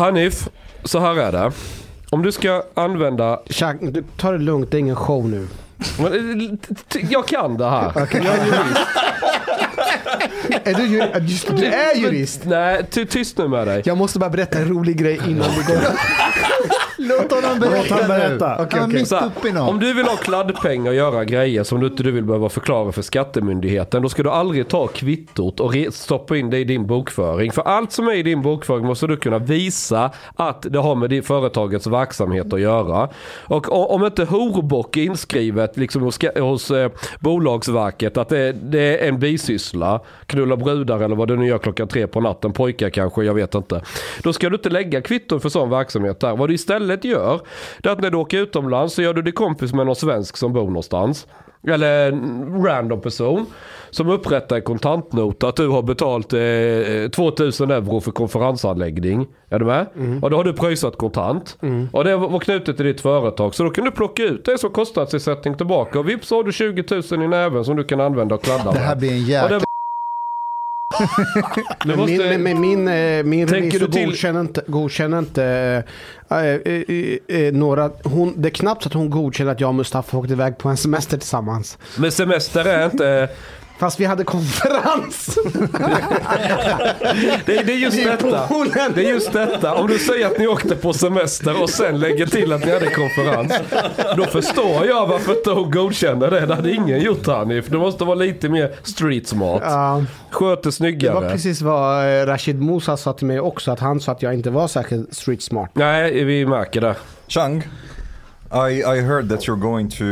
Hanif, så här är det. Om du ska använda... Chang, du tar det lugnt, det är ingen show nu. Jag kan det här. Okay. Jag är jurist. Du är jurist. Nej, tyst nu med dig. Jag måste bara berätta en rolig grej innan vi går. Låt honom berätta. Okay. Här, om du vill ha kladdpengar och göra grejer som du inte vill behöva förklara för skattemyndigheten, då ska du aldrig ta kvittot och stoppa in det i din bokföring. För allt som är i din bokföring måste du kunna visa att det har med din företagets verksamhet att göra. Och om inte horbock är inskrivet liksom hos Bolagsverket att det är en bisyssla, knulla brudar eller vad du nu gör klockan 3 på natten, pojkar kanske, jag vet inte. Då ska du inte lägga kvitton för sån verksamhet där. Vad du istället gör, det är att när du åker utomlands så gör du det kompis med någon svensk som bor någonstans. Eller en random person som upprättar en kontantnota att du har betalt 2 000 euro för konferensanläggning. Är du med? Mm. Och då har du pröjsat kontant. Mm. Och det var knutet till ditt företag. Så då kan du plocka ut det som kostnadsersättning tillbaka. Och vips har du 20 000 i näven som du kan använda och kladda med. Det här blir en jäkla... min remiss godkänner inte några, hon, det är knappt att hon godkänner att jag och Mustafa åkte iväg på en semester tillsammans. Men semester är inte... Fast vi hade konferens. det är just detta. Det är just detta. Om du säger att ni åkte på semester och sen lägger till att ni hade konferens, då förstår jag varför inte hon godkänner det. Det hade ingen gjort, Hanif. Du måste vara lite mer street smart. Sköter snyggare. Det var precis vad Rashid Musa sa till mig också. Att han sa att jag inte var särskilt street smart. Nej, vi märker det. Chang, I heard that you're going to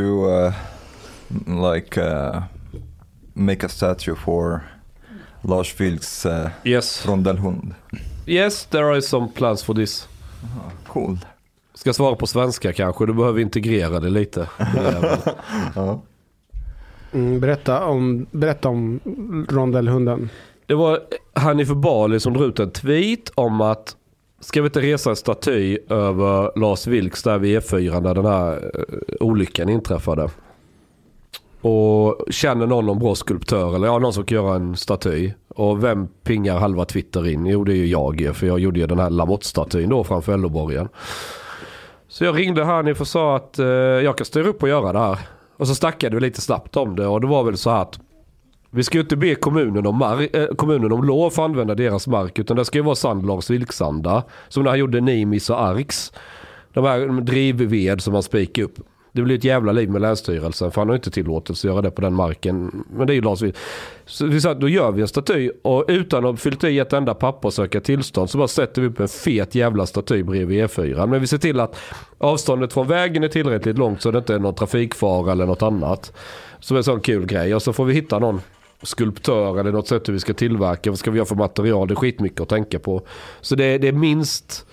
make a statue for Lars Vilks yes. Rondelhund. Yes, there are some plans for this. Aha, cool. Ska svara på svenska kanske, du behöver integrera det lite. Ja. Berätta om Rondelhunden. Det var Hanif Bali som drog ut en tweet om att ska vi inte resa en staty över Lars Vilks där vid E4 när den här olyckan inträffade. Och känner någon bra skulptör eller någon som kan göra en staty. Och vem pingar halva Twitter in? Jo, det är ju jag, för jag gjorde ju den här Lamott-statyn då framför Äldoborgen. Så jag ringde Hanif och sa att jag kan styra upp och göra det här. Och så snackade vi lite snabbt om det, och det var väl så här att vi ska ju inte be kommunen om lov för att använda deras mark, utan det ska ju vara Sandlars Vilksanda som när han gjorde Nimis och Arks. De här drivved som man spikar upp. Det blir ett jävla liv med länsstyrelsen, för han har inte tillåtelse att göra det på den marken. Men det är ju Lars Vilks. Så vi sa, då gör vi en staty, och utan att fylla i ett enda papper och söka tillstånd så bara sätter vi upp en fet jävla staty bredvid E4. Men vi ser till att avståndet från vägen är tillräckligt långt så det inte är någon trafikfara eller något annat. Så det är en sån kul grej. Och så får vi hitta någon skulptör eller något sätt hur vi ska tillverka. Vad ska vi göra för material? Det är skitmycket att tänka på. Så det är minst...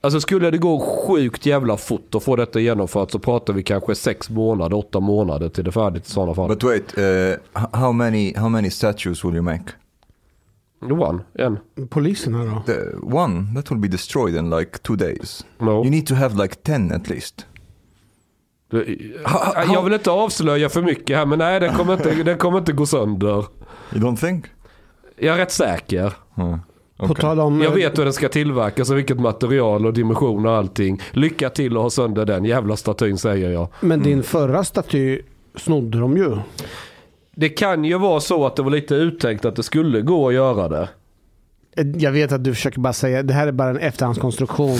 Alltså skulle det gå sjukt jävla fort och få detta genomfört så pratar vi kanske 6 månader, 8 månader till det färdigt i sådana fall. But wait, how many statues will you make? One, en. Polisen här då? One, that will be destroyed in like 2 days. No. You need to have like 10 at least. Jag vill inte avslöja för mycket här, men nej, den kommer inte gå sönder. You don't think? Jag är rätt säker. Hmm. Okay. Jag vet hur den ska tillverkas och vilket material och dimensioner och allting. Lycka till att ha sönder den jävla statyn, säger jag. Men din förra staty snodde de ju. Det kan ju vara så att det var lite uttänkt att det skulle gå att göra det. Jag vet att du försöker bara säga det här är bara en efterhandskonstruktion.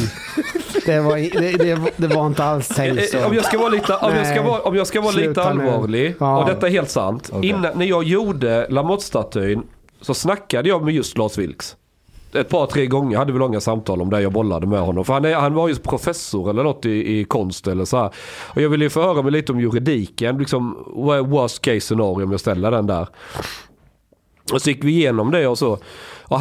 Det var inte alls tänkt. Om jag ska vara lite allvarlig, ja. Och detta är helt sant. Okay. Innan, när jag gjorde Lamott-statyn så snackade jag med just Lars Vilks. Ett par, 3 gånger hade vi långa samtal om det. Jag bollade med honom. För han var ju professor eller något i konst eller så här. Och jag ville ju förhöra mig lite om juridiken. Liksom, worst case scenario om jag ställer den där. Och så gick vi igenom det och så. Och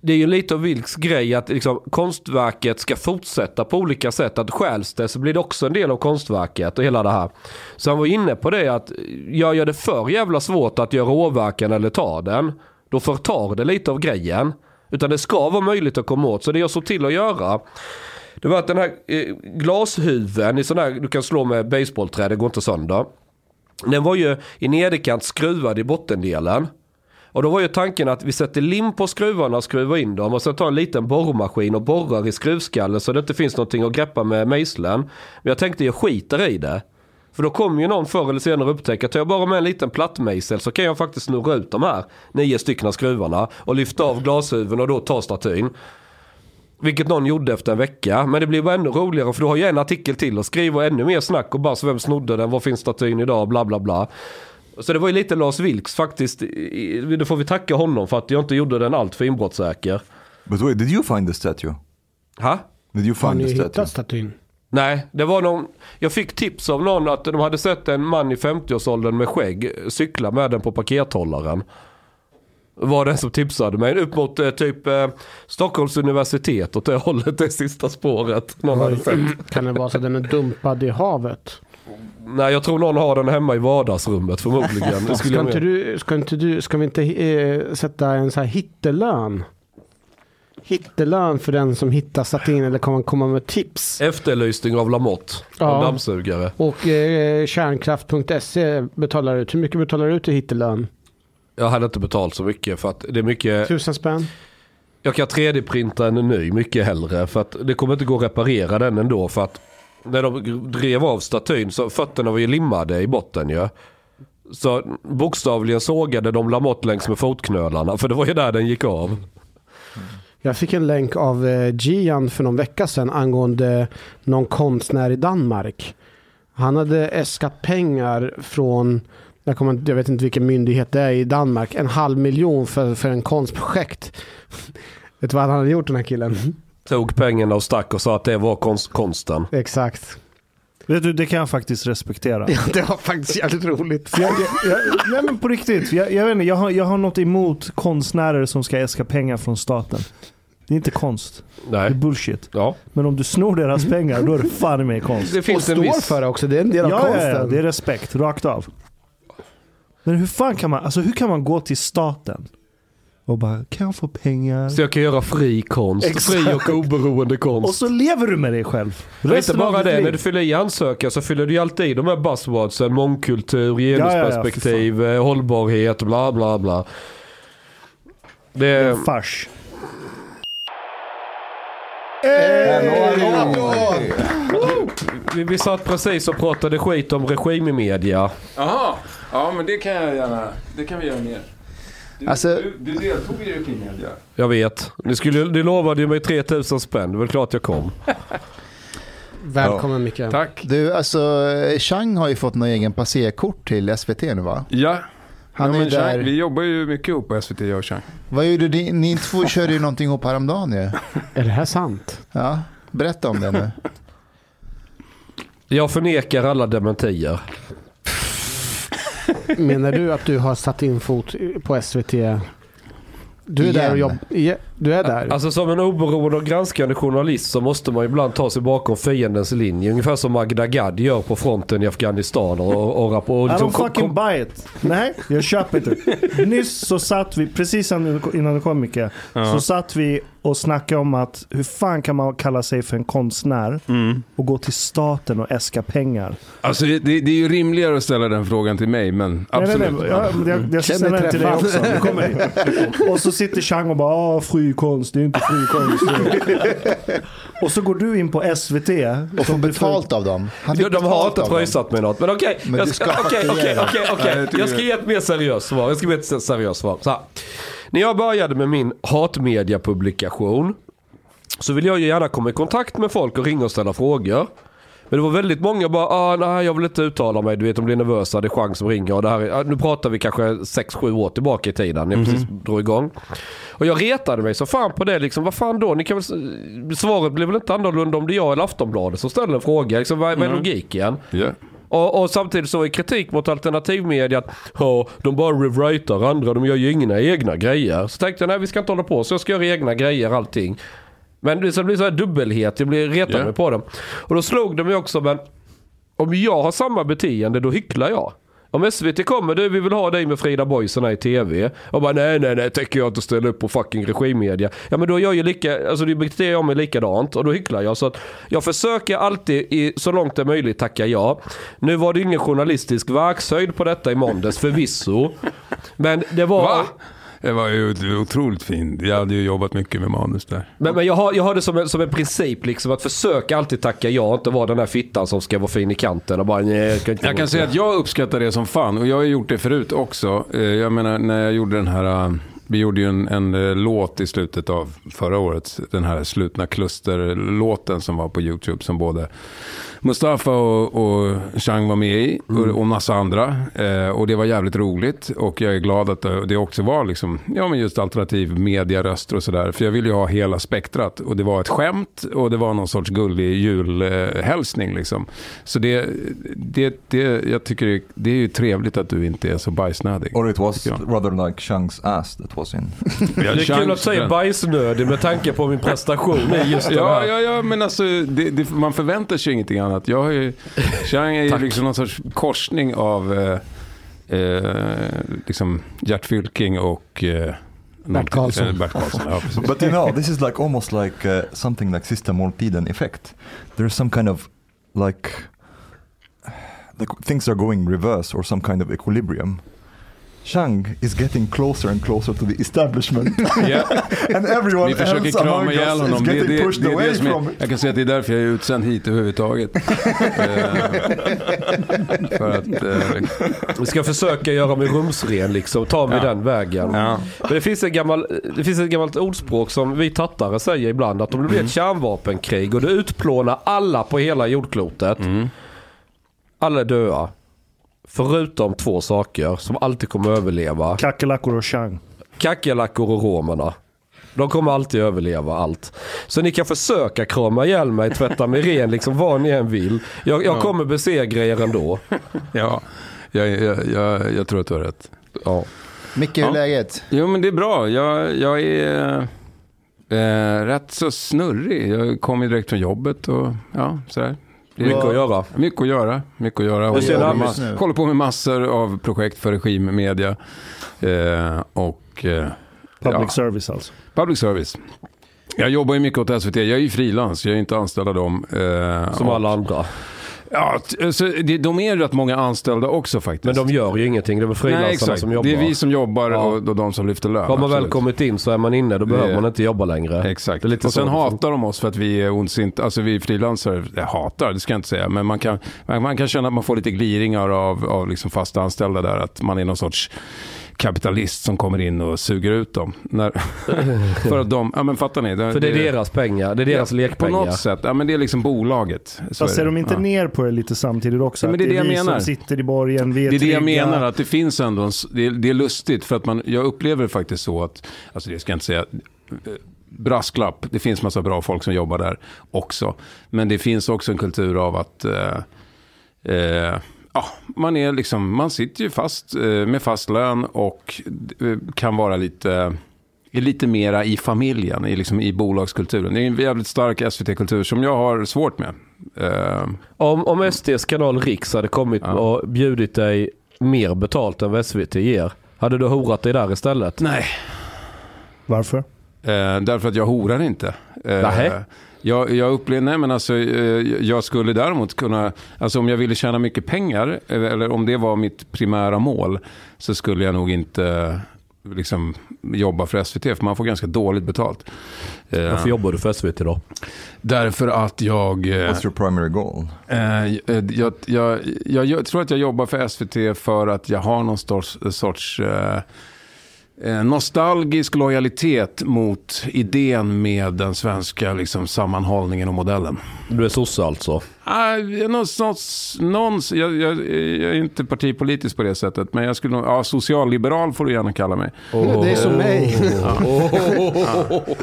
det är ju lite av Vilks grej att liksom, konstverket ska fortsätta på olika sätt. Att stjäls det så blir det också en del av konstverket och hela det här. Så han var inne på det att jag gör det för jävla svårt att göra råverken eller ta den. Då förtar det lite av grejen. Utan det ska vara möjligt att komma åt. Så det jag såg till att göra, det var att den här glashuven i sån här, du kan slå med baseballträ, det går inte sönder. Den var ju i nederkant skruvad i bottendelen. Och då var ju tanken att vi sätter lim på skruvarna och skruvar in dem. Och sen tar en liten borrmaskin och borrar i skruvskallen så det inte finns någonting att greppa med mejslen. Men jag tänkte, jag skiter i det. För då kommer ju någon förr eller senare upptäcka att jag bara med en liten plattmejsel så kan jag faktiskt snurra ut de här 9 stycken skruvarna och lyfta av glashuven och då ta statyn. Vilket någon gjorde efter en vecka. Men det blir bara ännu roligare för du har ju en artikel till och skriver ännu mer snack och bara så vem snodde den, var finns statyn idag, bla bla bla. Så det var ju lite Lars Vilks faktiskt. Då får vi tacka honom för att jag inte gjorde den allt för inbrottssäker. But wait, did you find the statue? Ha? Did you find the statue? Statyn? Nej, det var någon, jag fick tips av någon att de hade sett en man i 50-årsåldern med skägg cykla med den på pakethållaren. Var den som tipsade mig upp mot typ Stockholms universitet och det hållet, det sista spåret någon hade sett. Kan det vara så att den är dumpad i havet? Nej, jag tror någon har den hemma i vardagsrummet förmodligen. Ska vi inte sätta en så här hittelön? Hittelön för den som hittar satin eller kan komma med tips. Efterlysning av Lamott, ja. En dammsugare. Och kärnkraft.se betalar ut. Hur mycket betalar du ut i hittelön? Jag hade inte betalt så mycket för att det är mycket 1000 spänn. Jag kan 3D-printa en ny mycket hellre för att det kommer inte gå att reparera den ändå för att när de drev av statyn så fötterna var ju limmade i botten ju. Ja. Så bokstavligen sågade de Lamott längs med fotknölarna för det var ju där den gick av. Jag fick en länk av Gian för någon vecka sedan angående någon konstnär i Danmark. Han hade äskat pengar från, jag vet inte vilken myndighet det är i Danmark, 500 000 för en konstprojekt. Vet du vad han hade gjort, den här killen? Tog pengarna och stack och sa att det var konsten. Exakt. Vet du, det kan jag faktiskt respektera. Ja, det var faktiskt jävligt roligt. Nej, men på riktigt. Jag vet inte, jag har något emot konstnärer som ska äska pengar från staten. Det är inte konst. Nej. Det är bullshit. Ja. Men om du snor deras pengar, då är det fan mer konst. Det finns en viss för det också. Det är en del av konsten. Ja, det är respekt. Rakt av. Men hur fan kan man, alltså hur kan man gå till staten och bara, kan jag få pengar? Så jag kan göra fri konst. Exakt. Fri och oberoende konst. Och så lever du med dig själv. Det är inte bara det, när du fyller i ansökan så fyller du alltid i de här buzzwordsen, mångkultur, genusperspektiv, ja, hållbarhet, bla bla bla. Det är en fars. Vi satt precis och pratade skit om regim i media. Jaha, ja men det kan jag gärna, det kan vi göra mer. Du deltog i regimmedia. Jag vet, du lovade ju mig 3000 spänn, det var klart jag kom. Välkommen Mikael. Tack. Du, alltså Chang har ju fått någon egen passerkort till SVT nu va? Ja. Han är där. Chang, vi jobbar ju mycket ihop på SVT, jag och Chang. Vad gjorde ni? Ni två körde ju någonting ihop häromdagen ju. Är det här sant? Ja, berätta om det nu. Jag förnekar alla dementier. Menar du att du har satt in fot på SVT? Du är där och du är där. Alltså som en oberoende och granskande journalist så måste man ibland ta sig bakom fiendens linje. Ungefär som Magda Gad gör på fronten i Afghanistan. Och I don't fucking buy it. Nej, jag köper inte. Nyss så satt vi, precis innan det kom Micke, så satt vi och snackade om att hur fan kan man kalla sig för en konstnär och gå till staten och äska pengar? Alltså det är ju rimligare att ställa den frågan till mig, men absolut. Jag ställer den till dig också. Och så sitter Chang och bara, fri konst, det är inte fri konst. Och så går du in på SVT och får betalt av dem. De har inte pröjsat mig något. Men okej. Jag ska ge ett mer seriöst svar. Så här. När jag började med min hatmediapublikation så ville jag ju gärna komma i kontakt med folk och ringa och ställa frågor. Men det var väldigt många bara, nej jag vill inte uttala mig. Du vet, de blir nervösa, det är Chang som ringer. Och det här, nu pratar vi kanske 6-7 år tillbaka i tiden. Jag precis drog igång. Och jag retade mig så fan på det. Liksom, vad fan då? Ni kan väl, svaret blev väl inte annorlunda om det är jag eller Aftonbladet som ställer en fråga. Liksom, vad är logiken? Yeah. Och samtidigt så är kritik mot alternativmedia att de bara rewritar andra. De gör ju inga egna grejer. Så tänkte jag, nej vi ska inte hålla på. Så jag ska göra egna grejer, allting. Men det blir så här dubbelhet. Jag blir retad mig på dem. Och då slog de mig också. Men om jag har samma beteende, då hycklar jag. Om SVT kommer, vi vill ha dig med Frida Boisen i tv. Och bara, nej, tänker jag inte ställa upp på fucking regimmedia. Ja, men då gör jag lika, alltså det beter jag mig likadant. Och då hycklar jag. Så att jag försöker alltid, så långt det är möjligt, tacka ja. Nu var det ingen journalistisk verkshöjd på detta i måndags, förvisso. Men det var... Va? Det var ju otroligt fint. Jag hade ju jobbat mycket med manus där. Men jag har det som en princip liksom, att försöka alltid tacka ja, inte vara den där fittan som ska vara fin i kanten och bara, jag kan säga att jag uppskattar det som fan. Och jag har gjort det förut också. Jag menar, när jag gjorde den här... Vi gjorde ju en låt i slutet av förra året, den här slutna klusterlåten som var på YouTube, som både Mustafa och Chang var med i och massa andra, och det var jävligt roligt, och jag är glad att det också var liksom, ja, men just alternativ medieröster och sådär, för jag ville ju ha hela spektrat, och det var ett skämt och det var någon sorts gullig julhälsning liksom. Så det jag tycker det är ju trevligt att du inte är så bajsnödig. Or it was rather like Changs ass that was in. Det är kul att säga bajsnödig med tanke på min prestation just det. Ja, men alltså man förväntar sig ingenting annat. Jag har ju, Chang är ju liksom någon sorts korsning av liksom Gert Fylking och Bert Karlsson. But you know, this is like almost like something like Sista Måltiden effect. There is some kind of like things are going reverse or some kind of equilibrium. Chang is getting closer and closer to the establishment. And everyone else among us is getting pushed away from it. Jag kan säga att det är därför jag är utsänd hit överhuvudtaget. Vi ska försöka göra med rumsren liksom, ta med den vägen. Ja. Men det finns ett gammalt ordspråk som vi tattare säger ibland, att om det blir ett kärnvapenkrig och det utplånar alla på hela jordklotet, alla är döda. Förutom två saker som alltid kommer att överleva. Kackerlackor och Chang. Kackerlackor och romerna. De kommer alltid att överleva allt. Så ni kan försöka krama ihjäl mig, tvätta mig ren, liksom vad ni än vill. Jag kommer besegra er ändå. Ja, jag tror att du har rätt. Ja. Micke, hur är läget? Jo, men det är bra. Jag är rätt så snurrig. Jag kom ju direkt från jobbet och ja, sådär. Mycket att göra. Jag håller på med massor av projekt för regim, media och public service alltså. Public service. Jag jobbar ju mycket åt SVT. Jag är ju frilans. Jag är inte anställd av dem. Som alla andra. Ja, så de är ju rätt många anställda också faktiskt. Men de gör ju ingenting, de är frilansarna som jobbar. Det är vi som jobbar och de som lyfter lön. Har man väl kommit in så är man inne, då behöver man inte jobba längre. Exakt, det är lite och sen hatar de oss för att vi är ondsinta. Alltså vi frilansare, jag hatar, det ska jag inte säga. Men man kan känna att man får lite gliringar av liksom fasta anställda där. Att man är någon sorts kapitalist som kommer in och suger ut dem för att de, ja men fattar ni det, för det är deras pengar, det är deras lekpengar på något sätt, ja men det är liksom bolaget. Så ser de inte ner på det lite samtidigt också? Ja, men det är vi som sitter i borgen, vi är det trygga. Jag menar att det finns ändå det är lustigt för att jag upplever det faktiskt så att, alltså det ska jag inte säga brasklapp, det finns massa bra folk som jobbar där också, men det finns också en kultur av att ja, man är liksom, man sitter ju fast med fast lön och kan vara lite mera i familjen, liksom i bolagskulturen. Det är en jävligt stark SVT-kultur som jag har svårt med. Om ST:s kanal Riks hade kommit och bjudit dig mer betalt än vad SVT ger, hade du horat dig där istället? Nej. Varför? Därför att jag horar inte. Nej. Jag upplevde, nej men alltså jag skulle däremot kunna, alltså om jag ville tjäna mycket pengar eller om det var mitt primära mål, så skulle jag nog inte liksom jobba för SVT, för man får ganska dåligt betalt. Varför jobbar du för SVT då? Därför att jag... What's your primary goal? Jag tror att jag jobbar för SVT för att jag har någon sorts nostalgisk lojalitet mot idén med den svenska liksom, sammanhållningen och modellen. Du är sosse alltså? Jag är inte partipolitisk på det sättet, men jag skulle nog, socialliberal får du gärna kalla mig. Det är som mig.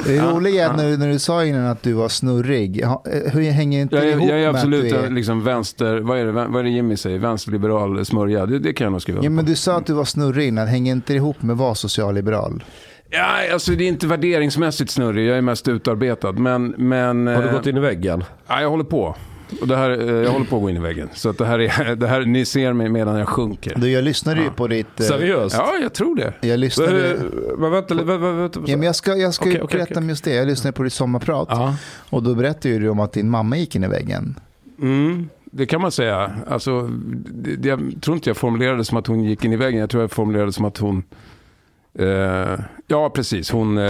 Det är roligt när du sa innan att du var snurrig. Hur hänger inte ihop med jag är absolut är... liksom vänster, vad är det Jimmy säger? Vänsterliberal smörja, det kan jag nog skriva. Ja, men du sa att du var snurrig innan, hänger inte ihop med vad socialliberal? Ja, alltså det är inte värderingsmässigt snurrig, jag är mest utarbetad, men har du gått in i väggen? Ja, jag håller på. Och det här, jag håller på att gå in i väggen. Så att det här, ni ser mig medan jag sjunker. Du, jag lyssnade ju på ditt... Seriöst? Ja, jag tror det. Jag lyssnade... Men vänta. Ja, men jag ska berätta om just det. Jag lyssnade på ditt sommarprat. Ja. Och då berättade du om att din mamma gick in i väggen. Mm, det kan man säga. Alltså, jag tror inte jag formulerade det som att hon gick in i väggen. Jag tror jag formulerade det som att hon... Ja, precis. Hon...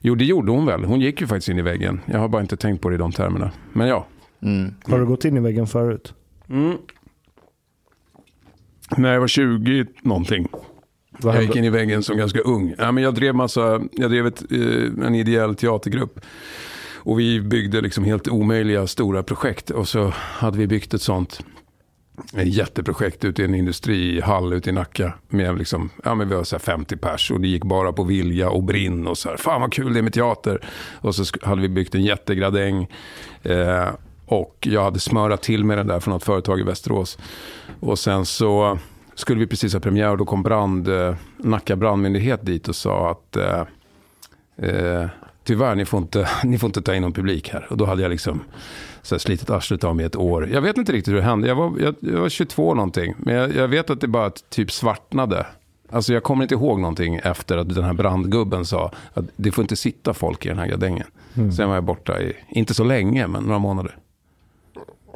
Jo, det gjorde hon väl. Hon gick ju faktiskt in i väggen. Jag har bara inte tänkt på det i de termerna. Men ja. Mm. Har du gått in i väggen förut? Mm. När jag var 20 någonting. Jag gick in i väggen som ganska ung. Ja, men jag drev en ideell teatergrupp. Och vi byggde liksom helt omöjliga stora projekt. Och så hade vi byggt ett sånt jätteprojekt ute i en industrihall ute i Nacka med liksom, ja, men vi var så här 50 pers och det gick bara på vilja och brinn och så här, fan vad kul det är med teater. Och så hade vi byggt en jättegradäng och jag hade smörat till med den där från något företag i Västerås. Och sen så skulle vi precis ha premiär och då kom Nacka brandmyndighet dit och sa att tyvärr, ni får inte ta in någon publik här. Och då hade jag liksom så här slitit arslet av mig ett år. Jag vet inte riktigt hur det hände. Jag var 22 någonting. Men jag vet att det bara typ svartnade. Alltså jag kommer inte ihåg någonting efter att den här brandgubben sa att det får inte sitta folk i den här gradängen. Mm. Sen var jag borta i, inte så länge, men några månader.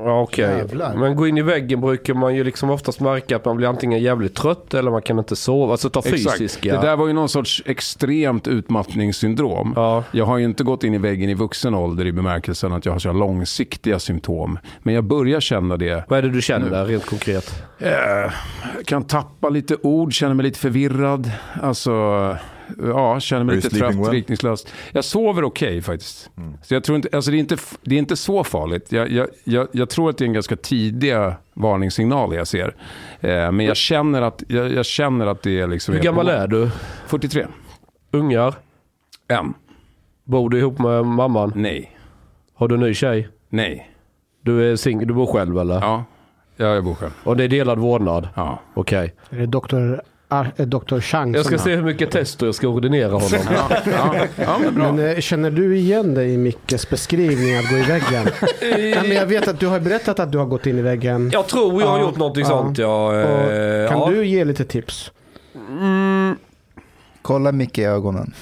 Ja, okej. Okay. Men gå in i väggen brukar man ju liksom oftast märka att man blir antingen jävligt trött eller man kan inte sova. Alltså ta fysiska. Exakt. Det där var ju någon sorts extremt utmattningssyndrom. Ja. Jag har ju inte gått in i väggen i vuxen ålder i bemärkelsen att jag har så långsiktiga symptom. Men jag börjar känna det. Vad är det du känner där rent konkret? Jag kan tappa lite ord, känner mig lite förvirrad. Alltså... Ja, känner mig lite trött, riktningslöst. Jag sover okej faktiskt. Mm. Så jag tror inte, alltså det är inte så farligt. Jag tror att det är en ganska tidiga varningssignal jag ser. Men jag känner att det är liksom. Hur gammal är du? 43. Ungar? En. Bor du ihop med mamman? Nej. Har du en ny tjej? Nej. Du är singel, du bor själv eller? Ja. Jag bor själv. Och det är delad vårdnad. Ja. Okej. Okay. Är det Dr. Chang. Jag ska se hur mycket tester jag ska ordinera honom. Ja, men bra. Men känner du igen dig i Mickes beskrivning att gå i väggen? Ja, men jag vet att du har berättat att du har gått in i väggen. Jag tror jag har gjort någonting sånt. Kan du ge lite tips? Mm. Kolla Micke i ögonen.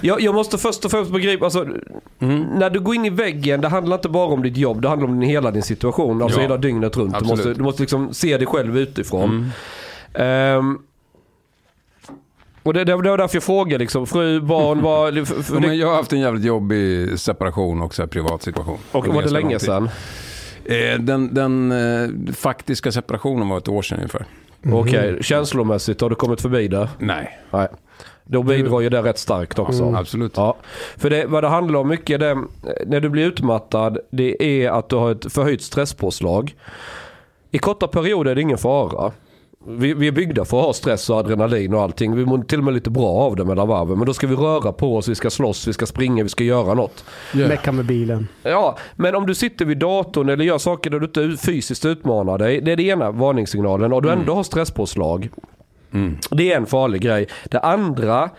Jag måste först och främst begripa, alltså, när du går in i väggen, det handlar inte bara om ditt jobb, det handlar om hela din situation, alltså hela dygnet runt. Du måste liksom se dig själv utifrån. Och det var därför jag frågade liksom, fru, barn, men jag har haft en jävligt jobbig separation och så här, privat situation. Och var det länge sedan? Den faktiska separationen var ett år sedan ungefär. Mm. Okej, känslomässigt har du kommit förbi det? Nej. Då bidrar ju det rätt starkt också. Mm. Absolut. Ja. För vad det handlar om mycket det, när du blir utmattad, det är att du har ett förhöjt stresspåslag. I korta perioder är det ingen fara. Vi är byggda för att ha stress och adrenalin och allting. Vi mår till och med lite bra av det mellan varven. Men då ska vi röra på oss, vi ska slåss, vi ska springa, vi ska göra något. Yeah. Mecka med bilen. Ja, men om du sitter vid datorn eller gör saker där du inte fysiskt utmanar dig. Det är den ena varningssignalen. Och du ändå har stresspåslag. Mm. Det är en farlig grej. Det andra...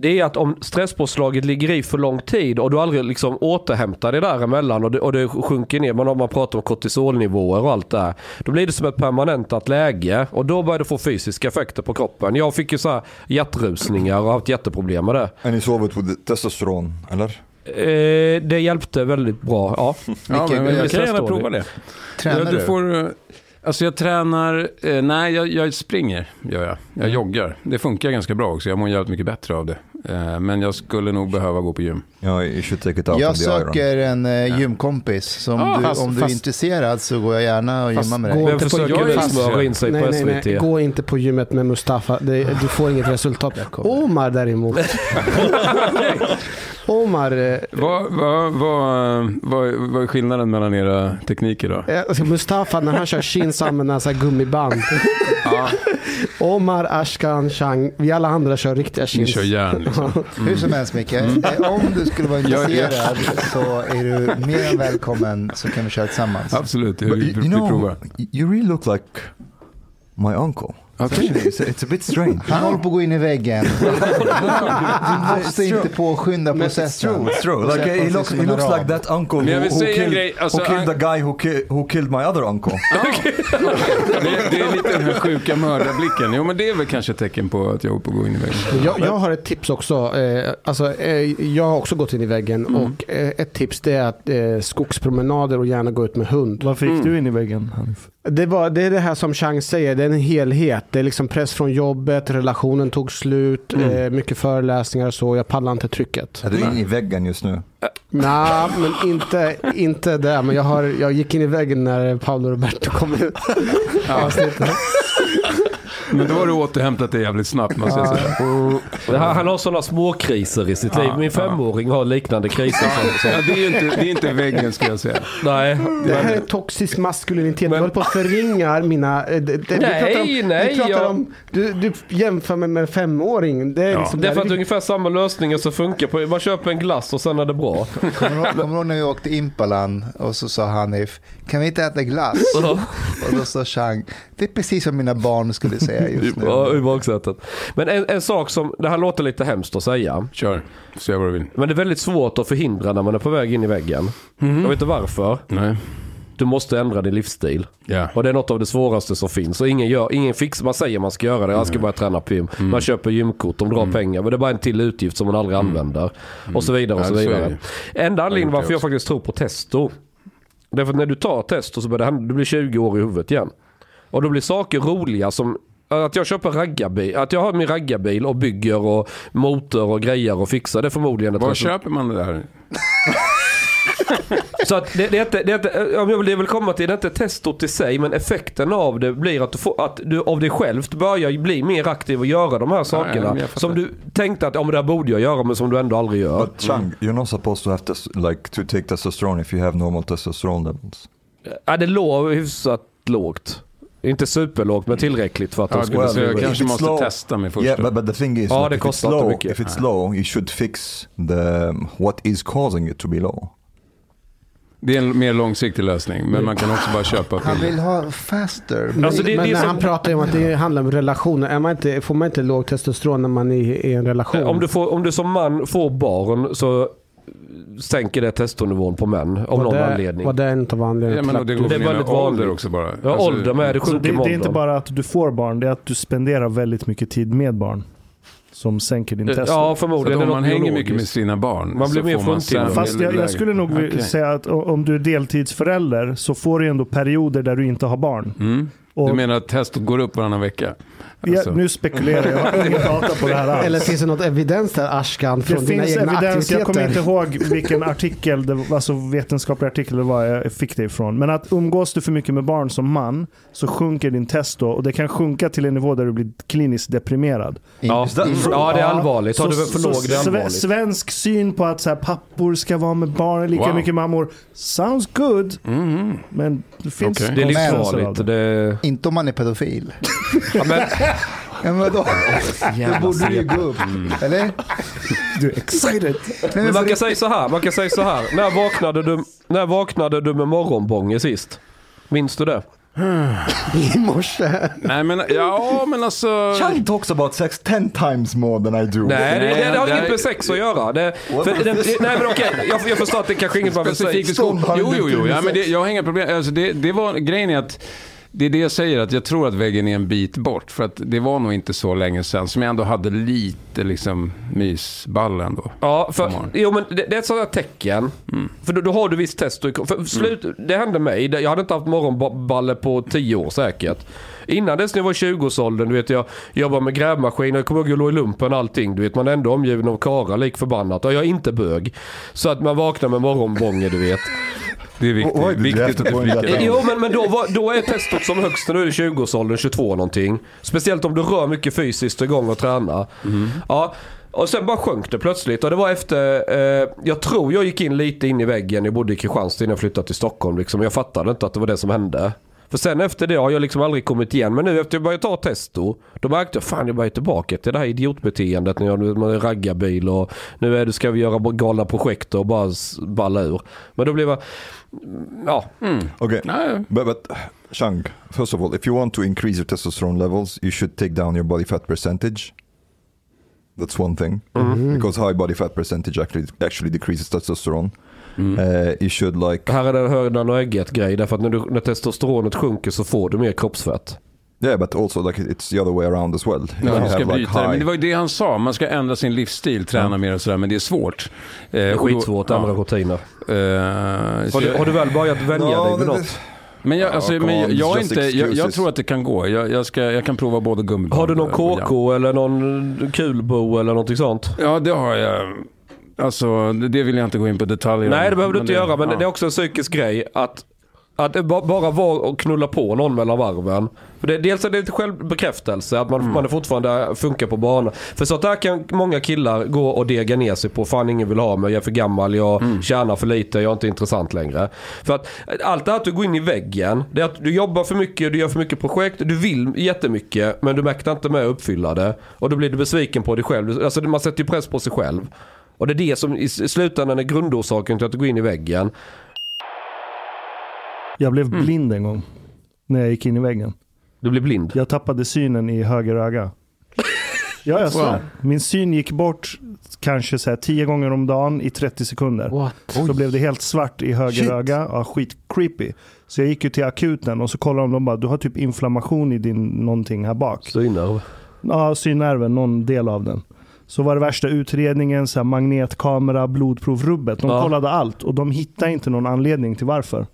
Det är att om stresspåslaget ligger i för lång tid och du aldrig liksom återhämtar det däremellan och det sjunker ner. Men om man pratar om kortisolnivåer och allt det här, då blir det som ett permanentat läge och då börjar du få fysiska effekter på kroppen. Jag fick ju så här hjärtrusningar och haft jätteproblem med det. Är ni sovet på testosteron, eller? Det hjälpte väldigt bra, ja. Men jag kan gärna prova det. Tränar du? Alltså jag tränar, jag springer, gör jag. Jag joggar. Det funkar ganska bra också, jag mår jävligt mycket bättre av det. Men jag skulle nog behöva gå på gym. Jag söker en gymkompis som om du är intresserad så går jag gärna och gymmar med dig. Gå inte på gymmet. Nej, gå inte på gymmet med Mustafa. Du får inget resultat. Omar däremot. Omar. Vad är skillnaden mellan era tekniker då? Alltså Mustafa när han kör kinsan med en sån här gummiband. Omar, Ashkan, Chang. Vi alla andra kör riktiga kins. Ni kör järn liksom. Hur som helst Micke. Om du skulle vara intresserad så är du mer än välkommen så kan vi köra tillsammans. Absolut, vi provar. You really look like my uncle. Okay. It's a bit strange. Han håller på att gå in i väggen. Du måste inte påskynda processen. It's true. Like, he looks like that uncle who killed the guy who killed my other uncle. Det är lite den här sjuka mördarblicken. Jo, men det är väl kanske ett tecken på att jag håller på att gå in i väggen. Jag har ett tips också. Jag har också gått in i väggen. Och ett tips det är att skogspromenader och gärna gå ut med hund. Varför gick du in i väggen, Hanif? Det är det här som Chang säger. Det är en helhet. Det är liksom press från jobbet, relationen tog slut, mycket föreläsningar, så jag pallar inte trycket. Är du inne i väggen just nu? Nej, men inte där. Men jag gick in i väggen när Paolo Roberto kom ut. Ja. Men då har du återhämtat det jävligt snabbt, man säger så. Han har sådana små kriser i sitt liv. Min femåring har liknande kriser. Det är inte väggen, skulle jag säga. Nej. Det här är toxisk maskulinitet. Jag håller på att förringa mina... Du jämför mig med en femåring. Det är liksom det är för att ungefär samma lösningar så funkar på. Man köper en glass och sen är det bra. Kommer du när jag åkte Impalan och så sa Hanif, kan vi inte äta glass? Och då sa Chang, det är precis som mina barn skulle säga. Ja, i baksätet. Men en sak som, det här låter lite hemskt att säga. Kör, se vad du vill. Men det är väldigt svårt att förhindra när man är på väg in i väggen. Mm-hmm. Jag vet inte varför. Nej. Du måste ändra din livsstil. Yeah. Och det är något av det svåraste som finns. Och ingen fixar, man säger man ska göra det. Jag ska bara träna gym. Man köper gymkort, de drar pengar. Men det är bara en till utgift som man aldrig använder. Och så vidare och så vidare. Enda anledningen varför jag faktiskt tror på testo. Det är för att när du tar testo så du blir 20 år i huvudet igen. Och då blir saker roliga som... Att jag köper raggarbil, att jag har min raggarbil och bygger och motor och grejer och fixar, det är förmodligen ett... Var köper man det där? Så att det är väl komma till, det är inte testot i sig, men effekten av det blir att du av dig själv börjar bli mer aktiv och göra de här sakerna. Nej, som du tänkte att det där borde jag göra, men som du ändå aldrig gör. But Chang, you're not supposed to have to take testosterone if you have normal testosterone levels. Ja, det låg hyfsat lågt. Inte superlågt, men tillräckligt för att de skulle säga, jag kanske måste testa mig först. Yeah, but the thing is, det kostar inte mycket. If it's low, you should fix the what is causing it to be low. Det är en mer långsiktig lösning, men man kan också bara köpa. Han vill ha faster. Alltså men när han pratar om att det handlar om relationer, får man inte låg testosteron när man är i en relation? Om du som man får barn så sänker det testonivån på män av någon anledning. Vad det är inte vanligt. Ja, men det är väldigt vanligt också bara. Ja, alltså, ålder med det sjuka. Det är inte bara att du får barn, det är att du spenderar väldigt mycket tid med barn som sänker din testo. Ja, förmodligen. Om man hänger mycket med sina barn, man blir mer frånvarande. Fast jag skulle nog säga att om du är deltidsförälder så får du ändå perioder där du inte har barn. Mm. Du menar att testet går upp varannan vecka? Alltså. Ja, nu spekulerar jag. Ingen data på det här alls. Eller finns det något evidens där, Ashkan, från dina egna aktiviteter? Det finns evidens, jag kommer inte ihåg vilken artikel, alltså vetenskaplig artikel det var jag fick det ifrån. Men att umgås du för mycket med barn som man så sjunker din testo och det kan sjunka till en nivå där du blir kliniskt deprimerad. Ja, det är allvarligt. Så, det är allvarligt. Svensk syn på att så här, pappor ska vara med barn lika mycket mammor. Sounds good. Mm. Men det finns det är livsfarligt. Inte om man är pedofil. Ja, men då borde ju gå upp. Eller? Du är excited. Men man kan säga så här. När vaknade du med morgonbången sist? Minns du det? I morse. Nej, men alltså Chang talks about sex 10 times more than I do. Nej, det har inget med sex att göra. Nej, men okej, jag förstår att det kanske inget bara specifikt. Jo, ja, men jag har inga problem. Alltså det var grejen är att det är det jag säger, att jag tror att väggen är en bit bort. För att det var nog inte så länge sedan som jag ändå hade lite liksom mysball ändå. Ja, men det är ett sådant här tecken. Mm. För då har du visst testo. Det hände mig. Jag hade inte haft morgonballe på 10 år säkert. Innan dess när jag var 20-årsåldern, du vet, jag jobbade med grävmaskiner, jag kommer ihåg att låg i lumpen och allting, du vet, man är ändå omgiven av kara, lik förbannat. Och jag är inte bög. Så att man vaknar med morgonbånge, du vet. Det är viktigt att flika. Jo, men då är testot som högst när du är 20-årsåldern, 22 någonting. Speciellt om du rör mycket fysiskt igång och tränar. Mm. Ja, och sen bara sjönk det plötsligt. Och det var efter, jag tror jag gick in lite in i väggen. Jag bodde i Kristianstad innan jag flyttade till Stockholm. Liksom. Jag fattade inte att det var det som hände. För sen efter det har jag liksom aldrig kommit igen. Men nu efter jag började ta testo, då märkte jag, fan, jag började tillbaka till det här idiotbeteendet. När jag raggar bil och nu ska vi göra galna projekt och bara balla ur. Men då blev jag... Ja. Mm. Okej, okay. But Chang, first of all, if you want to increase your testosterone levels, you should take down your body fat percentage. That's one thing. Mm-hmm. Because high body fat percentage actually decreases testosterone. Mm. You should like... Här är det hörnan och ägget grej, därför att när testosteronet sjunker så får du mer kroppsfett. Yeah, but also like it's the other way around as well. Ja, du ska bryta det. Men det var ju det han sa. Man ska ändra sin livsstil, träna mer och sådär, men det är svårt. Det är skitsvårt, andra rutiner. Har du väl börjat vänja dig med något? Men jag, alltså, jag tror att det kan gå. Jag kan prova både gummiband. Har du någon KK eller någon kulbo eller någonting sånt? Ja, det har jag. Alltså, det vill jag inte gå in på detaljer. Nej, det behöver du inte göra. Men det är också en psykisk grej att bara vara och knulla på någon mellan varven. För det, dels är det lite självbekräftelse att man är fortfarande funkar på banan. För så där kan många killar gå och dega ner sig på. Fan, ingen vill ha mig, jag är för gammal, jag tjänar för lite, jag är inte intressant längre. För att allt det här att du går in i väggen, det är att du jobbar för mycket, du gör för mycket projekt, du vill jättemycket, men du mäktar inte med att uppfylla det. Och då blir du besviken på dig själv. Alltså man sätter ju press på sig själv. Och det är det som i slutändan är grundorsaken till att du går in i väggen. Jag blev blind en gång när jag gick in i väggen. Du blev blind? Jag tappade synen i höger öga. Ja, wow. Min syn gick bort kanske så här 10 gånger om dagen i 30 sekunder. What? Så blev det helt svart i höger öga. Ja, skit creepy. Så jag gick ju till akuten och så kollade de bara, du har typ inflammation i din någonting här bak. Synnerv? Ja, synnerven, någon del av den. Så var det värsta utredningen, så här, magnetkamera, blodprov, rubbet. De kollade allt och de hittade inte någon anledning till varför.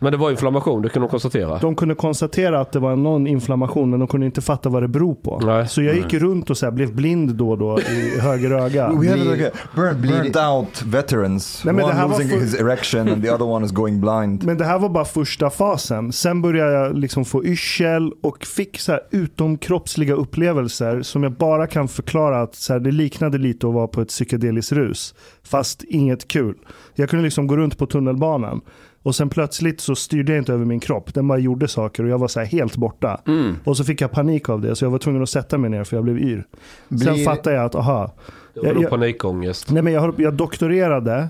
Men det var inflammation, det kunde de konstatera. De kunde konstatera att det var någon inflammation, men de kunde inte fatta vad det beror på. Nej. Så jag gick runt och så här, blev blind då i höger öga. We have like burnt out veterans. Nej, one losing his erection and the other one is going blind. Men det här var bara första fasen. Sen började jag liksom få yrsel och fick så här utomkroppsliga upplevelser som jag bara kan förklara att så här, det liknade lite att vara på ett psykedeliskt rus. Fast inget kul. Jag kunde liksom gå runt på tunnelbanan. Och sen plötsligt så styrde jag inte över min kropp. Den bara gjorde saker och jag var så här helt borta. Mm. Och så fick jag panik av det. Så jag var tvungen att sätta mig ner för jag blev yr. Sen fattade jag att, det var panikångest. Nej, men jag doktorerade,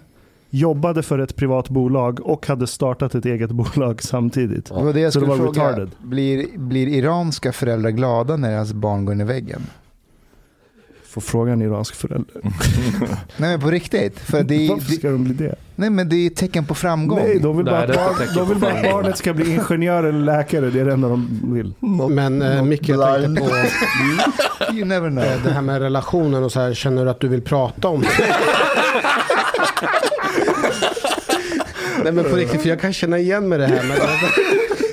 jobbade för ett privat bolag och hade startat ett eget bolag samtidigt. Ja. Det jag skulle fråga, blir iranska föräldrar glada när deras barn går in i väggen? Får frågan iransk förälder. Nej, men på riktigt. För varför ska de bli det? Nej, men det är tecken på framgång. Nej, de vill bara att barnet ska bli ingenjör eller läkare. Det är det enda de vill. Men Micke, jag tänkte på you never know. Det här med relationen och så här. Känner du att du vill prata om det? Nej, men på riktigt. För jag kan känna igen med det här. Men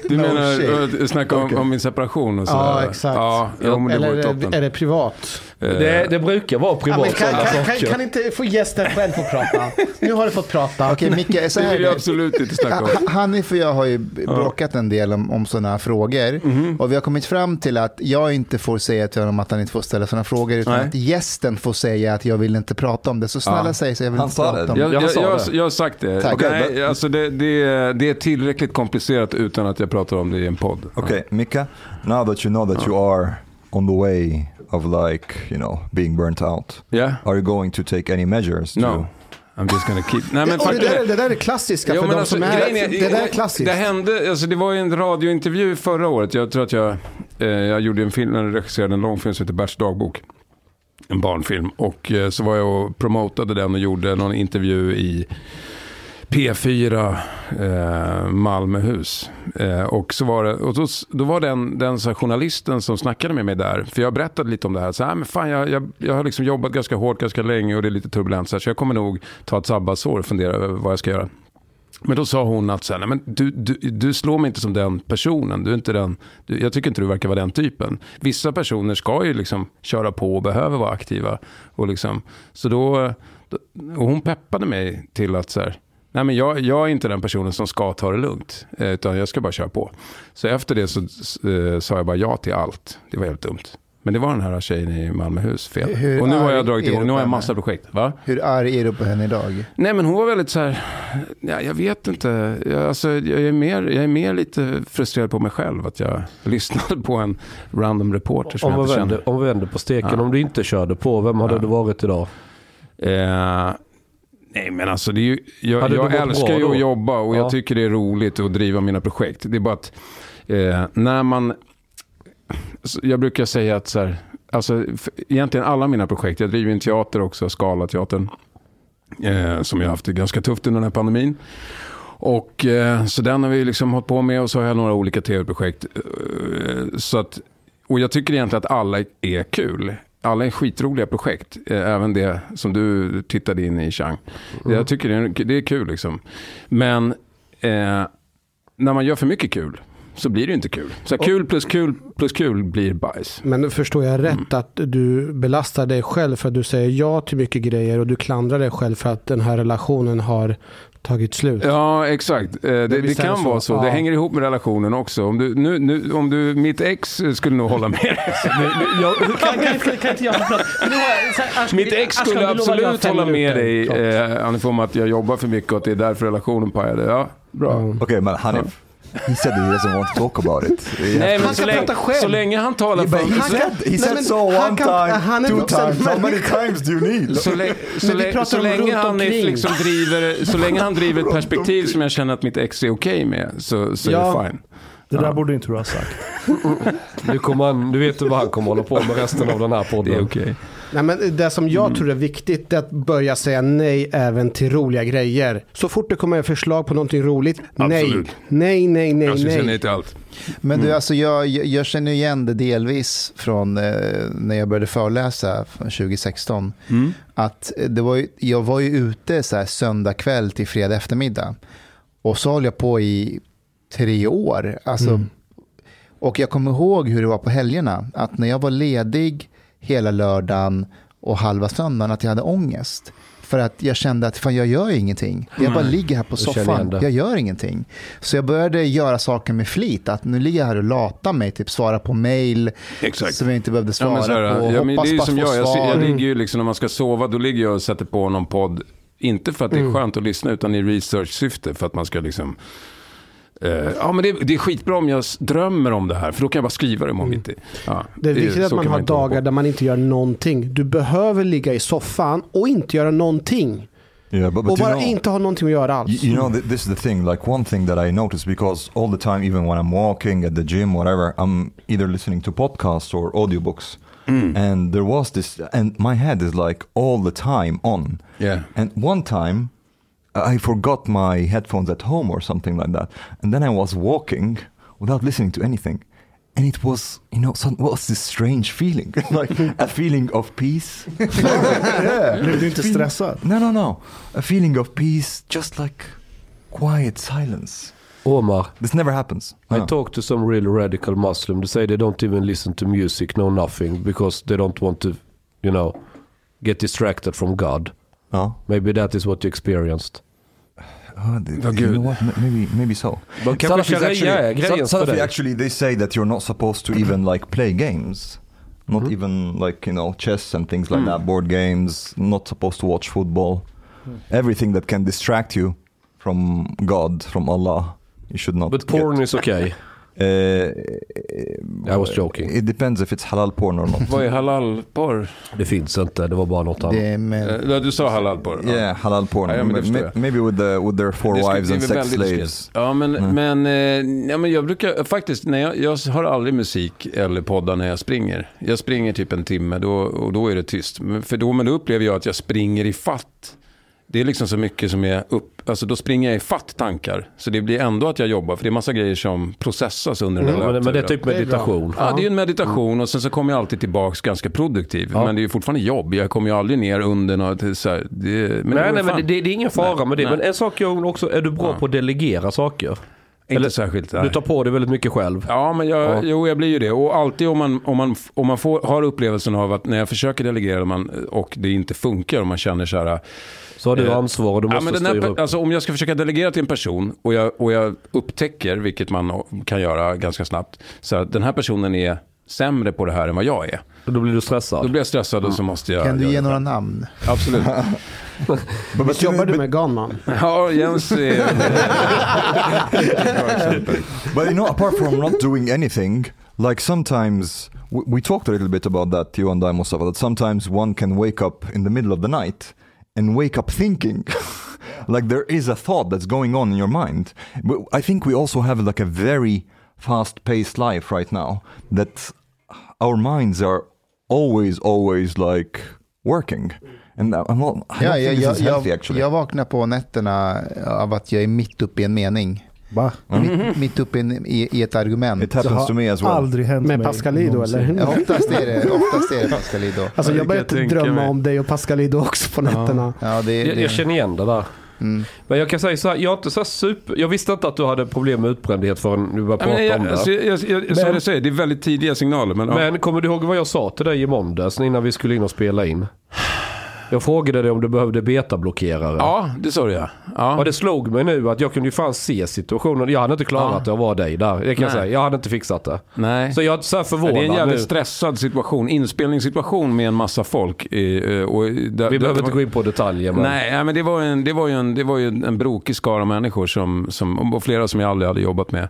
du menar snacka om min separation och så. Ja, exakt. Ja, eller är det privat? Det brukar vara privat. Ja, kan inte få gästen själv få prata? Nu har du fått prata. Okej, Micke, så här, det vill jag absolut inte snacka om. Hanif och jag har ju bråkat en del om sådana här frågor. Mm-hmm. Och vi har kommit fram till att jag inte får säga till honom att han inte får ställa sådana frågor. Utan att gästen får säga att jag vill inte prata om det. Så snälla säg så jag vill inte prata om det. Jag har sagt det. Okay, nej, alltså det är tillräckligt komplicerat utan att jag pratar om det i en podd. Okej, Micke. Now that you know that you are on the way of like, you know, being burnt out. Yeah. Are you going to take any measures? No. I'm just gonna keep. Nej, men det där är klassiska för de som är. Det där är klassiskt. Det hände, alltså det var ju en radiointervju förra året. Jag tror att jag gjorde en film när jag regisserade en långfilm som heter Berts dagbok. En barnfilm. Och så var jag och promotade den och gjorde någon intervju i P4 Malmöhus. Och så var det, och då var den så här journalisten som snackade med mig där. För jag berättade lite om det här. Så här men fan, jag har liksom jobbat ganska hårt, ganska länge och det är lite turbulent. Så jag kommer nog ta ett sabbatsår och fundera över vad jag ska göra. Men då sa hon att så här, nej, men du slår mig inte som den personen. Du är inte jag tycker inte du verkar vara den typen. Vissa personer ska ju liksom köra på och behöver vara aktiva. Och liksom, så då och hon peppade mig till att så här, nej, men jag är inte den personen som ska ta det lugnt, utan jag ska bara köra på. Så efter det så sa jag bara ja till allt. Det var helt dumt. Men det var den här tjejen i Malmöhus fel. Och nu har jag dragit igång, nu har jag en massa projekt. Va? Hur arg är du på henne idag? Nej, men hon var väldigt så här, ja, jag vet inte. Jag är mer lite frustrerad på mig själv att jag lyssnade på en random reporter som jag kände. Om vi vänder på steken, om du inte körde på, vem hade du varit idag? Nej, men alltså det är ju, jag älskar ju att jobba och jag tycker det är roligt att driva mina projekt. Det är bara att när man, jag brukar säga att så här, alltså egentligen alla mina projekt, jag driver en teater också, Skalateatern, som jag har haft det ganska tufft under den här pandemin. Och så den har vi liksom hållit på med och så har jag några olika tv-projekt. Så att, och jag tycker egentligen att alla är kul. Alla är skitroliga projekt. Även det som du tittade in i Chang. Jag tycker det är kul liksom. Men när man gör för mycket kul så blir det inte kul. Så kul plus kul plus kul blir bajs. Men nu förstår jag rätt att du belastar dig själv för att du säger ja till mycket grejer och du klandrar dig själv för att den här relationen har tagit slut. Ja, exakt. Det kan vara så. Ja. Det hänger ihop med relationen också. Om du, mitt ex skulle nog hålla med dig. Mitt ex skulle absolut hålla med dig, Hanif, om att jag jobbar för mycket och att det är därför relationen pajade. Ja, bra. Mm. Okej, men Hanif. He said he doesn't want to talk about it. Nej, men så länge han talar för... Så länge han driver ett perspektiv som jag känner att mitt ex är okej med, så är det fine. Det där borde inte du ha sagt. Du vet vad han kommer hålla på med resten av den här podden. Det är okej. Nej, men det som jag tror är viktigt är att börja säga nej även till roliga grejer. Så fort det kommer ett förslag på någonting roligt, absolut. Nej. Jag känner nej till allt. Men du, alltså, jag känner igen det delvis från när jag började föreläsa 2016. Mm. Att det var jag var ju ute så här söndag kväll till fredag eftermiddag. Och så höll jag på i 3 år. Alltså, och jag kommer ihåg hur det var på helgerna. Att när jag var ledig hela lördagen och halva söndagen att jag hade ångest. För att jag kände att fan, jag gör ingenting. Jag bara ligger här på soffan. Jag gör ingenting. Så jag började göra saker med flit. Att nu ligger jag här och latar mig. Typ svara på mejl som jag inte behövde svara på. Hoppas bara få svar. Jag ligger ju liksom, när man ska sova, då ligger jag och sätter på någon podd. Inte för att det är skönt att lyssna, utan i research-syfte. För att man ska liksom... ja, men det är skitbra om jag drömmer om det här, för då kan jag bara skriva det om mitt i. Ja, det är viktigt att man har dagar där man inte gör någonting. Du behöver ligga i soffan och inte göra någonting. Yeah, och bara inte ha någonting att göra alls. You know, this is the thing. Like one thing that I notice, because all the time, even when I'm walking at the gym, whatever, I'm either listening to podcasts or audiobooks. And there was this, and my head is like all the time on. Yeah. And one time I forgot my headphones at home or something like that. And then I was walking without listening to anything. And it was, you know, was this strange feeling. Like a feeling of peace. Blev du inte stressad? No. A feeling of peace, just like quiet silence. Omar, this never happens. I talk to some really radical Muslim. They say they don't even listen to music, no nothing. Because they don't want to, you know, get distracted from God. Maybe that is what you experienced. You know what? Maybe so. But Salafi actually, they say that you're not supposed to even like play games, not even like, you know, chess and things like that, board games. Not supposed to watch football. Everything that can distract you from God, from Allah, you should not. But porn is okay. I was joking. It depends if it's halal porn or not. Vad är halal porn? Det finns inte, det var bara något annat. Du sa halal porn. Yeah, halal porn. Ja, maybe with their 4 wives and 6 slaves. Ja, men jag brukar faktiskt, när jag har aldrig musik eller poddar när jag springer. Jag springer typ en timme och då är det tyst. Men då upplever jag att jag springer i fatt. Det är liksom så mycket som är upp... Alltså då springer jag i fatt tankar. Så det blir ändå att jag jobbar. För det är massa grejer som processas under den här löpturen. Men det är typ meditation. Ja, det är ju en meditation. Och sen så kommer jag alltid tillbaka ganska produktiv. Ja. Men det är ju fortfarande jobb. Jag kommer ju aldrig ner under något... Så här, det är ingen fara med det. Nej. Men en sak jag undrar också... Är du bra på att delegera saker? Inte särskilt. Nej. Du tar på dig väldigt mycket själv. Ja, men jag blir ju det. Och alltid om man har upplevelsen av att när jag försöker delegera och det inte funkar och man känner så här... Så har du ansvar och du måste styra upp. Alltså, om jag ska försöka delegera till en person och jag upptäcker, vilket man kan göra ganska snabbt, så att den här personen är sämre på det här än vad jag är. Och då blir du stressad? Då blir jag stressad och så måste jag... Kan du ge några namn? Absolut. Visst jobbar du med Ganman? Ja, Jens är... But you know, apart from not doing anything, like sometimes... We talked a little bit about that, you and I, Mustafa, that sometimes one can wake up in the middle of the night and wake up thinking like there is a thought that's going on in your mind. But I think we also have like a very fast-paced life right now that our minds are always like working. And I don't think this is healthy actually. Jag vaknar på nätterna av att jag är mitt uppe i en mening. Va? Mitt uppe i ett argument. It happens to me as well. Aldrig hänt med Pascalidou eller? Ja, oftast är det Pascalidou. Alltså jag börjar drömma om dig och Pascalidou också på nätterna. Ja, jag känner igen det där. Mm. Men jag kan säga så här, jag är inte så här jag visste inte att du hade problem med utbrändhet förrän du bara pratade om det. Så jag säger, det är väldigt tidiga signaler. Men kommer du ihåg vad jag sa till dig i måndags innan vi skulle in och spela in? Jag frågade dig om du behövde betablockerare. Ja, det sa jag. Ja. Och det slog mig nu att jag kunde ju fan se situationen. Jag hade inte klarat att jag var dig där. Det kan jag säga. Jag hade inte fixat det. Nej. Så jag är så här förvånad. Det är en jävligt stressad situation. Inspelningssituation med en massa folk. Vi behöver inte gå in på detaljer. Men... Nej, men det var ju en brokig skara människor och flera som jag aldrig hade jobbat med.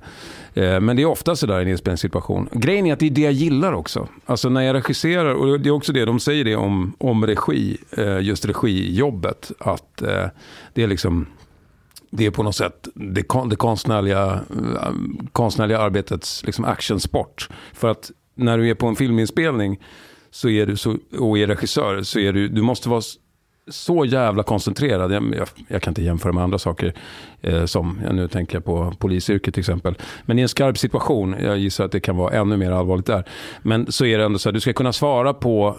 Men det är ofta så där i en inspelningssituation. Grejen är att det är det jag gillar också. Alltså när jag regisserar, och det är också det de säger det om regi, just regijobbet, att det är liksom det är på något sätt det konstnärliga arbetets liksom actionsport, för att när du är på en filminspelning så är du så, och är regissör så är du måste vara så jävla koncentrerad. Jag kan inte jämföra med andra saker som jag nu tänker på polisyrket till exempel. Men i en skarp situation, jag gissar att det kan vara ännu mer allvarligt där. Men så är det ändå så här, du ska kunna svara på,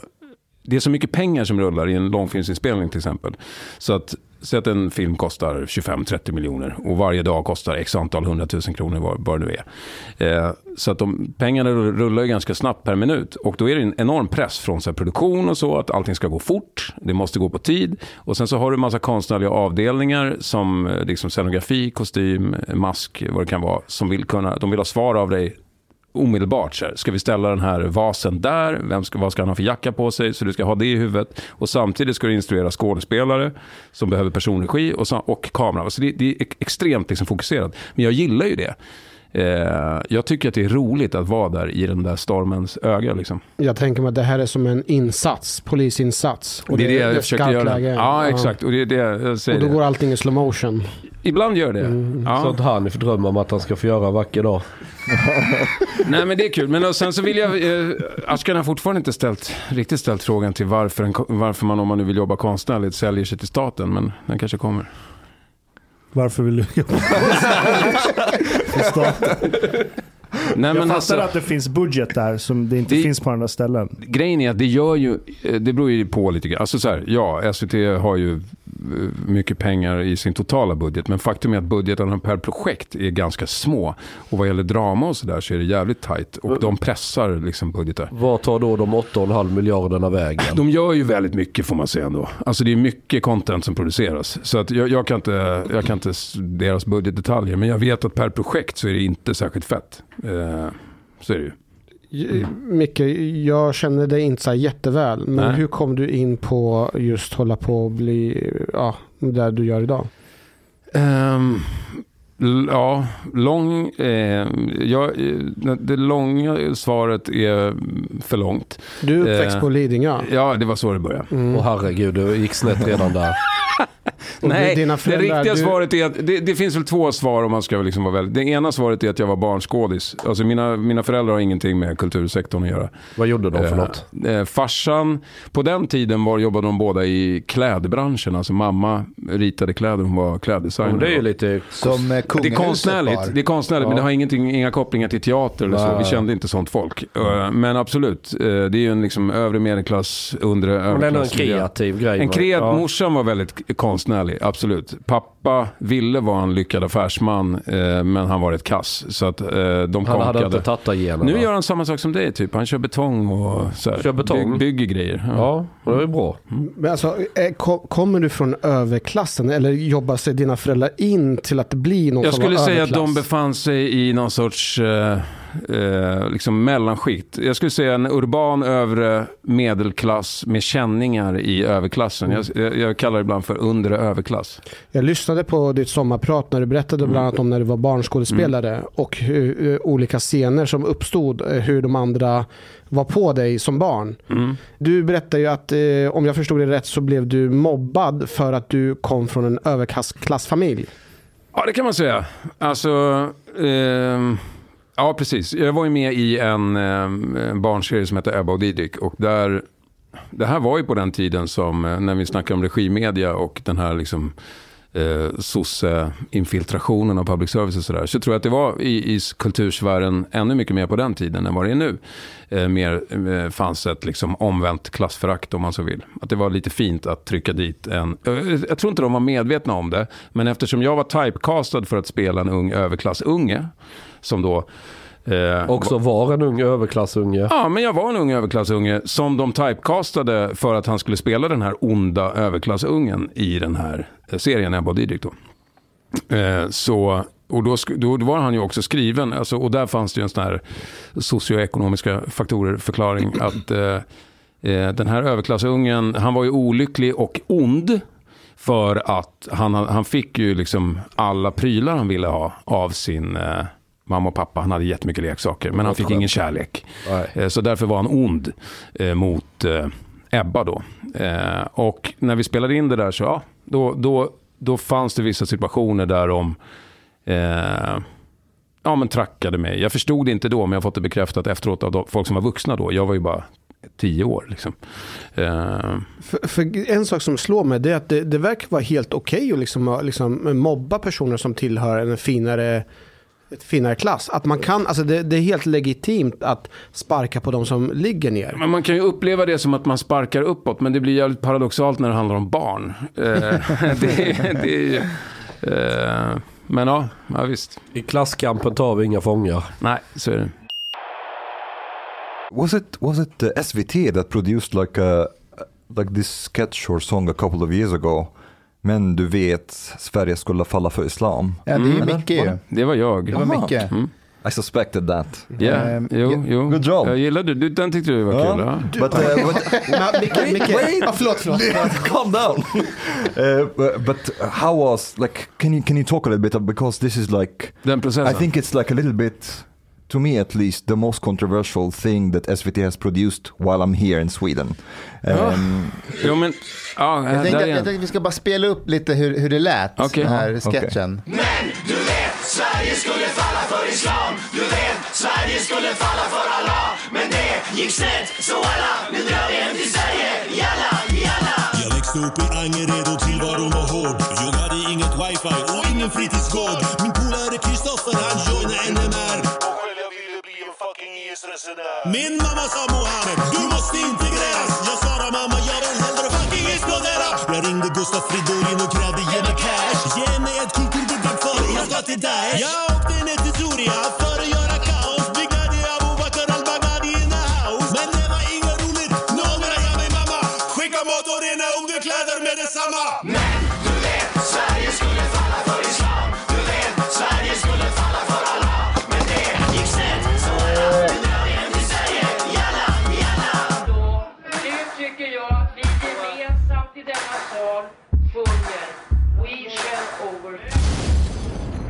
det är så mycket pengar som rullar i en långfilmsinspelning till exempel. Så att en film kostar 25-30 miljoner och varje dag kostar x antal 100 000 kronor vad det nu är. Så att pengarna rullar ju ganska snabbt per minut, och då är det en enorm press från så här, produktion och så, att allting ska gå fort, det måste gå på tid, och sen så har du en massa konstnärliga avdelningar som liksom scenografi, kostym, mask, vad det kan vara, som vill ha svar av dig omedelbart. Så här, ska vi ställa den här vasen där? Vad ska han ha för jacka på sig? Så du ska ha det i huvudet. Och samtidigt ska du instruera skådespelare som behöver personregi och kamera. Så det är extremt liksom fokuserat. Men jag gillar ju det. Jag tycker att det är roligt att vara där i den där stormens öga. Liksom. Jag tänker mig att det här är som en insats, polisinsats. Och det är det jag försöker göra. Ja, exakt. Och, då går allting i slow motion. Ibland gör det. Mm. Ja. Så att Hanif drömmer om att han ska få göra vacker dag. Nej, men det är kul. Men sen så vill jag... Ashkan har fortfarande inte riktigt ställt frågan till varför man, om man nu vill jobba konstnärligt, säljer sig till staten. Men den kanske kommer. Varför vill du jobba för staten? Nej, men jag fattar att det finns budget där som det inte finns på andra ställen. Grejen är att det beror ju på lite grann. Alltså så här, ja, SVT har ju mycket pengar i sin totala budget, men faktum är att budgeten per projekt är ganska små, och vad gäller drama och sådär så är det jävligt tajt, och de pressar liksom budgetar. Vad tar då de 8,5 miljarderna vägen? De gör ju väldigt mycket, får man säga ändå. Alltså det är mycket content som produceras, så att jag kan inte deras budgetdetaljer, men jag vet att per projekt så är det inte särskilt fett. Så är det ju. Micke, jag känner dig inte så jätteväl, men hur kom du in på just hålla på och bli där du gör idag? Det långa svaret är för långt. Du uppväxt på Lidingö. Ja, det var så det började. Och herregud, du gick snett redan där. Nej, det riktiga svaret är att det finns väl två svar om man ska liksom vara väl. Det ena svaret är att jag var barnskådis. Alltså mina föräldrar har ingenting med kultursektorn att göra. Vad gjorde de för något? Farsan, på den tiden jobbade de båda i klädbranschen. Alltså mamma ritade kläder, hon var kläddesigner. Det är ju lite som det är konstnärligt, men det har inga kopplingar till teater eller så. Vi kände inte sånt folk. Men absolut, det är ju en liksom övre medelklass, undre överklass. En kreativ grej. Morsan var väldigt konstnärlig, absolut. Pappa ville vara en lyckad affärsman, men han var ett kass, så att han hade inte tattagener. Nu gör han samma sak som dig typ. Han kör betong och så här, bygger grejer. Ja, det är bra. Men alltså, kommer du från överklassen eller jobbar sig dina föräldrar in till att bli någon sorts överklass? Jag skulle säga att de befann sig i någon sorts liksom mellanskikt. Jag skulle säga en urban övre medelklass med känningar i överklassen. Jag kallar det ibland för undre överklass. Jag lyssnade på ditt sommarprat när du berättade bland annat om när du var barnskådespelare och hur olika scener som uppstod, hur de andra var på dig som barn. Du berättade ju att om jag förstod det rätt så blev du mobbad för att du kom från en överklassfamilj. Ja, det kan man säga. Alltså ja, precis. Jag var ju med i en barnserie som heter Ebba och Didrik, och där, det här var ju på den tiden som när vi snackade om regimedia och den här liksom sosse-infiltrationen av public service och sådär. Så jag tror att det var i kultursfären ännu mycket mer på den tiden än vad det är nu. Mer fanns ett liksom omvänt klassförakt om man så vill. Att det var lite fint att trycka dit en... Jag tror inte de var medvetna om det, men eftersom jag var typecastad för att spela en ung överklassunge som då... också var en ung överklassunge. Ja, men jag var en ung överklassunge som de typecastade för att han skulle spela den här onda överklassungen i den här serien Ebba och Didrik då. Och då var han ju också skriven alltså, och där fanns det ju en sån här socioekonomiska faktorer förklaring att den här överklassungen, han var ju olycklig och ond för att han fick ju liksom alla prylar han ville ha av sin mamma och pappa. Han hade jättemycket leksaker, men han fick ingen kärlek. Nej. Så därför var han ond mot Ebba då. Och när vi spelade in det där så ja, då fanns det vissa situationer där de trackade mig. Jag förstod det inte då, men jag har fått det bekräftat efteråt av folk som var vuxna då. Jag var ju bara 10 år liksom. För en sak som slår mig det är att det verkar vara helt okej att liksom mobba personer som tillhör en finare klass. Att man kan, alltså det är helt legitimt att sparka på de som ligger ner. Men man kan ju uppleva det som att man sparkar uppåt, men det blir jävligt paradoxalt när det handlar om barn. Men ja, visst. I klasskampen tar vi inga fångar. Nej, så är det. Was it SVT that produced like this sketch or song a couple of years ago? Men du vet, Sverige skulle falla för islam. Ja, det är Micke. Det var jag. Det var Micke. Mm. I suspected that. Yeah. Jo. Good job. Jag gillade du. Den tyckte du var kul. Ja. Micke. Calm down. But how was, like, can you talk a little bit? Because this is like, I think it's like a little bit, to me at least, the most controversial thing that SVT has produced while I'm here in Sweden. Jag tänkte att vi ska bara spela upp lite hur det lät, okay. Den här sketchen. Okay. Men du vet, Sverige skulle falla för islam. Du vet, Sverige skulle falla för Allah. Men det gick snett, så alla, nu drar vi hem till Sverige. Jalla, jalla. Jag växte upp i Angered och tillvaron var hård. Jag hade inget wifi och ingen fritidsgård. Min polare Kristoffer, han joinade NMR. Min mamma sa Mohammed, du måste integreras. Jag svarade mamma, jag vill hellre fucking explodera. Jag ringde Gustaf Fridolin och krävde ge mig cash. Ge mig ett kulturbidrag för jag ska till Daesh. Jag åkte ner till Syrien för att göra kaos. Byggade Abu Bakr al-Baghdadi in the house. Men det var inget roligt, någon räkna mig mamma. Skicka mat och rena underkläder med detsamma. Men du vet, Sverige skulle falla för islam. Du vet, Sverige skulle falla för Allah. Men det gick snett, så alla.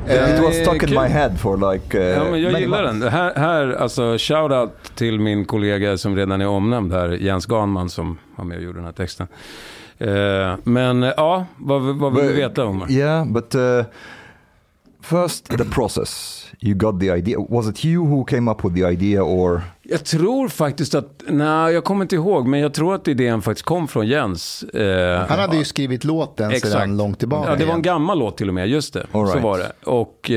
It was stuck in my head for like... jag gillar months. Den. Här alltså, shoutout till min kollega som redan är omnämnd här, Jens Ganman, som var med och gjorde den här texten. Vad vill du veta om? Yeah, but first the process. You got the idea. Was it you who came up with the idea or... Jag tror faktiskt att... Nej, jag kommer inte ihåg. Men jag tror att idén faktiskt kom från Jens. Han hade ju skrivit låten sedan långt tillbaka. Ja, det var en gammal låt till och med. Just det. All right. Så var det. Och...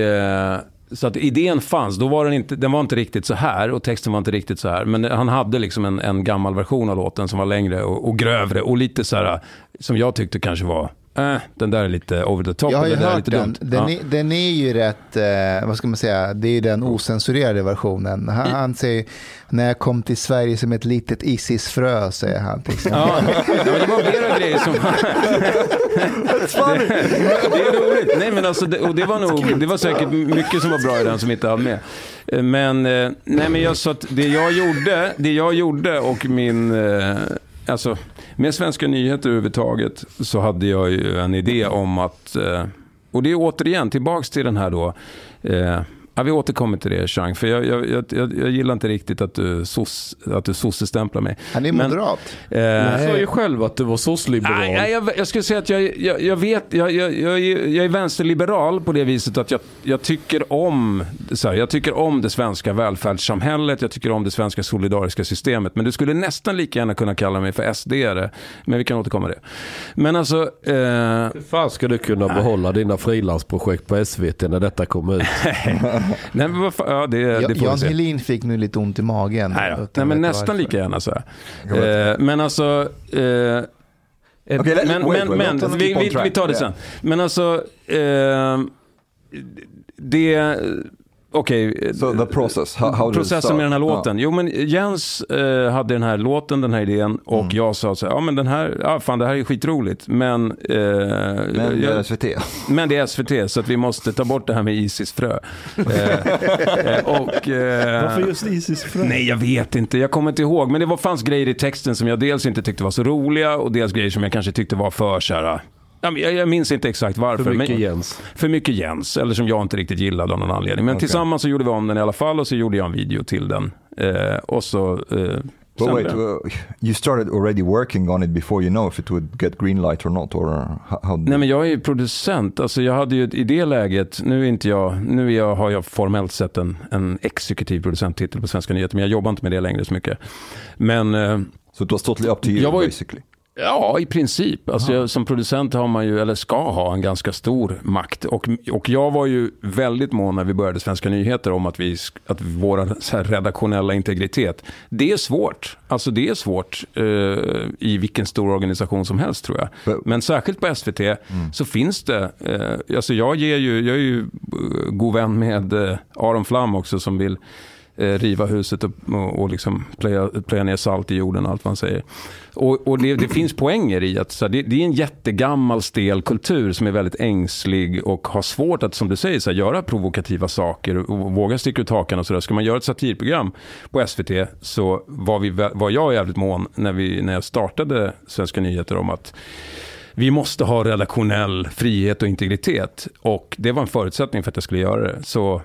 så att idén fanns, då var den var inte riktigt så här och texten var inte riktigt så här, men han hade liksom en gammal version av låten som var längre och grövre och lite så här som jag tyckte kanske var den där är lite over the top, den där är lite dumt. Den är ju rätt vad ska man säga, det är ju den osensurerade versionen. Han säger när jag kom till Sverige som ett litet ISIS-frö, säger han. Ja, det var flera grejer som det är roligt. Nej, men alltså, och det var säkert mycket som var bra i den som inte hade med. Men nej, men jag sa att det jag gjorde och min alltså med Svenska Nyheter överhuvudtaget så hade jag ju en idé om att, och det är återigen tillbaks till den här då Ja, vi återkommer till det, Chang, för jag gillar inte riktigt att du sossestämplar mig. Han är moderat. Men jag sa ju själv att du var sossliberal. Nej, jag skulle säga att jag är vänsterliberal på det viset att jag tycker om så här, jag tycker om det svenska välfärdssamhället, jag tycker om det svenska solidariska systemet, men du skulle nästan lika gärna kunna kalla mig för SD-are, men vi kan återkomma till det. Men alltså hur fan ska du kunna behålla dina frilansprojekt på SVT när detta kommer ut? Nej, men varför? Ja, det Jan Helin fick nu lite ont i magen. Nej, men nästan varför. Lika gärna så. Men alltså men vi tar det sen. Men alltså det okej. So the process. How processen med den här låten. Jo, men Jens hade den här låten, den här idén, och jag sa så här, ja men den här, ja fan det här är skitroligt, men det är SVT. Men det är SVT, så att vi måste ta bort det här med Isis frö. Varför just Isis frö? Nej, jag vet inte. Jag kommer inte ihåg, men det var fanns grejer i texten som jag dels inte tyckte var så roliga, och dels grejer som jag kanske tyckte var för så här. Jag minns inte exakt varför. För mycket Jens. Eller som jag inte riktigt gillade av någon anledning. Men tillsammans så gjorde vi om den i alla fall. Och så gjorde jag en video till den. Och så... But wait, you started already working on it before you know if it would get green light or not, or how? Nej, men jag är ju producent, alltså jag hade ju i det läget, har jag formellt sett en exekutiv producenttitel på Svenska Nyheter, men jag jobbar inte med det längre så mycket. Men so it was totally up to you basically. Ja, i princip. Alltså jag, som producent har man ju, eller ska ha, en ganska stor makt. Och jag var ju väldigt mån när vi började Svenska Nyheter om att vår så här redaktionella integritet, det är svårt. Alltså det är svårt i vilken stor organisation som helst, tror jag. Men särskilt på SVT så finns det... alltså jag är ju god vän med Aron Flam också, som vill riva huset och liksom plöja ner salt i jorden, allt vad han säger. Och det finns poänger i att så här, det är en jättegammal stel kultur som är väldigt ängslig och har svårt att, som du säger, så här, göra provokativa saker och våga sticka ut hakan och sådär. Ska man göra ett satirprogram på SVT, så var jag jävligt mån när jag startade Svenska Nyheter om att vi måste ha redaktionell frihet och integritet, och det var en förutsättning för att jag skulle göra det. Så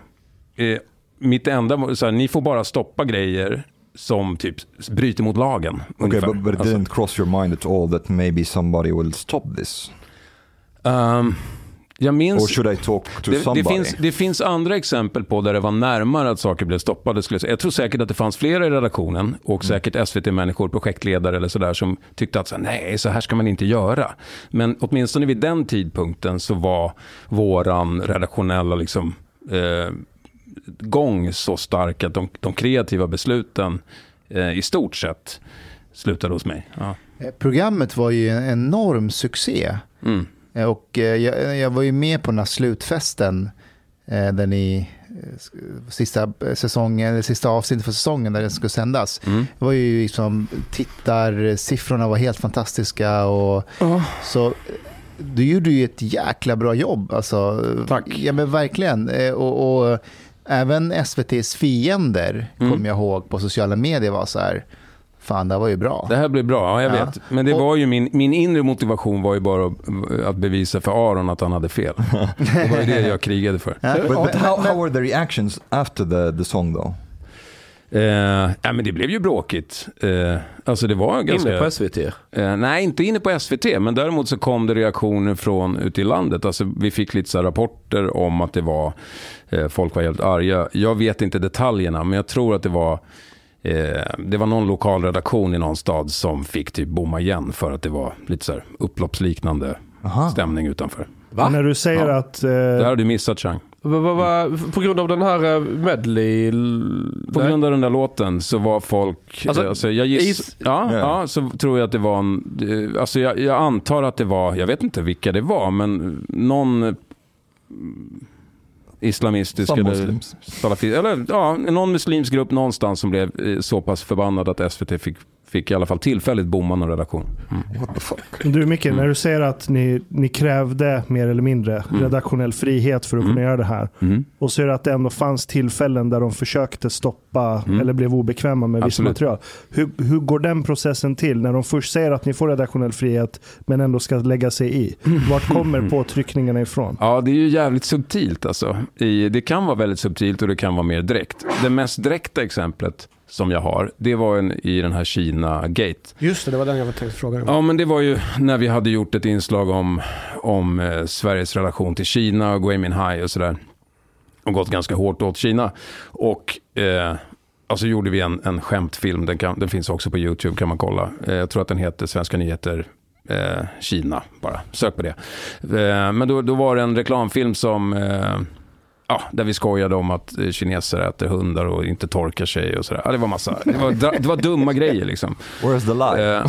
mitt enda, så här, ni får bara stoppa grejer som typ bryter mot lagen. Okay, but it didn't cross your mind at all that maybe somebody will stop this? Jag minns, or should I talk to somebody? Det finns andra exempel på där det var närmare att saker blev stoppade. Jag tror säkert att det fanns flera i redaktionen och säkert SVT-människor, projektledare eller sådär, som tyckte att så här, nej, så här ska man inte göra. Men åtminstone vid den tidpunkten så var våran redaktionella liksom... gång så stark att de kreativa besluten i stort sett slutade hos mig. Ja. Programmet var ju en enorm succé. Mm. Och jag var ju med på den här slutfesten där ni sista avsnittet för säsongen där den skulle sändas. Det var ju liksom, tittarsiffrorna var helt fantastiska och så. Du gjorde ju ett jäkla bra jobb. Alltså, tack. Ja, men verkligen. Och även SVT:s fiender kom jag ihåg på sociala medier var så här, fan, det var ju bra. Det här blev bra, ja, jag vet. Men det var ju min inre motivation var ju bara att bevisa för Aron att han hade fel. Det var ju det jag krigade för. But how were the reactions after the song though? Ja, men det blev ju bråkigt. Alltså det var ganska... Inne på SVT? Nej, inte inne på SVT, men däremot så kom det reaktioner från ute i landet. Alltså vi fick lite så här rapporter om att det var... folk var helt arga. Jag vet inte detaljerna, men jag tror att det var någon lokal redaktion i någon stad som fick typ bomma igen för att det var lite så här upploppsliknande stämning utanför. Va? När du säger att... Det här har du missat, Chang. På grund av den här medley... På grund av den där låten så var folk... Alltså jag så tror jag att det var... Alltså jag antar att det var... Jag vet inte vilka det var, men någon... islamistisk eller någon muslimsk grupp någonstans som blev så pass förbannad att SVT fick fick i alla fall tillfälligt bomma någon redaktion. Mm. What the fuck? Du Micke, när du säger att ni krävde mer eller mindre redaktionell frihet för att kunna göra det här, och ser att det ändå fanns tillfällen där de försökte stoppa eller blev obekväma med vissa material. Hur går den processen till när de först säger att ni får redaktionell frihet men ändå ska lägga sig i? Vart kommer påtryckningarna ifrån? Ja, det är ju jävligt subtilt alltså. Det kan vara väldigt subtilt och det kan vara mer direkt. Det mest direkta exemplet som jag har, det var i den här Kina-gate. Just det, det var den jag tänkte fråga dig. Ja, men det var ju när vi hade gjort ett inslag om Sveriges relation till Kina och Gui Minhai och sådär. Och gått ganska hårt åt Kina. Och alltså gjorde vi en skämtfilm, den finns också på YouTube, kan man kolla. Jag tror att den heter Svenska Nyheter Kina, bara sök på det. Men då var det en reklamfilm som... där vi skojade om att kineser äter hundar och inte torkar sig och sådär. Ja, det var massa. Det var dumma grejer liksom. Where's the lie?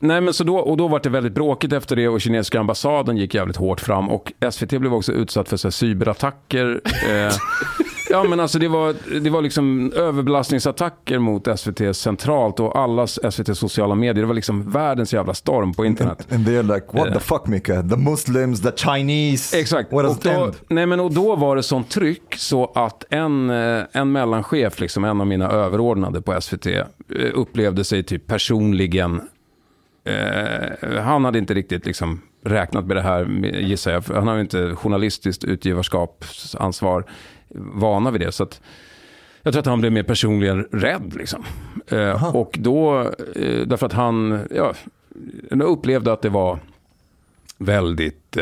Nej, men så då var det väldigt bråkigt efter det, och kinesiska ambassaden gick jävligt hårt fram, och SVT blev också utsatt för så här cyberattacker. Ja, men alltså det var liksom överbelastningsattacker mot SVT centralt och allas SVT sociala medier. Det var liksom världens jävla storm på internet. And they're like, what the fuck, Mika? The Muslims, the Chinese. Exakt. Och då var det sånt tryck så att en mellanchef, liksom en av mina överordnade på SVT, upplevde sig typ personligen... han hade inte riktigt liksom räknat med det här, gissar jag. Han har inte journalistiskt utgivarskapsansvar, vana vid det, så att jag tror att han blev mer personligen rädd liksom. Och då därför att han upplevde att det var väldigt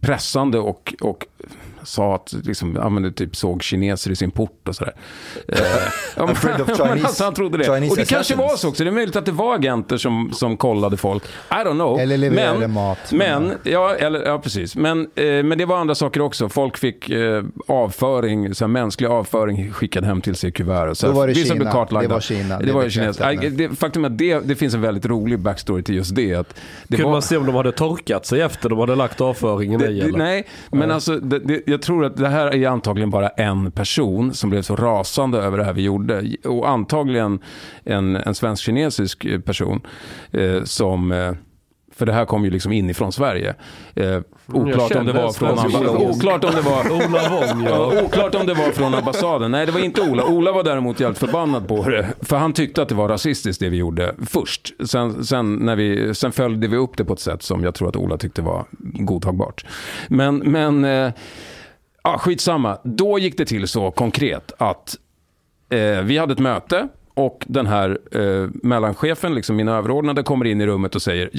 pressande och sa att liksom, typ såg kineser i sin port och sådär. Han trodde det. Chinese och det kanske var så också. Det är möjligt att det var agenter som kollade folk. I don't know. Eller levererade mat. Precis. Men det var andra saker också. Folk fick avföring, så här, mänsklig avföring skickad hem till sig i kuvert. Och så här, då var det Kina. Det var Kina. Faktum är att det finns en väldigt rolig backstory till just det. Att det kunde man se om de hade torkat sig efter de hade lagt avföringen i. Nej, men alltså... jag tror att det här är antagligen bara en person som blev så rasande över det här vi gjorde, och antagligen en svensk-kinesisk person som för det här kom ju liksom inifrån Sverige. Oklart om det var från ambassaden. Nej, det var inte Ola. Ola var däremot helt förbannad på det, för han tyckte att det var rasistiskt det vi gjorde först. Sen följde vi upp det på ett sätt som jag tror att Ola tyckte var godtagbart. Men skitsamma. Då gick det till så konkret att vi hade ett möte. Och den här mellanchefen, liksom min överordnade, kommer in i rummet och säger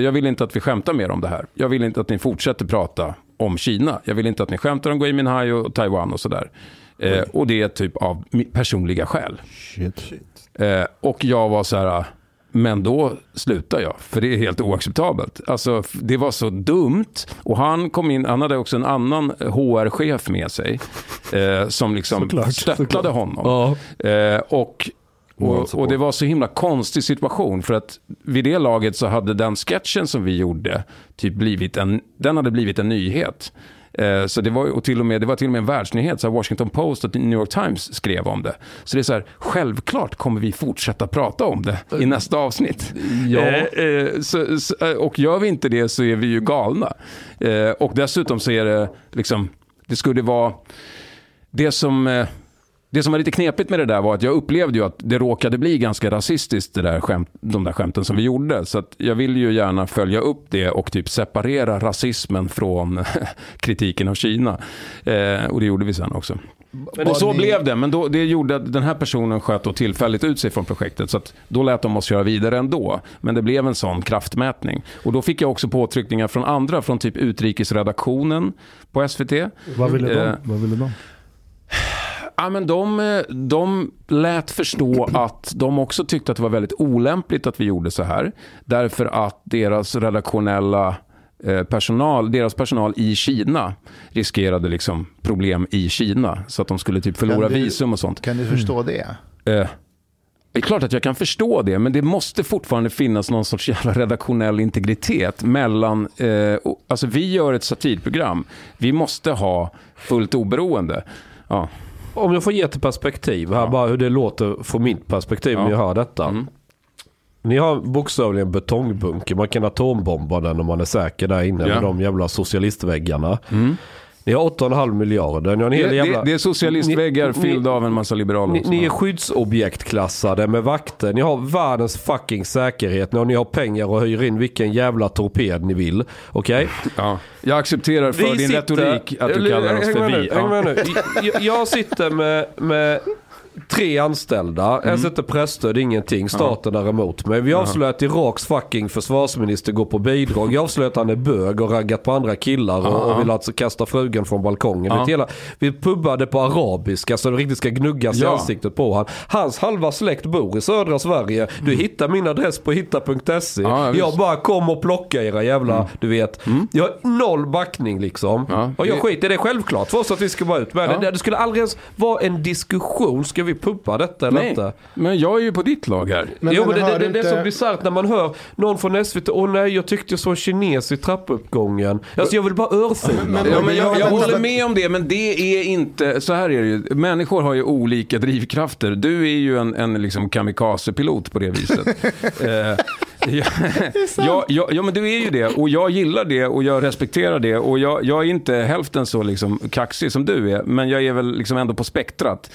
jag vill inte att vi skämtar mer om det här. Jag vill inte att ni fortsätter prata om Kina. Jag vill inte att ni skämtar om Gui Minhai och Taiwan och sådär. Och det är typ av personliga skäl. Shit. Och jag var så här... Men då slutar jag, för det är helt oacceptabelt. Alltså, det var så dumt. Och han kom in, han hade också en annan HR-chef med sig som liksom stöttade honom. Ja. Och det var så himla konstig situation, för att vid det laget så hade den sketchen som vi gjorde typ blivit en nyhet. Så det var, och till och med en världsnyhet, så Washington Post och New York Times skrev om det. Så det är så här, självklart kommer vi fortsätta prata om det i nästa avsnitt. Ja. Och gör vi inte det så är vi ju galna. Och dessutom så är det liksom, det skulle vara det som var lite knepigt med det där var att jag upplevde ju att det råkade bli ganska rasistiskt, de där skämten som vi gjorde. Så att jag vill ju gärna följa upp det och typ separera rasismen från kritiken av Kina. Och det gjorde vi sen också. Och så blev det. Men då, det gjorde att den här personen sköt och tillfälligt ut sig från projektet. Så att då lät de oss köra vidare ändå. Men det blev en sån kraftmätning. Och då fick jag också påtryckningar från andra, från typ utrikesredaktionen på SVT. Vad ville de? Ja, men de lät förstå att de också tyckte att det var väldigt olämpligt att vi gjorde så här, därför att deras redaktionella personal, deras personal i Kina riskerade liksom problem i Kina, så att de skulle typ förlora visum och sånt. Kan du förstå det? Det är klart att jag kan förstå det, men det måste fortfarande finnas någon sorts jävla redaktionell integritet mellan... alltså vi gör ett satirprogram. Vi måste ha fullt oberoende. Ja. om jag får ge ett perspektiv här, bara hur det låter från mitt perspektiv när jag hör detta. Mm. Ni har bokstavligen betongbunker. Man kan atombomba den om man är säker där inne med de jävla socialistväggarna. Mm. Ni har 8,5 miljarder. Ni har en hel jävla... det är socialistväggar fyllda av en massa liberaler. Ni är skyddsobjektklassade med vakter. Ni har världens fucking säkerhet. Och ni har pengar och höjer in vilken jävla torped ni vill. Okej? Okay? Ja. Jag accepterar för din retorik att du kallar oss för vi. Jag sitter med 3 anställda. Jag sätter pressstöd, ingenting. Staten är emot mig. Vi avslöjar att Iraks fucking försvarsminister går på bidrag. Jag avslöjar att han är bög och raggat på andra killar och vill alltså kasta frugan från balkongen. Vi pubbade på arabiska så det riktigt ska gnuggas i ansiktet på han. Hans halva släkt bor i södra Sverige. Du hittar min adress på hitta.se. Jag bara kom och plocka era jävla, du vet. Jag har noll backning liksom. Och jag skiter i det självklart. För oss att vi ska vara ut med det. Det skulle aldrig ens vara en diskussion. Ska vi pumpa detta eller inte? Men jag är ju på ditt lag här. Men det är så bizarrt när man hör någon från SVT, jag tyckte jag såg kines i trappuppgången. Alltså jag vill bara örfila. Jag håller med om det, men det är inte, så här är det ju. Människor har ju olika drivkrafter. Du är ju en liksom kamikazepilot på det viset. Ja, men du är ju det. Och jag gillar det och jag respekterar det. Och jag är inte hälften så liksom kaxig som du är. Men jag är väl liksom ändå på spektrat.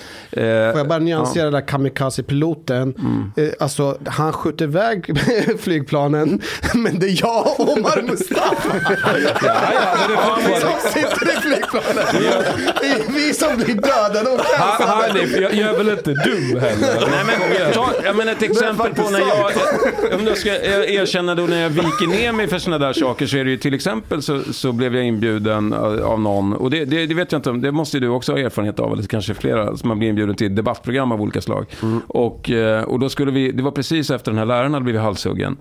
Får jag bara nyansera den där kamikaze-piloten. Alltså, han skjuter iväg flygplanen. Men det är jag och Omar Mustafa. Det är vi som sitter i flygplanen. Det är vi som blir dödade. Jag är väl inte dum heller. Nej, men ett exempel på när jag erkänner då när jag viker ner mig för såna där saker, så är det ju till exempel så blev jag inbjuden av någon. Och det vet jag inte om. Det måste ju du också ha erfarenhet av. Eller kanske flera som har blivit inbjuden till debattprogram av olika slag. Och då skulle vi, det var precis efter den här läraren hade blivit halshuggen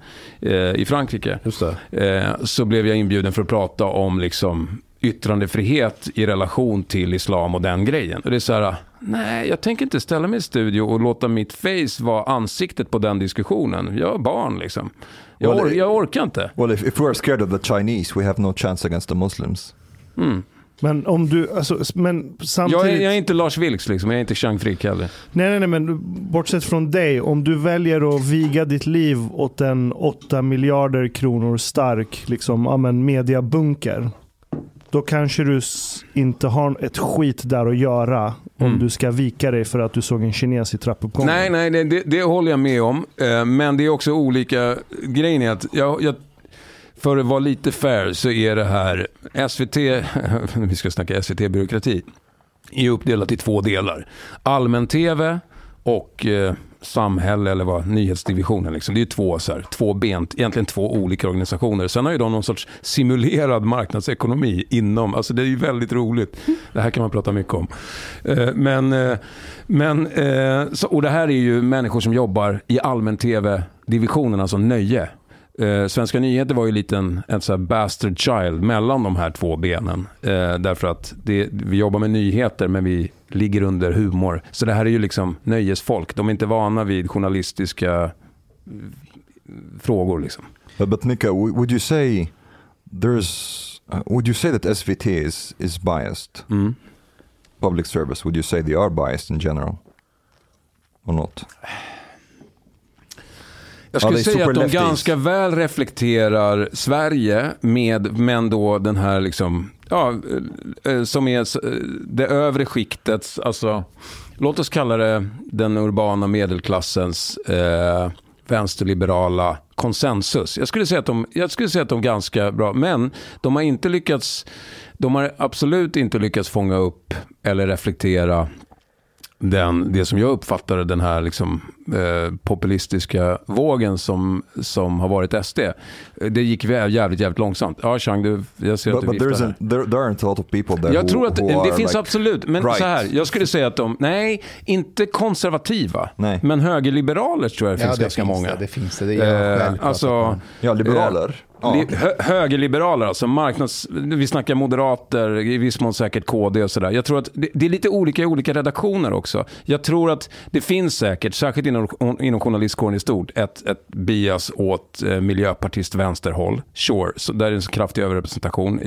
i Frankrike. Just det. Så blev jag inbjuden för att prata om liksom yttrandefrihet i relation till islam och den grejen. Och det är så här, nej, jag tänker inte ställa mig i studio och låta mitt face vara ansiktet på den diskussionen. Jag är barn liksom. Jag orkar inte. Well, if we're scared of the Chinese, we have no chance against the Muslims. Mm. Men om du, alltså, men samtidigt... Jag är inte Lars Vilks liksom, jag är inte Chang Frick heller. Nej, men bortsett från dig, om du väljer att viga ditt liv åt en 8 miljarder kronor stark liksom, mediabunker, då kanske du inte har ett skit där att göra om du ska vika dig för att du såg en kines i trappuppgången. Nej, det håller jag med om. Men det är också olika grejer. Att jag för att vara lite fair så är det här SVT, vi ska snacka SVT-byråkrati, är uppdelat i 2 delar. Allmän-tv och samhälle eller vad, nyhetsdivisionen liksom. Det är ju 2 olika organisationer. Sen har ju de någon sorts simulerad marknadsekonomi inom, alltså det är ju väldigt roligt. Det här kan man prata mycket om. Och det här är ju människor som jobbar i allmän-tv-divisionen, alltså nöje. Svenska Nyheter var ju en så här bastard child mellan de här 2 benen. Därför att vi jobbar med nyheter men vi ligger under humor. Så det här är ju liksom nöjesfolk. De är inte vana vid journalistiska frågor liksom. But Mika, would you say that SVT is biased? Mm. Public service, would you say they are biased in general? Or not? Jag skulle säga att de ganska väl reflekterar Sverige men då den här liksom, som är det övre skiktets, alltså låt oss kalla det den urbana medelklassens vänsterliberala konsensus. Jag skulle säga att de är ganska bra, men de har absolut inte lyckats fånga upp eller reflektera det som jag uppfattade den här liksom, populistiska vågen som har varit SD. Det gick jävligt långsamt. Ja, Chang, jag ser att du viftar. There aren't a lot of people there. Jag tror att det finns absolut, men right. Så här, jag skulle säga att de, nej, inte konservativa, nej. Men högerliberaler tror jag det finns ganska många. Det finns det. Alltså, liberaler. Ja. Högerliberaler, alltså vi snackar moderater, i viss mån säkert KD och sådär. Jag tror att det är lite olika i olika redaktioner också. Jag tror att det finns säkert, särskilt inom journalistkåren i stort, ett bias åt miljöpartist vänsterhåll. Sure, så där är en så kraftig överrepresentation.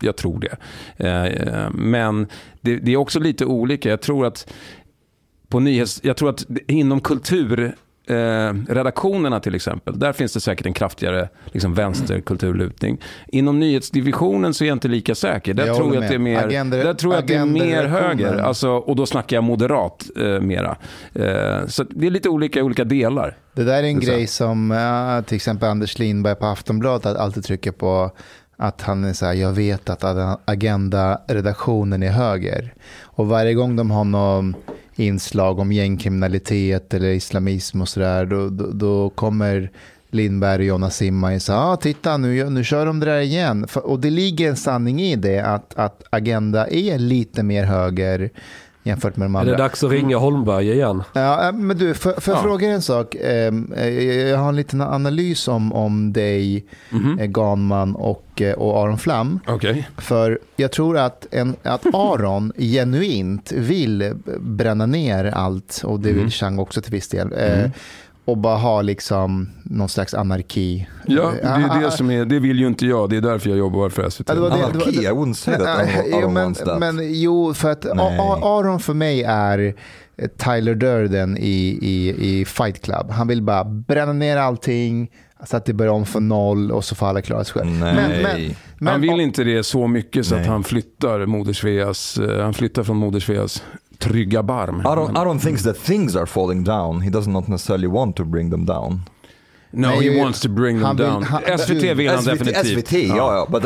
Jag tror det. Men det är också lite olika. Jag tror att inom kultur redaktionerna till exempel, där finns det säkert en kraftigare liksom vänsterkulturlutning. Inom nyhetsdivisionen så är jag inte lika säker. Där tror jag att det är mer agender, där tror jag att det är mer höger, alltså, och då snackar jag moderat mera. Så det är lite olika delar. Det där är en grej som till exempel Anders Lindberg på Aftonbladet alltid trycker på, att han är så här: jag vet att Agenda-redaktionen är höger. Och varje gång de har någon inslag om gängkriminalitet eller islamism och sådär, då kommer Lindberg och Jonas Simma och säger, titta nu kör de det där igen. Och det ligger en sanning i det, att Agenda är lite mer höger jämfört med de andra. Är det dags att ringa Holmberg igen? Ja, men du, för fråga en sak. Jag har en liten analys om dig, Ganman och Aron Flam. Okay. För jag tror att Aron genuint vill bränna ner allt, och det vill Chang också till viss del. Och bara ha liksom någon slags anarki. Ja, det är det som är, det vill ju inte jag. Det är därför jag jobbar för SVT. Anarki är onsidigt. Jo, för att Aron för mig är Tyler Durden i Fight Club. Han vill bara bränna ner allting så att det börjar om för noll och så får alla klara sig själv. Men han vill inte det så mycket så att han flyttar från Moder Sveas trygga barm. I don't think that things are falling down. He does not necessarily want to bring them down. No, he wants to bring them down. SVT vill han definitivt. SVT, ja. But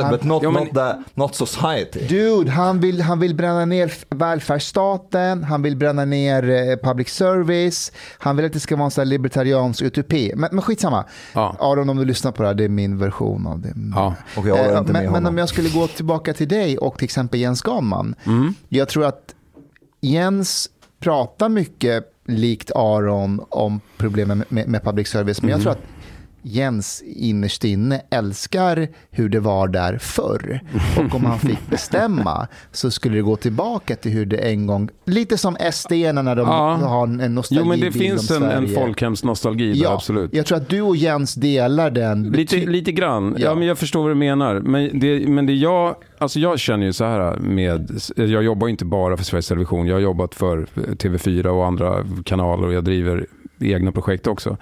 not society. Dude, han vill bränna ner välfärdsstaten. Han vill bränna ner public service. Han vill att det ska vara en sån libertarians utopi. Men skitsamma. Ja. Aron, om du lyssnar på det här, det är min version av det. Ja. Okay, men om jag skulle gå tillbaka till dig och till exempel Jens Ganman. Jag tror att Jens pratar mycket likt Aron om problemen med public service, men jag tror att Jens innerst inne älskar hur det var där förr, och om han fick bestämma så skulle det gå tillbaka till hur det en gång, lite som SD-erna när de har en nostalgi. Jo, men det finns en folkhemsnostalgi där, absolut. Jag tror att du och Jens delar den lite grann. Ja, men jag förstår vad du menar, men det jag, alltså jag känner ju så här jag jobbar inte bara för Sveriges Television, jag har jobbat för TV4 och andra kanaler, och jag driver egna projekt också.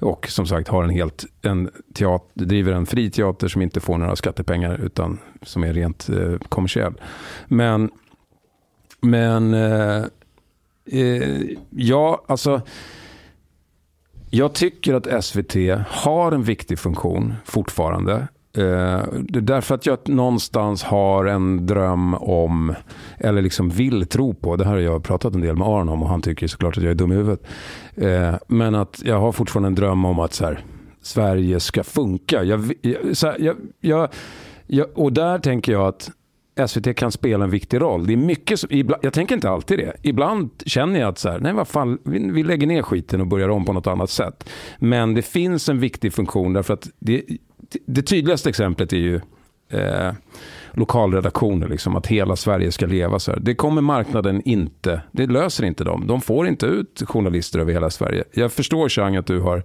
Och som sagt har driver en fri teater som inte får några skattepengar utan som är rent kommersiell. Jag tycker att SVT har en viktig funktion fortfarande. Det är därför att jag någonstans har en dröm om, eller liksom vill tro på, det här har jag pratat en del med Aron om och han tycker såklart att jag är dum i huvudet, men att jag har fortfarande en dröm om att så här, Sverige ska funka, och där tänker jag att SVT kan spela en viktig roll. Det är mycket som, jag tänker inte alltid det. Ibland känner jag att så här, nej vad fan, vi lägger ner skiten och börjar om på något annat sätt. Men det finns en viktig funktion därför att det tydligaste exemplet är ju lokalredaktioner, liksom, att hela Sverige ska leva så här. Det kommer marknaden inte, det löser inte dem. De får inte ut journalister över hela Sverige. Jag förstår, Chang, att du har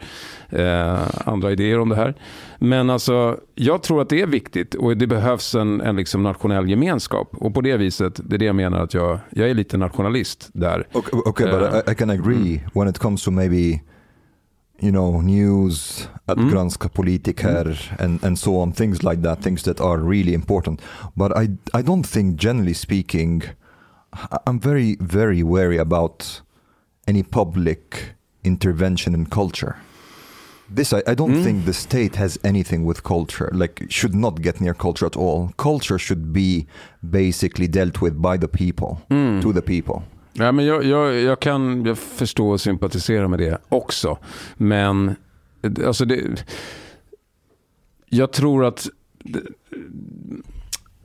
andra idéer om det här. Men alltså, jag tror att det är viktigt, och det behövs en liksom nationell gemenskap. Och på det viset, det är det jag menar, att jag är lite nationalist där. Okay, but I can agree when it comes to maybe... you know, news, att granska politiker and so on, things like that, things that are really important. But I don't think, generally speaking, I'm very, very wary about any public intervention in culture. This, I don't think the state has anything with culture, like should not get near culture at all. Culture should be basically dealt with by the people, to the people. Ja, men jag förstår och sympatisera med det också. Men alltså jag tror att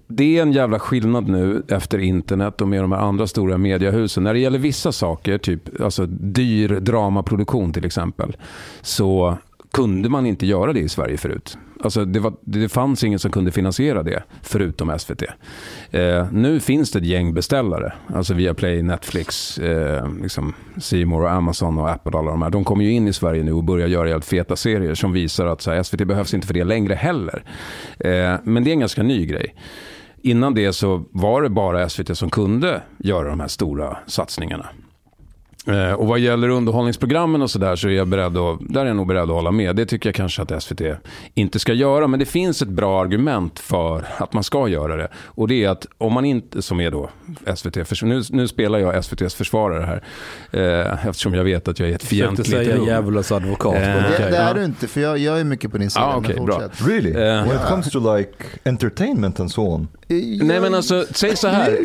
det är en jävla skillnad nu efter internet och med de här andra stora mediehusen. När det gäller vissa saker, typ alltså dyr dramaproduktion till exempel, så kunde man inte göra det i Sverige förut. Alltså det fanns ingen som kunde finansiera det förutom SVT. Nu finns det ett gäng beställare. Alltså via Play, Netflix, liksom C More, Amazon och Apple och alla de här. De kommer ju in i Sverige nu och börjar göra helt feta serier som visar att så här, SVT behövs inte för det längre heller. Men det är en ganska ny grej. Innan det så var det bara SVT som kunde göra de här stora satsningarna. Och vad gäller underhållningsprogrammen och sådär så är jag beredd att, där är jag nog beredd att hålla med. Det tycker jag kanske att SVT inte ska göra, men det finns ett bra argument för att man ska göra det. Och det är att om man inte, som är då SVT, nu spelar jag SVTs försvarare här, eftersom jag vet att jag är ett fientligt rum. Jag djävulas advokat. Okay. Det är du inte, för jag är mycket på din sida. Okay, bra. Really? When it comes to like entertainment and so on. Nej men alltså, säg så här,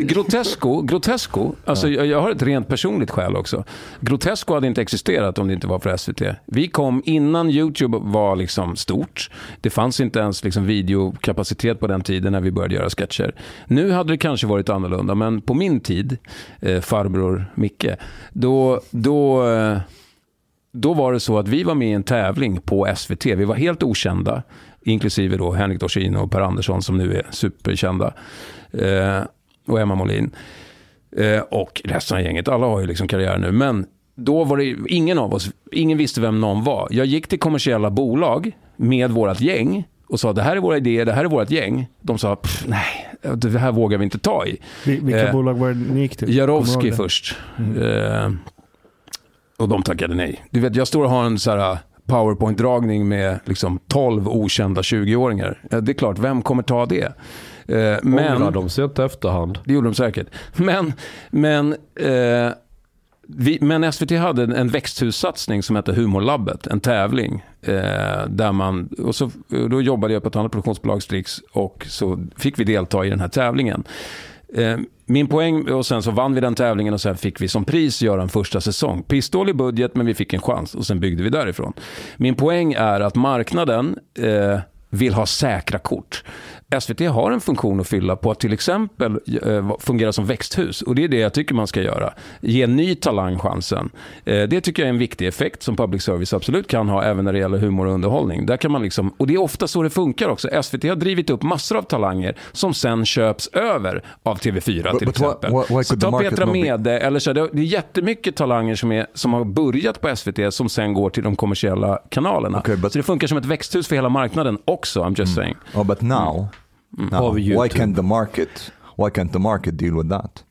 Grotesco, alltså jag har ett rent personligt skäl också. Grotesco hade inte existerat om det inte var för SVT. Vi kom innan YouTube var liksom stort. Det fanns inte ens liksom videokapacitet på den tiden när vi började göra sketcher. Nu hade det kanske varit annorlunda, men på min tid, farbror Micke, då var det så att vi var med i en tävling på SVT. Vi var helt okända, inklusive då Henrik Dorsin och Per Andersson som nu är superkända, och Emma Molin och resten av gänget. Alla har ju liksom karriär nu, men då var det ingen visste vem någon var. Jag gick till kommersiella bolag med vårat gäng och sa, det här är våra idéer, det här är vårt gäng. De sa, nej, det här vågar vi inte ta i. Vilka bolag var ni gick till? Jarowski först. Och de tackade nej. Du vet, jag står och har en så här PowerPoint-dragning med liksom 12 okända 20-åringar. Det är klart, vem kommer ta det? Men de sett efterhand. Det gjorde de säkert. Men SVT hade en växthussatsning som hette Humorlabbet, en tävling där man, och så då jobbade jag på ett annat produktionsbolag, Strix, och så fick vi delta i den här tävlingen. Min poäng, och sen så vann vi den tävlingen och sen fick vi som pris göra en första säsong. Pissdålig budget, men vi fick en chans och sen byggde vi därifrån. Min poäng är att marknaden vill ha säkra kort. SVT har en funktion att fylla på att till exempel fungera som växthus, och det är det jag tycker man ska göra. Ge ny talang chansen. Det tycker jag är en viktig effekt som public service absolut kan ha även när det gäller humor och underhållning. Där kan man liksom, och det är ofta så det funkar också. SVT har drivit upp massor av talanger som sen köps över av TV4 till exempel. Så ta Petra Mede eller så, det är jättemycket talanger som har börjat på SVT som sen går till de kommersiella kanalerna. Okay, så det funkar som ett växthus för hela marknaden också, I'm just saying. Oh, but now why can't the market deal with that?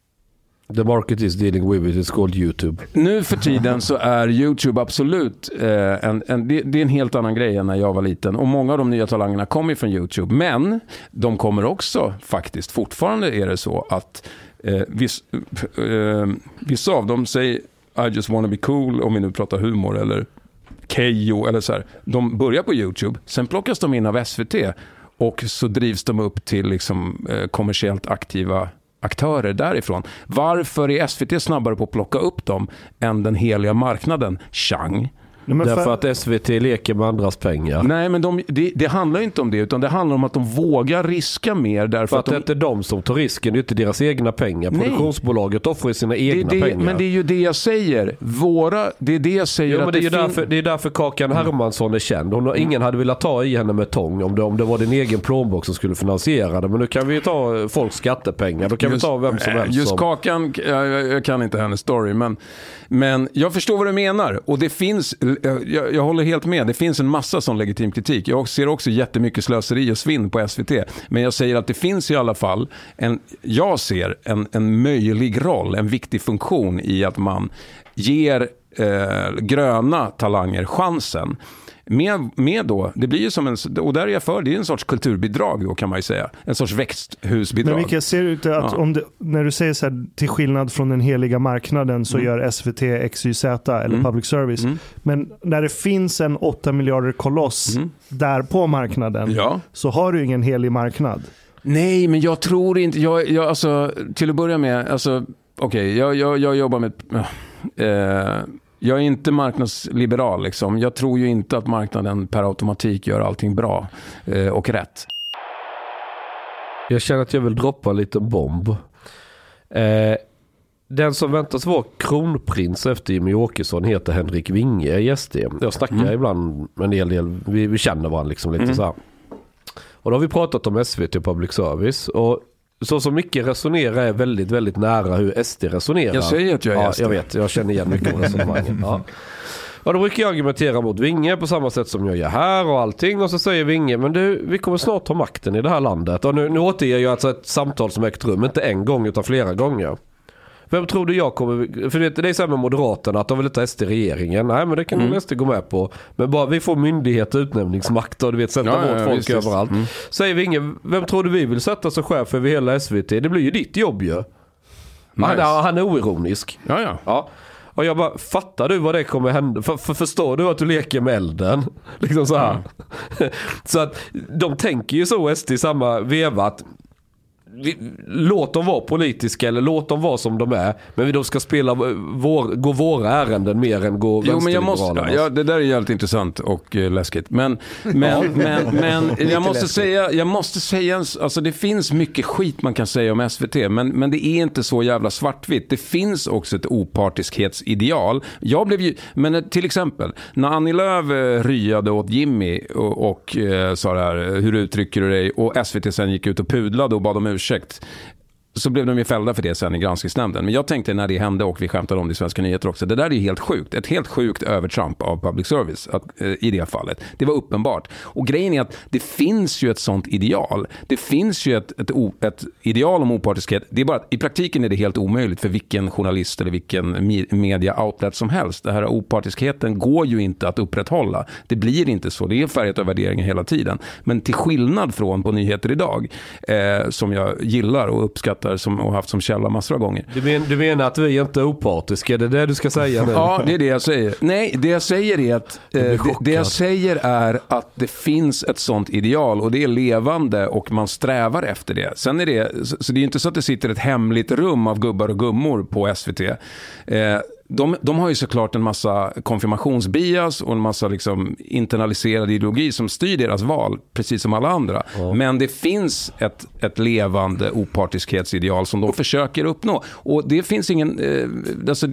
The market is dealing with it. It's called YouTube. Nu för tiden så är YouTube absolut det är en helt annan grej än när jag var liten. Och många av de nya talangerna kommer från YouTube. Men de kommer också faktiskt, fortfarande är det så att vissa av dem säger I just wanna be cool, om vi nu pratar humor, eller Kejo eller så här. De börjar på YouTube, sen plockas de in av SVT och så drivs de upp till liksom kommersiellt aktiva aktörer därifrån. Varför är SVT snabbare på att plocka upp dem än den heliga marknaden? Chang. Därför att SVT leker med andras pengar. Nej, men det handlar inte om det, utan det handlar om att de vågar riska mer. Därför att det är inte de som tar risken, det är inte deras egna pengar. Nej. Produktionsbolaget offrar sina egna pengar. Men det är ju det jag säger. Det är det jag säger. Jo, att det är därför, det är därför Kakan Hermansson är känd. Ingen hade velat ta i henne med tång om det var din egen plånbok som skulle finansiera det. Men nu kan vi ta folks skattepengar. Då kan vi ta vem som helst. Just Kakan, jag kan inte hennes story. Men jag förstår vad du menar. Och det finns... Jag håller helt med. Det finns en massa sån legitim kritik. Jag ser också jättemycket slöseri och svinn på SVT. Men jag säger att det finns i alla fall en möjlig roll, en viktig funktion i att man ger gröna talanger chansen. Med då, det blir ju som en, och där är jag för, det är en sorts kulturbidrag då, kan man ju säga, en sorts växthusbidrag. Men Mikael, ser ut att om det, när du säger så här, till skillnad från den heliga marknaden så gör SVT, XYZ eller public service, men när det finns en 8 miljarder koloss där på marknaden, så har du ingen helig marknad. Nej, men jag tror inte, jag alltså, till att börja med, alltså okej, jag jobbar med jag är inte marknadsliberal liksom. Jag tror ju inte att marknaden per automatik gör allting bra och rätt. Jag känner att jag vill droppa en liten bomb. Den som väntas vara kronprins efter Jimmy Åkesson heter Henrik Vinge i SD. Jag snackar ibland en del, vi känner varandra liksom lite så här. Och då har vi pratat om SVT och public service, och så som mycket resonerar är väldigt, väldigt nära hur SD resonerar. Jag säger att jag är SD. Ja, jag vet, jag känner igen mycket av resonemangen. Ja. Och då brukar jag argumentera mot Vinge på samma sätt som jag gör här och allting. Och så säger Vinge, men du, vi kommer snart ha makten i det här landet. Och nu återger jag alltså ett samtal som ägt rum, inte en gång utan flera gånger. Vem tror du jag kommer... För det är så här med Moderaterna, att de vill inte ha SD-regeringen. Nej, men det kan de SD gå med på. Men bara vi får myndighet och utnämningsmakt och du vet, sätta vårt folk visst, överallt. Mm. Säger vi ingen, vem tror du vi vill sätta som chef över hela SVT? Det blir ju ditt jobb ju. Nice. Han är oironisk. Ja. Och jag bara, fattar du vad det kommer hända? Förstår du att du leker med elden? Liksom så här. Så att de tänker ju så, SD, i samma veva att låt dem vara politiska eller låt dem vara som de är, men de ska spela gå våra ärenden mer än gå vänsterliberala. Ja, det där är jävligt intressant och läskigt, men jag måste säga alltså det finns mycket skit man kan säga om SVT, men det är inte så jävla svartvitt. Det finns också ett opartiskhetsideal. Men till exempel när Annie Lööf ryade åt Jimmy och sa det här, hur uttrycker du dig, och SVT sen gick ut och pudlade och bad om ursäkt, så blev de ju fällda för det sen i granskningsnämnden. Men jag tänkte när det hände, och vi skämtade om det i Svenska Nyheter också, det där är ju helt sjukt. Ett helt sjukt övertramp av public service i det fallet. Det var uppenbart. Och grejen är att det finns ju ett sånt ideal. Det finns ju ett ideal om opartiskhet. Det är bara att i praktiken är det helt omöjligt för vilken journalist eller vilken media-outlet som helst. Det här opartiskheten går ju inte att upprätthålla. Det blir inte så. Det är färgat av värderingen hela tiden. Men till skillnad från på Nyheter idag, som jag gillar och uppskattar och haft som källa massor av gånger. Du menar att vi är inte opartiska? Är det det du ska säga nu? Ja, det är det jag säger. Nej, det jag säger är att det finns ett sånt ideal, och det är levande och man strävar efter det. Sen är det, så det är inte så att det sitter ett hemligt rum av gubbar och gummor på SVT. De har ju såklart en massa konfirmationsbias och en massa liksom internaliserad ideologi som styr deras val, precis som alla andra. Ja. Men det finns ett levande opartiskhetsideal som de försöker uppnå. Och det finns ingen... Alltså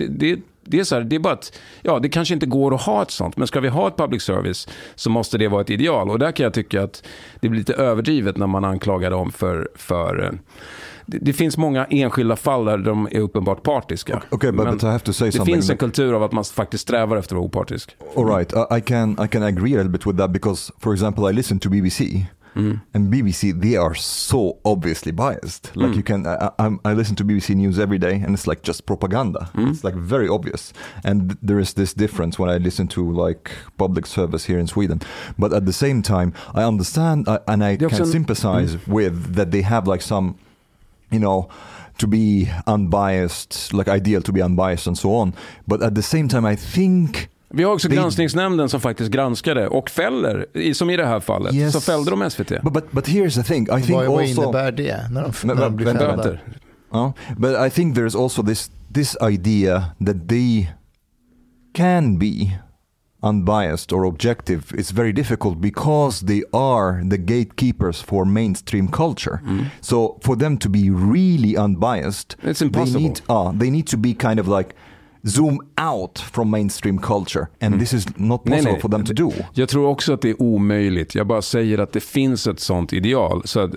det är så här, det är bara att, ja, det kanske inte går att ha ett sånt, men ska vi ha ett public service så måste det vara ett ideal. Och där kan jag tycka att det blir lite överdrivet när man anklagar dem för det finns många enskilda fall där de är uppenbart partiska. Okay, but I have to say something. Det finns en kultur av att man faktiskt strävar efter att vara opartisk. All right, I can agree a little bit with that, because for example I listen to BBC. And BBC, they are so obviously biased. Like you can, I listen to BBC News every day, and it's like just propaganda. It's like very obvious. And there is this difference when I listen to like public service here in Sweden. But at the same time, I understand and I can sympathize with that they have like some, you know, to be unbiased, like ideal to be unbiased and so on. But at the same time, I think... Vi har också granskningsnämnden som faktiskt granskade och fäller, som i det här fallet, yes, så fällde de SVT. But here's the thing, I think also innebär det när de blir fällda. But I think there's also this idea that they can be unbiased or objective. It's very difficult because they are the gatekeepers for mainstream culture. So for them to be really unbiased, it's impossible. They need to be kind of like zoom out from mainstream culture, and this is not possible for them to do. Jag tror också att det är omöjligt. Jag bara säger att det finns ett sånt ideal så att,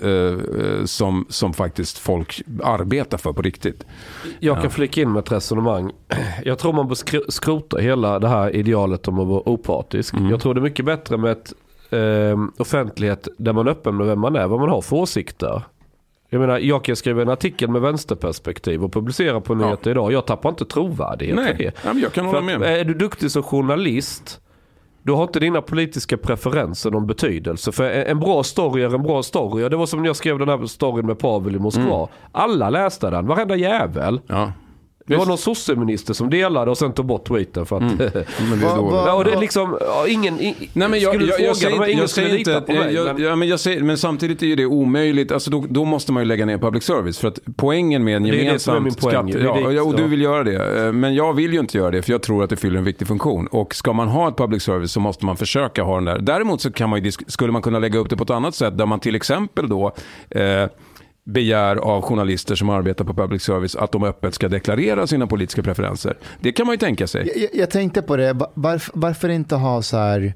som faktiskt folk arbetar för på riktigt. Jag kan flicka in med ett resonemang. Jag tror man bör skrota hela det här idealet om att vara opartisk. Jag tror det är mycket bättre med ett offentlighet där man är öppen med vem man är, vad man har för åsikter. Jag menar, jag kan skriva en artikel med vänsterperspektiv och publicera på Nyheter idag. Jag tappar inte trovärdighet för det. Ja, men jag kan hålla med. Är du duktig som journalist, då har inte dina politiska preferenser någon betydelse. För en bra story är en bra story. Det var som när jag skrev den här storyn med Pavel i Moskva. Alla läste den, varenda jävel. Ja. Det var någon socialminister som delade och sen tog bort tweeten för att men det är dåligt. Ja, och det är liksom ingen jag säger men samtidigt är ju det omöjligt. Alltså då måste man ju lägga ner public service, för att poängen med en gemensam skatt. Ja, och du vill göra det, men jag vill ju inte göra det, för jag tror att det fyller en viktig funktion, och ska man ha ett public service så måste man försöka ha den där. Däremot så kan man skulle man kunna lägga upp det på ett annat sätt, där man till exempel då begär av journalister som arbetar på public service att de öppet ska deklarera sina politiska preferenser. Det kan man ju tänka sig. Jag tänkte på det. Varför inte ha så här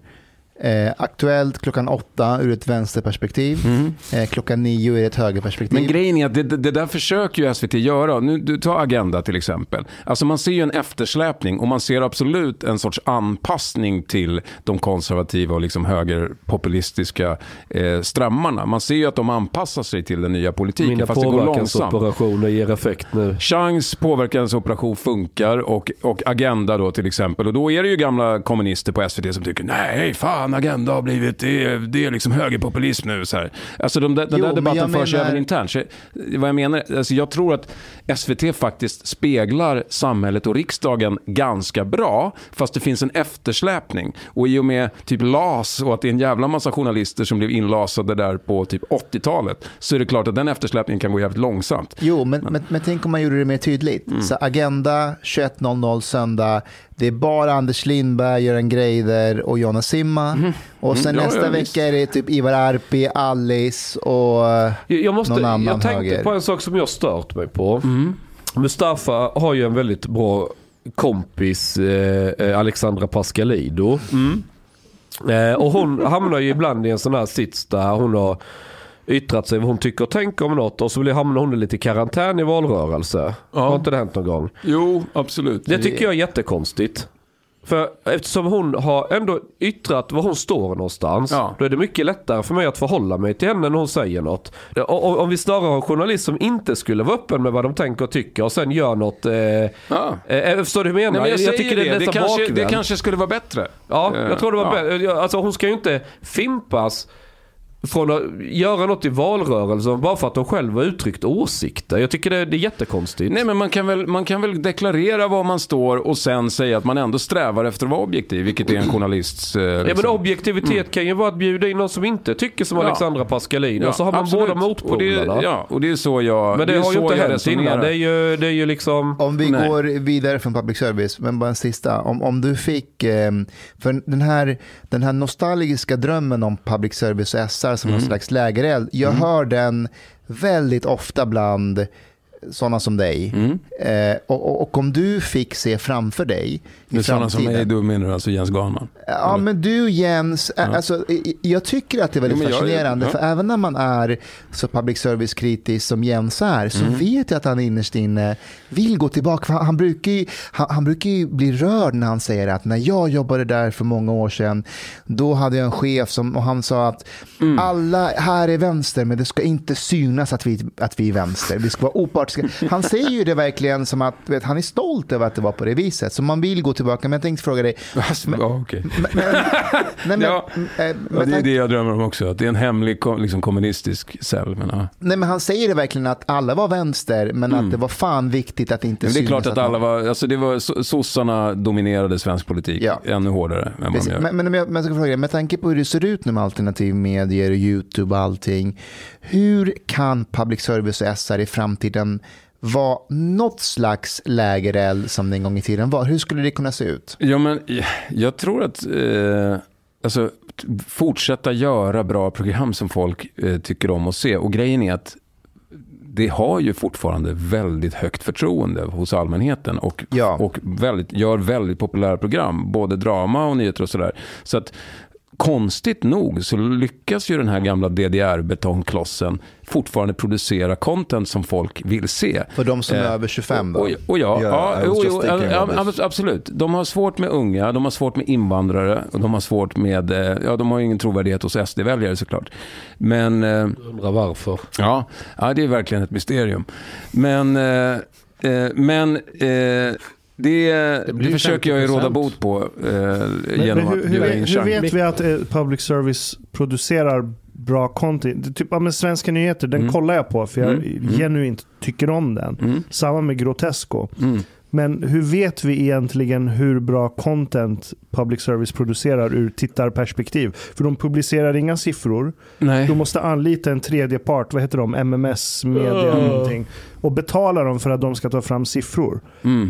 Aktuellt klockan 8 ur ett vänsterperspektiv, klockan 9 ur ett högerperspektiv. Men grejen är att det där försöker ju SVT göra. Nu, du tar Agenda till exempel. Alltså man ser ju en eftersläpning och man ser absolut en sorts anpassning till de konservativa och liksom högerpopulistiska strömmarna. Man ser ju att de anpassar sig till den nya politiken. Mina fast det går långsamt. Operationer ger effekt nu. Changs påverkansoperation funkar och Agenda då till exempel. Och då är det ju gamla kommunister på SVT som tycker nej fan Agenda har blivit, det är liksom högerpopulism nu så här. Alltså den där debatten förs även internt. Så, vad jag menar, alltså jag tror att SVT faktiskt speglar samhället och riksdagen ganska bra, fast det finns en eftersläpning. Och i och med typ LAS och att det är en jävla massa journalister som blev inlasade där på typ 80-talet, så är det klart att den eftersläpningen kan gå jävligt långsamt. Jo, men tänk om man gjorde det mer tydligt. Så Agenda 21.00 söndag, det är bara Anders Lindberg, Göran Greider och Jonas Simma. Och sen nästa vecka är det typ Ivar Arpi, Alice och någon annan. Jag tänkte höger på en sak som jag stört mig på. Mustafa har ju en väldigt bra kompis, Alexandra Pascalidou. Och hon hamnar ju ibland i en sån här sits där hon har yttrat sig vad hon tycker och tänker om något, och så hamnar hon lite i karantän i valrörelse. Ja. Har inte det hänt någon gång? Jo, absolut. Det tycker jag är jättekonstigt. För eftersom hon har ändå yttrat var hon står någonstans, då är det mycket lättare för mig att förhålla mig till henne när hon säger något. Om vi snarare har en journalist som inte skulle vara öppen med vad de tänker och tycker och sen gör något förstår du hur jag menar? Nej, men jag tycker det kanske skulle vara bättre. Ja, jag tror det var bättre. Alltså hon ska ju inte fimpas från att göra något i valrörelsen bara för att de själva har uttryckt åsikter. Jag tycker det är jättekonstigt. Nej, men man kan väl deklarera var man står och sen säga att man ändå strävar efter att vara objektiv, vilket är en journalists liksom. Ja, men objektivitet kan ju vara att bjuda in någon som inte tycker som Alexandra Pascalidou, och så har man båda motpolarna. Och det är så jag. Men det har ju inte hänt innan. Det är ju liksom. Om vi går vidare från public service, men bara en sista. Om du fick för den här nostalgiska drömmen om public service och SR som någon slags lägereld. Jag hör den väldigt ofta bland sådana som dig. Och om du fick se framför dig i sådana som mig, du menar alltså Jens Ganman? Ja, men du Jens, alltså, jag tycker att det är väldigt fascinerande, för även när man är så public service-kritisk som Jens är, så vet jag att han innerst inne vill gå tillbaka, för han brukar ju bli rörd när han säger att när jag jobbade där för många år sedan, då hade jag en chef och han sa att alla här är vänster, men det ska inte synas att vi är vänster, vi ska vara opart. Han säger ju det verkligen som att han är stolt över att det var på det viset. Så man vill gå tillbaka. Men jag tänkte fråga dig. Det är det jag drömmer om också. Att det är en hemlig liksom, kommunistisk cell. Nej, men han säger det verkligen att alla var vänster. Men att det var fan viktigt att inte synas. Det är klart att alla var. Alltså det var sossarna dominerade svensk politik. Ja. Ännu hårdare än vad man gör. Men jag ska fråga dig. Med tanke på hur det ser ut nu med alternativ medier och YouTube och allting. Hur kan public service och SR i framtiden var något slags lägereld som den en gång i tiden var? Hur skulle det kunna se ut? Ja, men jag tror att alltså, fortsätta göra bra program som folk tycker om att se. Och grejen är att det har ju fortfarande väldigt högt förtroende hos allmänheten och gör väldigt populära program. Både drama och nyheter och sådär. Så att konstigt nog så lyckas ju den här gamla DDR-betongklossen fortfarande producera content som folk vill se. För de som är över 25 då? Absolut. De har svårt med unga, de har svårt med invandrare och de har svårt med, de har ju ingen trovärdighet hos SD-väljare såklart. Men undrar varför. Ja, det är verkligen ett mysterium. Det försöker jag ju råda bot på genom att bjuda in Chang. Hur vet vi att public service producerar bra content? Typ, men Svenska Nyheter, den kollar jag på för jag genuint tycker om den. Samma med Grotesco. Men hur vet vi egentligen hur bra content public service producerar ur tittarperspektiv? För de publicerar inga siffror. Nej. De måste anlita en tredje part, vad heter de? MMS, media, någonting. Och betala dem för att de ska ta fram siffror.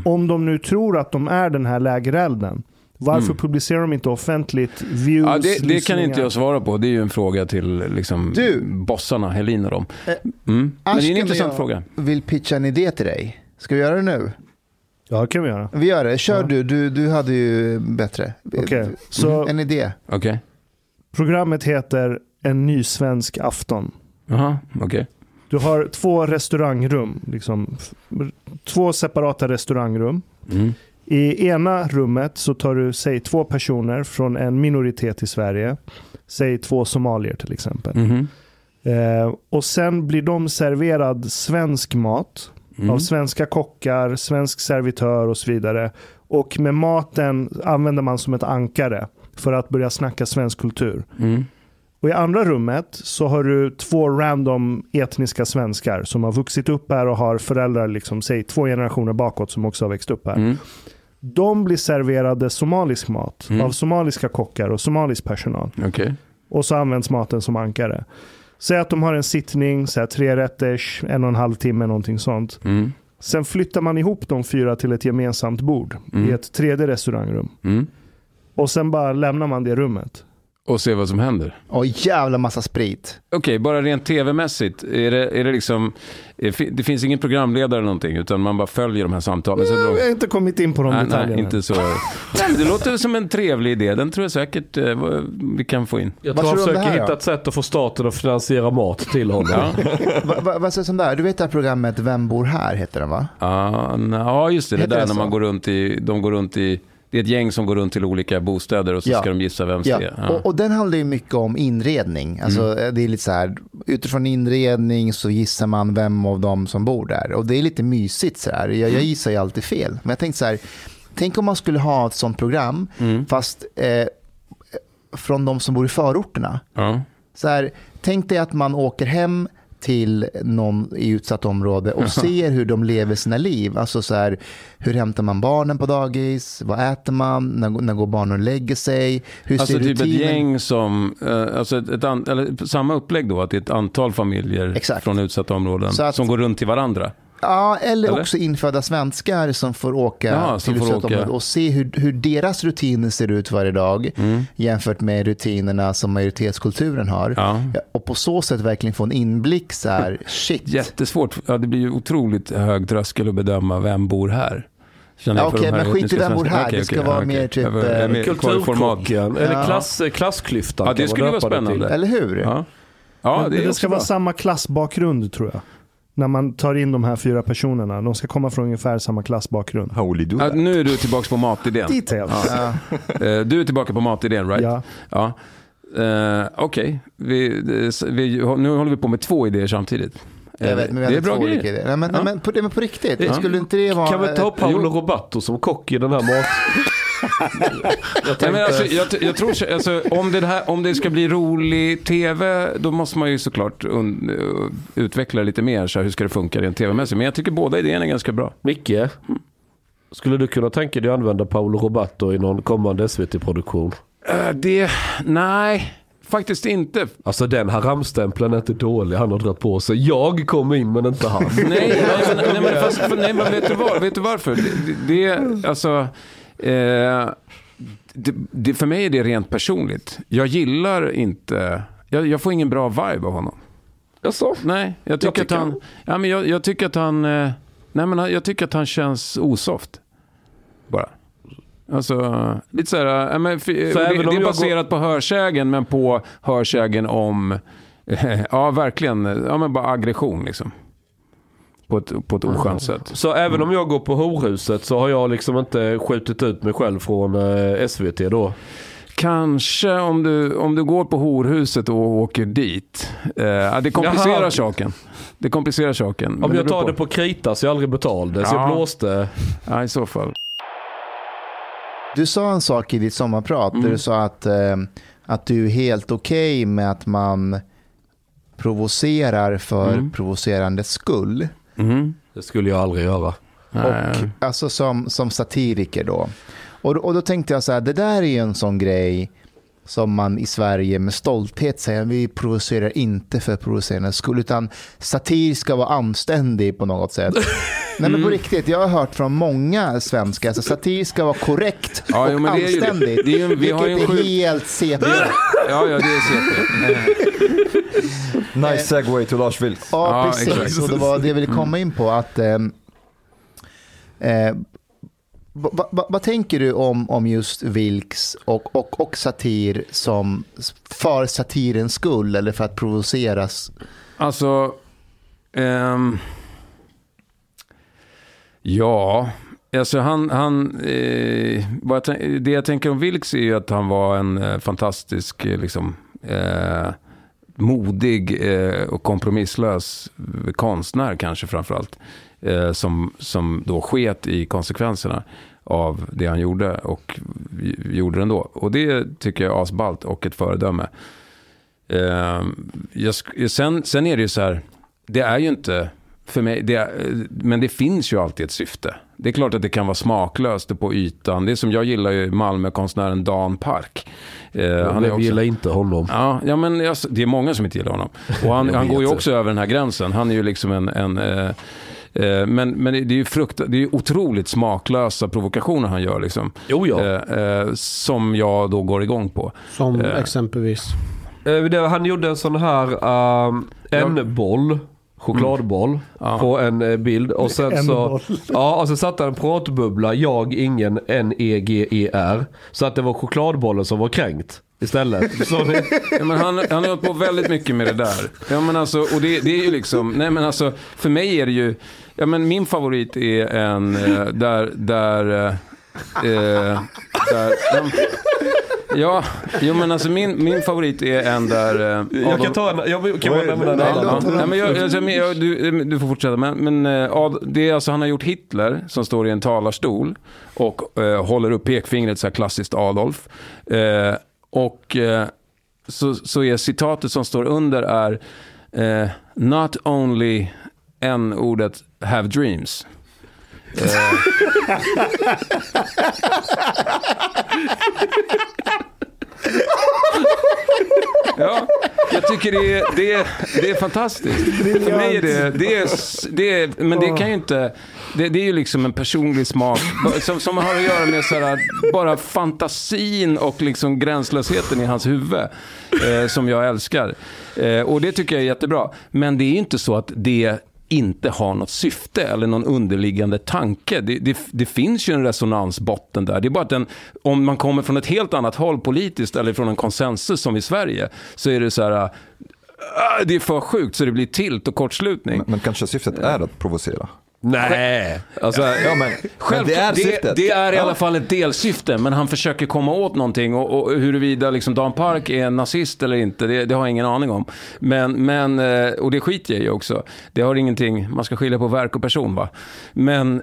Om de nu tror att de är den här lägerelden, Varför publicerar de inte offentligt views? Ja, det kan inte jag svara på. Det är ju en fråga till liksom, bossarna, Helin och dem. Men det är en intressant fråga. Vill pitcha en idé till dig. Ska vi göra det nu? Ja, det kan vi göra. Vi gör det. Kör du hade ju bättre. Okay. Så, en idé. Okay. Programmet heter En ny svensk afton. Aha, okay. Du har två restaurangrum. Liksom, två separata restaurangrum. Mm. I ena rummet så tar du, säg, två personer från en minoritet i Sverige. Säg två somalier till exempel. Och sen blir de serverad svensk mat av svenska kockar, svensk servitör och så vidare. Och med maten använder man som ett ankare för att börja snacka svensk kultur. Och i andra rummet så har du två random etniska svenskar som har vuxit upp här och har föräldrar, liksom, säg två generationer bakåt som också har växt upp här. De blir serverade somalisk mat av somaliska kockar och somalisk personal. Okay. Och så används maten som ankare. Säg att de har en sittning, så här, 3 rätters, 1,5 timme, någonting sånt. Sen flyttar man ihop de 4 till ett gemensamt bord i ett 3D restaurangrum. Och sen bara lämnar man det rummet. Och se vad som händer. Åh, jävla massa sprit. Okej, bara rent tv-mässigt. Är det liksom... Det finns ingen programledare eller någonting, utan man bara följer de här samtalen. Så jag har inte kommit in på de detaljerna. Nej, inte så. Det låter som en trevlig idé. Den tror jag säkert vi kan få in. Jag tror jag försöker hitta ett sätt att få staten att finansiera mat till honom. Vad säger som där? Du vet det här programmet Vem bor här heter den, va? Ja, just det. Det där när man går runt i... De går runt i... Det är ett gäng som går runt till olika bostäder och så ska de gissa vem det är. Ja. Och den handlar ju mycket om inredning. Alltså, det är lite så här, utifrån inredning så gissar man vem av dem som bor där. Och det är lite mysigt så här. Jag gissar ju alltid fel. Men jag tänkte så här, tänk om man skulle ha ett sånt program fast från de som bor i förorterna. Så här, tänk dig att man åker hem till någon i utsatt område och ser hur de lever sina liv. Alltså så här, hur hämtar man barnen på dagis? Vad äter man? När går barnen och lägger sig? Hur alltså ser typ rutinen? Ett gäng som... Alltså eller samma upplägg då, att det är ett antal familjer från utsatta områden som går runt till varandra. Ja, eller också infödda svenskar som får åka till utsatta och se hur deras rutiner ser ut varje dag jämfört med rutinerna som majoritetskulturen har. Och på så sätt verkligen få en inblick så här, shit. Jättesvårt. Ja, det blir ju otroligt hög tröskel att bedöma vem bor här. Okej, men skit i vem bor här. Det ska vara mer typ kulturkocken eller klassklyftan. Ja, det skulle vara spännande. Eller hur? Ja, det ska vara samma klassbakgrund, tror jag. När man tar in de här 4 personerna. De ska komma från ungefär samma klassbakgrund. Nu är du tillbaka på matidén. Du är tillbaka på matidén, right? Ja. Okej. Nu håller vi på med 2 idéer samtidigt. Jag vet, men det är bra grejer. Men på riktigt. Skulle inte det vara... Kan vi ta Paolo Roberto som kock i den här maten? Jag tror alltså, om det ska bli rolig tv, då måste man ju såklart utveckla lite mer så här, hur ska det funka rent tv-mässigt. Men jag tycker båda idéerna är ganska bra. Micke, skulle du kunna tänka dig att använda Paolo Roberto i någon kommande SVT-produktion? Nej, faktiskt inte. Alltså den här ramstämplen är inte dålig. Han har dragit på sig. Jag kommer in men inte han. Men vet du varför? Det alltså... för mig är det rent personligt. Jag gillar inte... Jag får ingen bra vibe av honom. Jaså? Nej, jag tycker att han känns osoft. Bara. Alltså, lite så här... det är baserat på hörsägen, men på hörsägen om... ja, verkligen. Ja, men bara aggression, liksom. På ett oskönt sätt. Så även om jag går på horhuset så har jag liksom inte skjutit ut mig själv från SVT då? Kanske om du går på horhuset och åker dit. Det komplicerar saken. Det komplicerar saken. Om jag tar det på krita så jag aldrig betalade. Så jag blåste. Ja, i så fall. Du sa en sak i ditt sommarprat. Där du sa att du är helt okej med att man provocerar för provocerandets skull. Det skulle jag aldrig göra. Och, alltså som satiriker då. Och då tänkte jag så här, det där är ju en sån grej som man i Sverige med stolthet säger, vi provocerar inte för provocerandets skull, utan satir ska vara anständig på något sätt. Nej, men på riktigt, jag har hört från många svenskar att satir ska vara korrekt och anständigt. Det är ju, vi har ju helt CP. Ja, det är CP. Nice segue till Lars Vilks. Ja, precis. Exactly. Och det var det jag ville komma in på, att vad tänker du om just Vilks och satir som för satirens skull eller för att provoceras? Alltså ja, alltså det jag tänker om Vilks är ju att han var en fantastisk liksom modig och kompromisslös konstnär kanske framförallt, som då sket i konsekvenserna av det han gjorde och gjorde det ändå. Och det tycker jag är asballt och ett föredöme. Sen är det ju så här, det är ju inte för mig, men det finns ju alltid ett syfte. Det är klart att det kan vara smaklöst på ytan. Det är som jag gillar ju Malmö-konstnären Dan Park. Han också, gillar inte honom. Ja, men det är många som inte gillar honom. Och han går ju också över den här gränsen. Han är ju liksom men det är ju det är ju otroligt smaklösa provokationer han gör liksom. Som jag då går igång på. Som exempelvis han gjorde en sån här boll, chokladboll på en bild och sen så och så satte han en pratbubbla, jag ingen NEGER, så att det var chokladbollen som var kränkt istället. Så men han har hållit på väldigt mycket med det där. Ja, men alltså, och det är ju liksom, nej men alltså för mig är det ju, ja men min favorit är en ja, jo men alltså min favorit är en där jag kan ta en, jag kan nämna den. Nej men jag du får fortsätta men det är alltså, han har gjort Hitler som står i en talarstol och håller upp pekfingret så här klassiskt Adolf. Och så är citatet som står under är not only n-ordet have dreams. Ja, jag tycker det är fantastiskt. För mig är det är men det kan ju inte det är ju liksom en personlig smak som har att göra med så här, bara fantasin och liksom gränslösheten i hans huvud som jag älskar. Och det tycker jag är jättebra, men det är ju inte så att det inte har något syfte eller någon underliggande tanke. Det finns ju en resonansbotten där. Det är bara att om man kommer från ett helt annat håll politiskt eller från en konsensus som i Sverige, så är det så här, det är för sjukt så det blir tilt och kortslutning. Men kanske syftet är att provocera. Nej, alltså, ja, men det är syftet. Det är i alla fall ett delsyfte, men han försöker komma åt någonting och huruvida liksom Dan Park är en nazist eller inte, det har jag ingen aning om. Men och det skiter jag ju också. Det har ingenting, man ska skilja på verk och person va. Men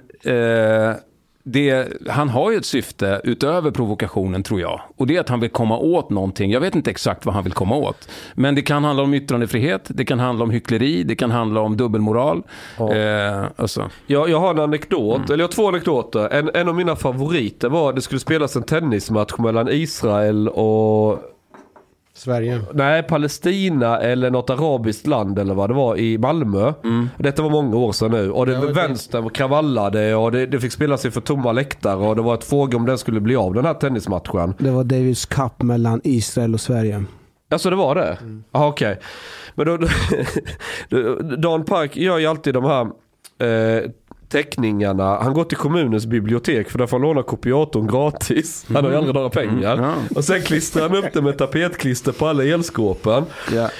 han har ju ett syfte utöver provokationen tror jag. Och det är att han vill komma åt någonting. Jag vet inte exakt vad han vill komma åt. Men det kan handla om yttrandefrihet. Det kan handla om hyckleri. Det kan handla om dubbelmoral. Ja. Alltså. Jag har en anekdot. Eller jag har två anekdoter. En av mina favoriter var att det skulle spelas en tennismatch mellan Israel och Sverige. Nej, Palestina eller något arabiskt land eller vad det var i Malmö. Detta var många år sedan nu. Och vänstern kravallade och det fick spela sig för tomma läktare och det var ett fråga om den skulle bli av, den här tennismatchen. Det var Davis Cup mellan Israel och Sverige. Alltså det var det? Ja, okej. Men då Dan Park gör ju alltid de här teckningarna. Han går till kommunens bibliotek för där får han låna kopiatorn gratis. Han har ju aldrig några pengar. Och sen klistrar han upp det med tapetklister på alla elskåpen.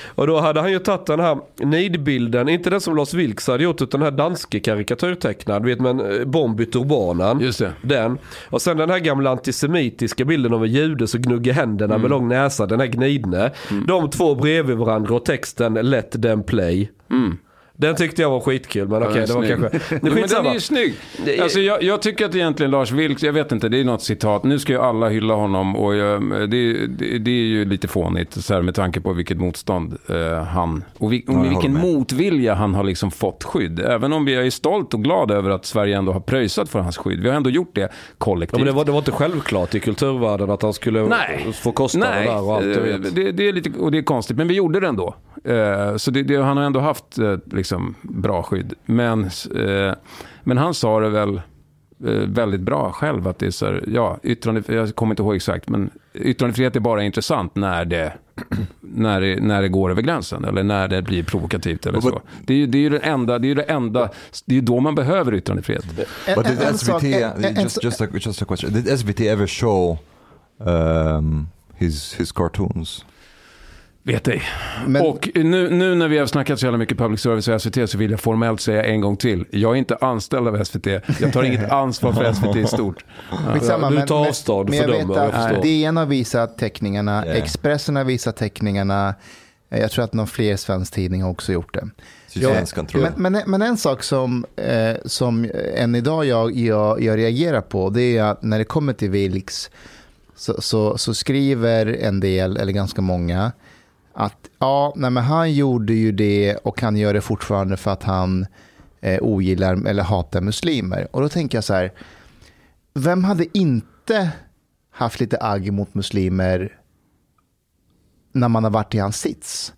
Och då hade han ju tagit den här nidbilden, inte den som Lars Vilks hade gjort utan den här danske karikatyrtecknaren, vet man, Bombi Turbanen. Just det. Den. Och sen den här gamla antisemitiska bilden av en jude som gnuggar händerna med lång näsa, den här gnidne. De två bredvid varandra och texten let them play. Den tyckte jag var skitkul, men okej, det var kanske... Men den är ju snygg. Alltså, jag tycker att egentligen Lars Vilks, jag vet inte, det är något citat. Nu ska ju alla hylla honom och det är ju lite fånigt så här, med tanke på vilket motstånd han... Och med vilken motvilja han har liksom fått skydd. Även om vi är stolt och glada över att Sverige ändå har pröjsat för hans skydd. Vi har ändå gjort det kollektivt. Ja, men det var inte självklart i kulturvärlden att han skulle få kosta det där och allt. Det är lite, och det är konstigt, men vi gjorde det ändå. Så det, han har ändå haft liksom, bra skydd. Men han sa det väl väldigt bra själv att det är så här, ja, yttrandefrihet, jag kommer inte ihåg exakt, men yttrandefrihet är bara intressant när det går över gränsen eller när det blir provokativt eller så. Det är ju då man behöver yttrandefrihet. But did SVT just a question. Did SVT ever show his cartoons? Vet ej. Men... Och nu när vi har snackat så jävla mycket public service och SVT så vill jag formellt säga en gång till. Jag är inte anställd av SVT. Jag tar inget ansvar för SVT i stort. Ja. Du tar avstånd för dem. DN har visat teckningarna, Expressen har visat teckningarna. Jag tror att någon fler svensk tidning har också gjort det. Men en sak som än idag jag reagerar på, det är att när det kommer till Vilks så skriver en del, eller ganska många, att men han gjorde ju det och han gör det fortfarande för att han ogillar eller hatar muslimer. Och då tänker jag så här, vem hade inte haft lite agg mot muslimer när man har varit i hans sits?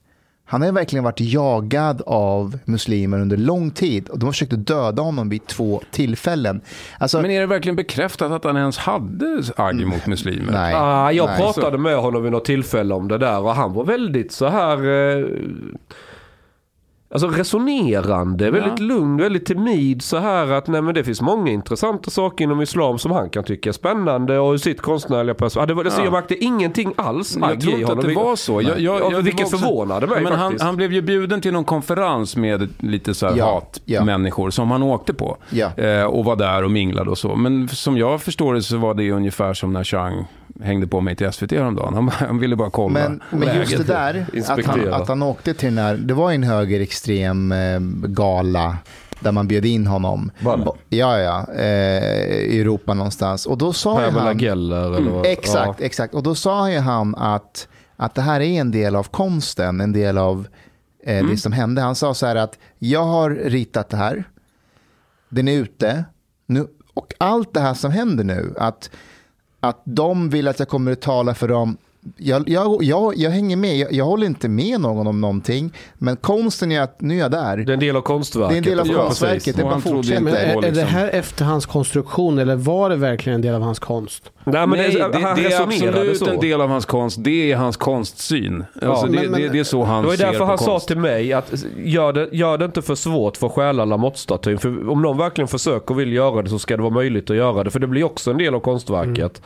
Han har ju verkligen varit jagad av muslimer under lång tid. Och de har försökt döda honom vid 2 tillfällen. Alltså... Men är det verkligen bekräftat att han ens hade agg mot muslimer? Nej. Jag pratade med honom vid något tillfälle om det där. Och han var väldigt så här... Alltså resonerande, väldigt lugn, väldigt timid så här att nej, men det finns många intressanta saker inom islam som han kan tycka är spännande och sitt konstnärliga person. Jag märkte ingenting alls. Jag tror inte att det var så. Vilket förvånade mig men faktiskt. Han blev ju bjuden till någon konferens med lite så här hatmänniskor som han åkte på och var där och minglade och så. Men som jag förstår det så var det ungefär som när Chang hängde på mig till SVT häromdagen. Han ville bara kolla. Men just det där, att han åkte till när det var en högerextrem gala där man bjöd in honom. I Europa någonstans. Och då sa han... Exakt. Och då sa ju han att det här är en del av konsten, en del av det som hände. Han sa så här att jag har ritat det här. Den är ute. Nu, och allt det här som händer nu, att de vill att jag kommer att tala för dem. Jag hänger med. Jag håller inte med någon om någonting. Men konsten är att nu är jag där. Det är en del av konstverket. Det bara fortsätter. Är det här efter hans konstruktion eller var det verkligen en del av hans konst? Nej, det är absolut en del av hans konst. Det är hans konstsyn. Det är så han ser på konst. Det är därför han sa till mig att gör det inte för svårt för att stjäla Lamott-statyn. För om någon verkligen försöker och vill göra det så ska det vara möjligt att göra det. För det blir också en del av konstverket.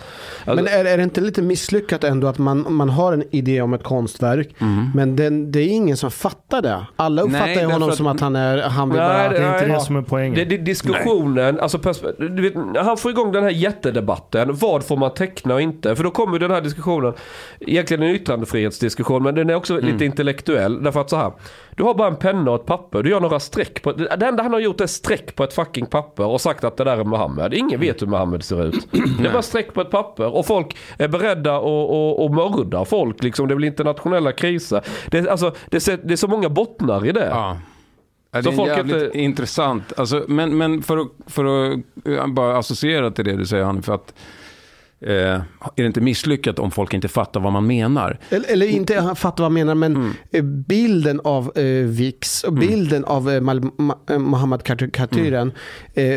Mm. Men är det inte lite misslyckat ändå att man har en idé om ett konstverk men det är ingen som fattar det. Alla uppfattar honom som att han vill bara... Det är inte det som är poängen. Det är diskussionen. Alltså, du vet, han får igång den här jättedebatten. Vad får man teckna och inte? För då kommer den här diskussionen, egentligen en yttrandefrihetsdiskussion, men den är också lite intellektuell. Därför att så här, du har bara en penna och ett papper. Du gör några streck. Det enda han har gjort är streck på ett fucking papper och sagt att det där är Mohammed. Ingen vet hur Mohammed ser ut. Det är bara streck på ett papper och folk är beredda och mörda folk. Liksom. Det blir internationella kriser. Det är så många bottnar i det. Ja. Det är jävligt intressant. Alltså, men för att bara associera till det du säger, Hanif, för att är det inte misslyckat om folk inte fattar vad man menar? Eller inte fattar vad man menar, men bilden av Vilks och bilden av Mohammed-kartyren,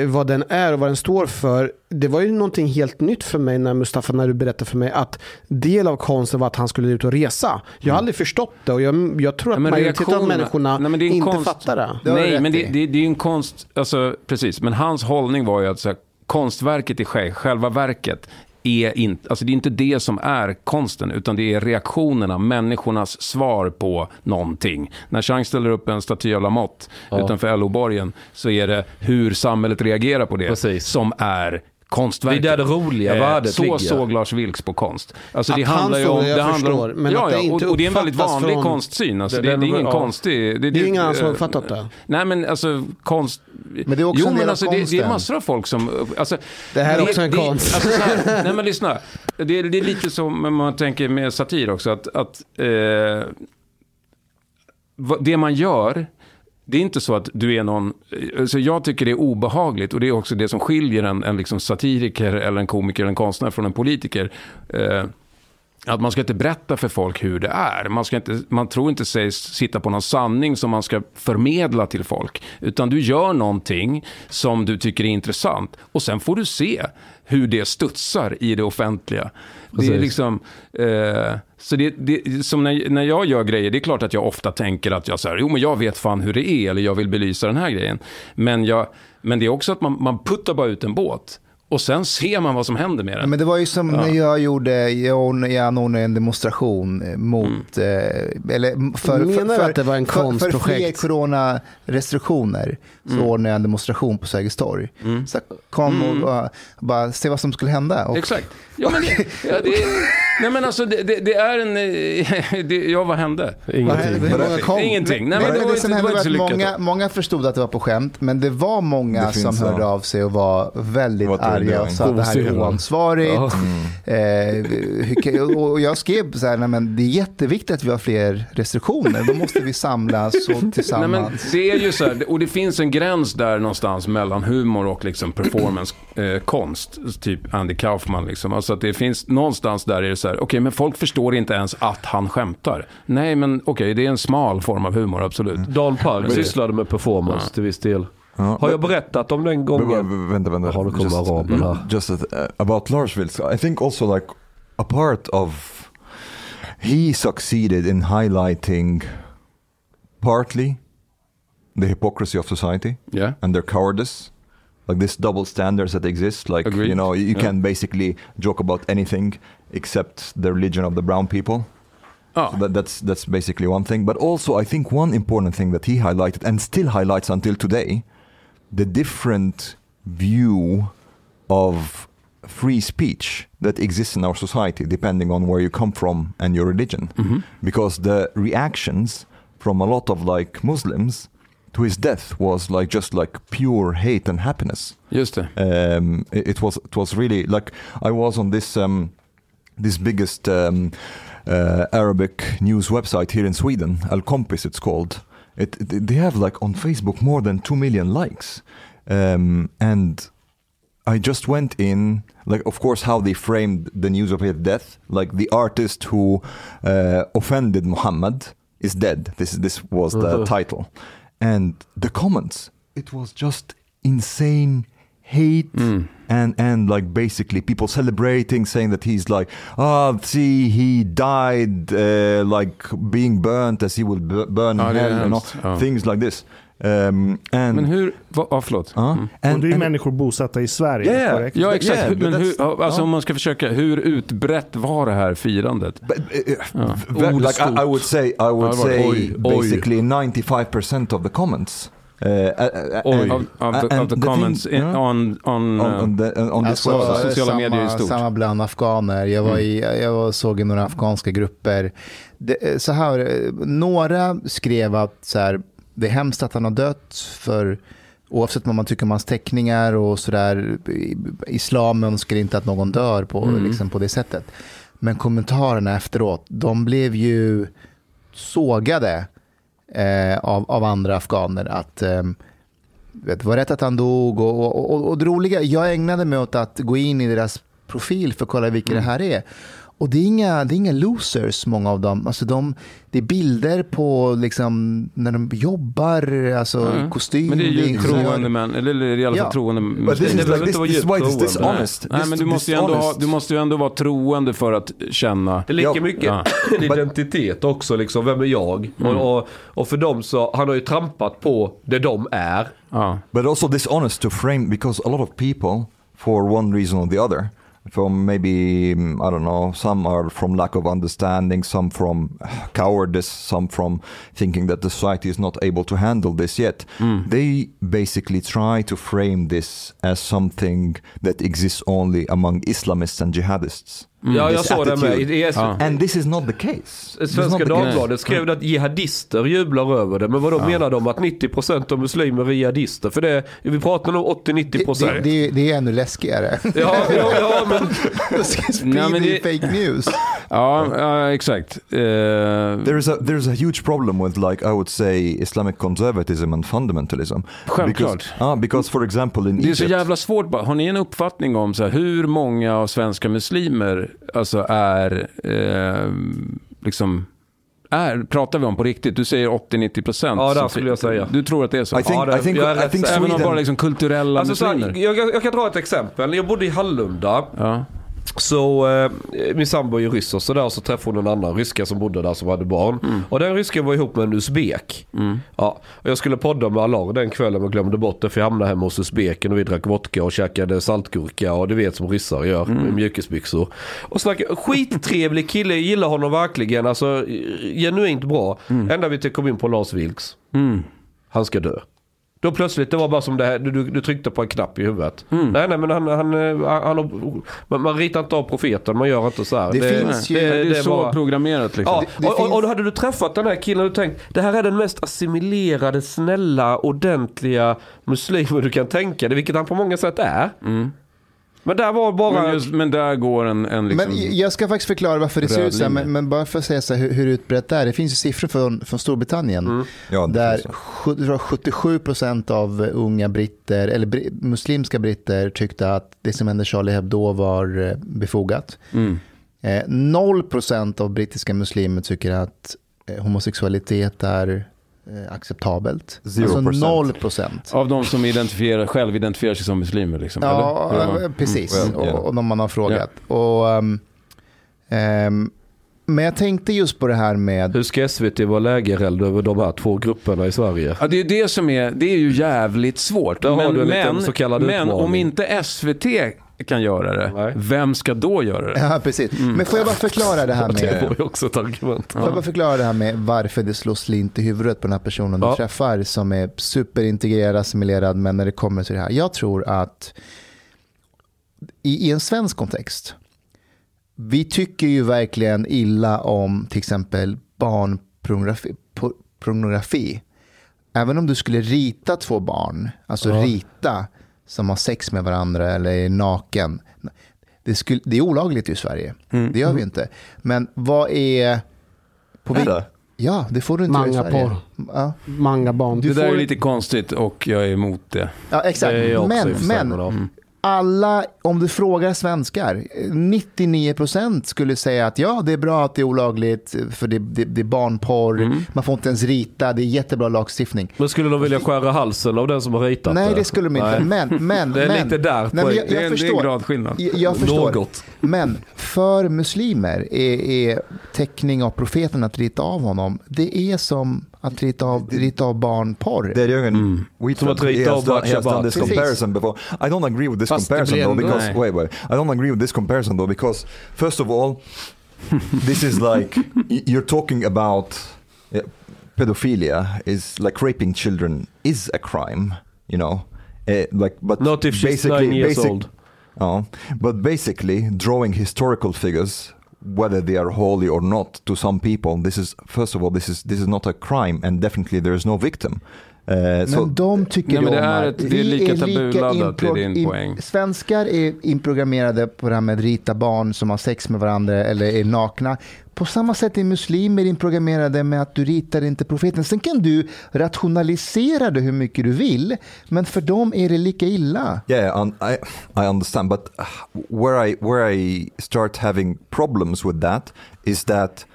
vad den är och vad den står för, det var ju någonting helt nytt för mig när Mustafa, när du berättade för mig att del av konsten var att han skulle ut och resa. Jag har aldrig förstått det och jag tror att majoriteten av människorna inte fattar det. Nej, men det är ju en konst, alltså, precis, men hans hållning var ju att så här, konstverket i sig, själva verket är inte, alltså det är inte det som är konsten, utan det är reaktionerna, människornas svar på någonting. När Chang ställer upp en staty av Lamott utanför Äldoborgen så är det hur samhället reagerar på det som är konstverket. Det är där det roliga värdet ligger. Så såg Lars Vilks på konst. Alltså det handlar ju om... Och det är en väldigt vanlig konstsyn. Alltså det är ingen konstig... Det är ingen annan som har fattat det. Nej, men alltså konst... Men det är också det är massor av folk som... Alltså, det här är också en konst. Alltså, nej, men lyssna. Det är lite som man tänker med satir också. Det man gör... Det är inte så att du är någon... Så jag tycker det är obehagligt och det är också det som skiljer en liksom satiriker eller en komiker eller en konstnär från en politiker. att man ska inte berätta för folk hur det är. Man tror inte sig sitta på någon sanning som man ska förmedla till folk. Utan du gör någonting som du tycker är intressant. Och sen får du se hur det studsar i det offentliga. Precis. Det är liksom... så det som när jag gör grejer, det är klart att jag ofta tänker att jag så här, jo men jag vet fan hur det är, eller jag vill belysa den här grejen. Men det är också att man puttar bara ut en båt. Och sen ser man vad som händer med den. Men det var ju som när jag anordnade en demonstration mot eller för att det var en konstprojekt för fler coronarestriktioner, så ordnade jag en demonstration på Sergels torg. Så kom och bara se vad som skulle hända. Och... Exakt. Ja men det är en vad hände? Ingenting. Nej men det var många förstod att det var på skämt, men det var många som hörde av sig och var väldigt arga och sa det här är oansvarigt. Och jag skrev så här, nej, men det är jätteviktigt att vi har fler restriktioner. Då måste vi samlas och tillsammans. Nej, men det är ju så här, och det finns en gräns där någonstans mellan humor och liksom performance konst, typ Andy Kaufman liksom. Alltså att det finns någonstans där är det så här, okej, men folk förstår inte ens att han skämtar. Nej, men okej, det är en smal form av humor, absolut. Dan Park sysslade med performance till viss del. Ja. Har jag berättat om den gången? Vänta. Har du kommit about Lars Vilks? I think also like a part of he succeeded in highlighting partly the hypocrisy of society and their cowardice. Like this double standards that exist, like Agreed. You know, you can basically joke about anything except the religion of the brown people. Oh. So that's basically one thing. But also, I think one important thing that he highlighted and still highlights until today, the different view of free speech that exists in our society, depending on where you come from and your religion, because the reactions from a lot of like Muslims to his death was like just like pure hate and happiness. Just that. It was really like I was on this this biggest Arabic news website here in Sweden, Al Kompis it's called. They have like on Facebook more than 2 million likes, and I just went in, like, of course, how they framed the news of his death, like the artist who offended Muhammad is dead. This was the title. And the comments, it was just insane hate and like basically people celebrating, saying that he's like, see, he died like being burnt as he will burn in hell and all, things like this. Men hur... förlåt. Och det är ju människor bosatta i Sverige. Yeah, ja, exakt. Yeah, men hur, alltså om man ska försöka, hur utbrett var det här firandet? Like I would say basically 95% of the comments. Of the comments on this website, sociala medier i stort. Samma bland afghaner. Jag såg i några afghanska grupper. Så här, några skrev att så här, det är hemskt att han har dött, för oavsett vad man tycker om hans teckningar och sådär, islam önskar inte att någon dör på, liksom på det sättet. Men kommentarerna efteråt, de blev ju sågade av andra afghaner att det var rätt att han dog och det roliga, jag ägnade mig åt att gå in i deras profil för att kolla vilka det här är. Och det är inga losers, många av dem. Alltså det är bilder på liksom, när de jobbar, alltså kostym. Men det är ju troende män, eller i alla fall troende män. Men det behöver inte vara jättetroende. Nej, men du måste ju ändå vara troende för att känna. Det ligger mycket identitet också, liksom, vem är jag? Och för dem så, han har ju trampat på det de är. But also dishonest to frame, because a lot of people, for one reason or the other, from maybe, I don't know, some are from lack of understanding, some from cowardice, some from thinking that the society is not able to handle this yet. They basically try to frame this as something that exists only among Islamists and jihadists. Ja, jag såg det med. And this is not the case. Svenska Dagbladet skrev att jihadister jublar över det. Men vad menar de? Att 90% av muslimer är jihadister? För det, vi pratar om 80-90%. Det är ännu läskigare. Ja, men... Speeding fake news. Ja, exakt. There's a huge problem with, like, I would say, Islamic conservatism and fundamentalism. Självklart. Because for example in Egypt... Det är så jävla svårt. Har ni en uppfattning om så här, hur många av svenska muslimer alltså pratar vi om på riktigt? Du säger 80-90%. Ja, det skulle jag säga. Du tror att det är så? I think även om bara liksom kulturella... Alltså, jag kan dra ett exempel. Jag bodde i Hallunda. Ja. Så min sambo är ju ryss och så där, och så träffade hon en annan ryska som bodde där som hade barn. Mm. Och den rysken var ihop med en usbek. Mm. Ja, och jag skulle podda med Alar den kvällen och glömde bort det, för jag hamnade hemma hos usbeken och vi drack vodka och käkade saltgurka och du vet som ryssar gör, med mjukisbyxor. Och snackade, skittrevlig kille, gillar honom verkligen, alltså genuint bra. Ända vi kom in på Lars Vilks. Mm. Han ska dö. Då plötsligt, det var bara som det här, du tryckte på en knapp i huvudet. Mm. Nej, men man ritar inte av profeten, man gör inte så här. Det är så bara programmerat liksom. Ja, och då hade du träffat den här killen och tänkt, det här är den mest assimilerade, snälla, ordentliga muslimen du kan tänka dig, vilket han på många sätt är. Mm. Men där var bara... Men där går en liksom... Men jag ska faktiskt förklara varför det ser ut så här, men bara för att säga så här, hur utbrett det är. Det finns ju siffror från Storbritannien, ja, där 77% av unga britter, eller muslimska britter, tyckte att det som hände Charlie Hebdo var befogat. 0% av brittiska muslimer tycker att homosexualitet är acceptabelt. 0%. Alltså 0%. Av de som själv identifierar sig som muslimer liksom, ja, eller? Ja, precis. Och de man har frågat. Ja. Och, men jag tänkte just på det här med... Hur ska SVT vara lägereld över de här två grupperna i Sverige? Ja, det är det som är... Det är ju jävligt svårt. Men om inte SVT kan göra det. Nej. Vem ska då göra det? Ja, precis. Men får jag bara förklara det här med... Det var ju också ett argument. Får jag bara förklara det här med varför det slår slint i huvudet på den här personen du träffar, som är superintegrerad, assimilerad, men när det kommer till det här. Jag tror att i en svensk kontext, vi tycker ju verkligen illa om till exempel barnpornografi. Även om du skulle rita två barn, alltså rita som har sex med varandra eller är naken. Det är olagligt i Sverige. Det gör vi inte. Men vad är... Ja, det får du inte i Sverige. Ja. Manga barn. Det där är lite konstigt och jag är emot det. Ja, exakt. Det men alla, om du frågar svenskar, 99% skulle säga att ja, det är bra att det är olagligt, för det är barnporr, man får inte ens rita, det är jättebra lagstiftning. Men skulle de vilja skära halsen av den som har ritat? Nej, det skulle de inte. Men det är lite där på, jag förstår, det är en gradskillnad. Jag förstår. Något. Men för muslimer är teckning av profeten, att rita av honom, det är som att rita av barnporr. Det är ju en comparison before. I don't agree with this comparison though, because wait. I don't agree with this comparison though, because first of all, this is like you're talking about pedophilia is like raping children is a crime, you know. Like but not if she's 9 years old. Oh, but basically drawing historical figures, whether they are holy or not, to some people, this is, first of all, this is not a crime, and definitely there is no victim. Men de tycker om att det är lika tabuladdat, det är din poäng. Svenskar är inprogrammerade på det här med att rita barn som har sex med varandra eller är nakna. På samma sätt är muslimer inprogrammerade med att du ritar inte profeten. Sen kan du rationalisera det hur mycket du vill, men för dem är det lika illa. Yeah, I understand, but where I start having problems with that is that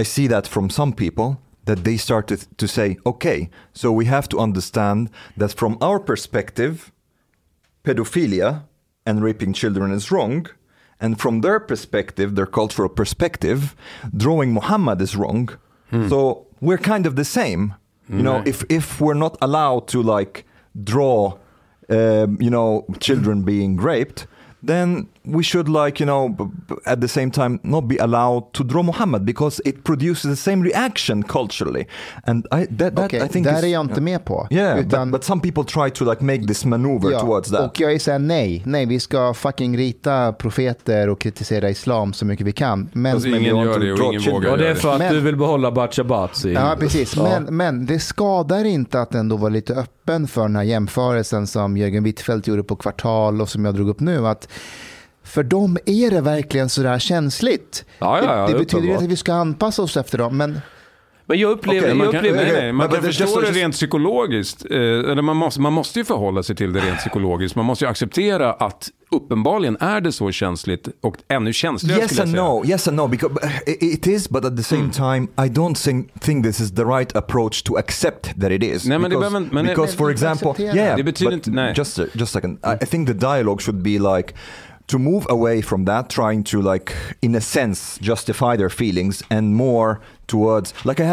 I see that from some people, that they started to say, okay, so we have to understand that from our perspective, pedophilia and raping children is wrong. And from their perspective, their cultural perspective, drawing Muhammad is wrong. So we're kind of the same. You know, if we're not allowed to like draw, children being raped, then we should like, at the same time not be allowed to draw Muhammad, because it produces the same reaction culturally. And I think där är jag inte med på. Yeah, utan, but some people try to like make this maneuver towards that. Och jag säger nej, vi ska fucking rita profeter och kritisera islam så mycket vi kan. Men alltså, ingen gör det och ingen vågar. Och det är för att du vill behålla Bachabatsi. Ja, precis. Men det skadar inte att ändå vara lite öppen för den här jämförelsen som Jörgen Wittfeldt gjorde på Kvartal och som jag drog upp nu, att för dem är det verkligen så där känsligt. Ja, det betyder inte att vi ska anpassa oss efter dem, men Men jag upplever... Okay, man kan förstå det rent psykologiskt. Eller man måste ju förhålla sig till det rent psykologiskt. Man måste ju acceptera att uppenbarligen är det så känsligt och ännu känsligare yes and no because it is, but at the same time I don't think this is the right approach to accept that it is. Nej, men because, because for example det betyder inte, nej. Just a second, I think the dialogue should be like to move away from that, trying to like in a sense justify their feelings and more towards like I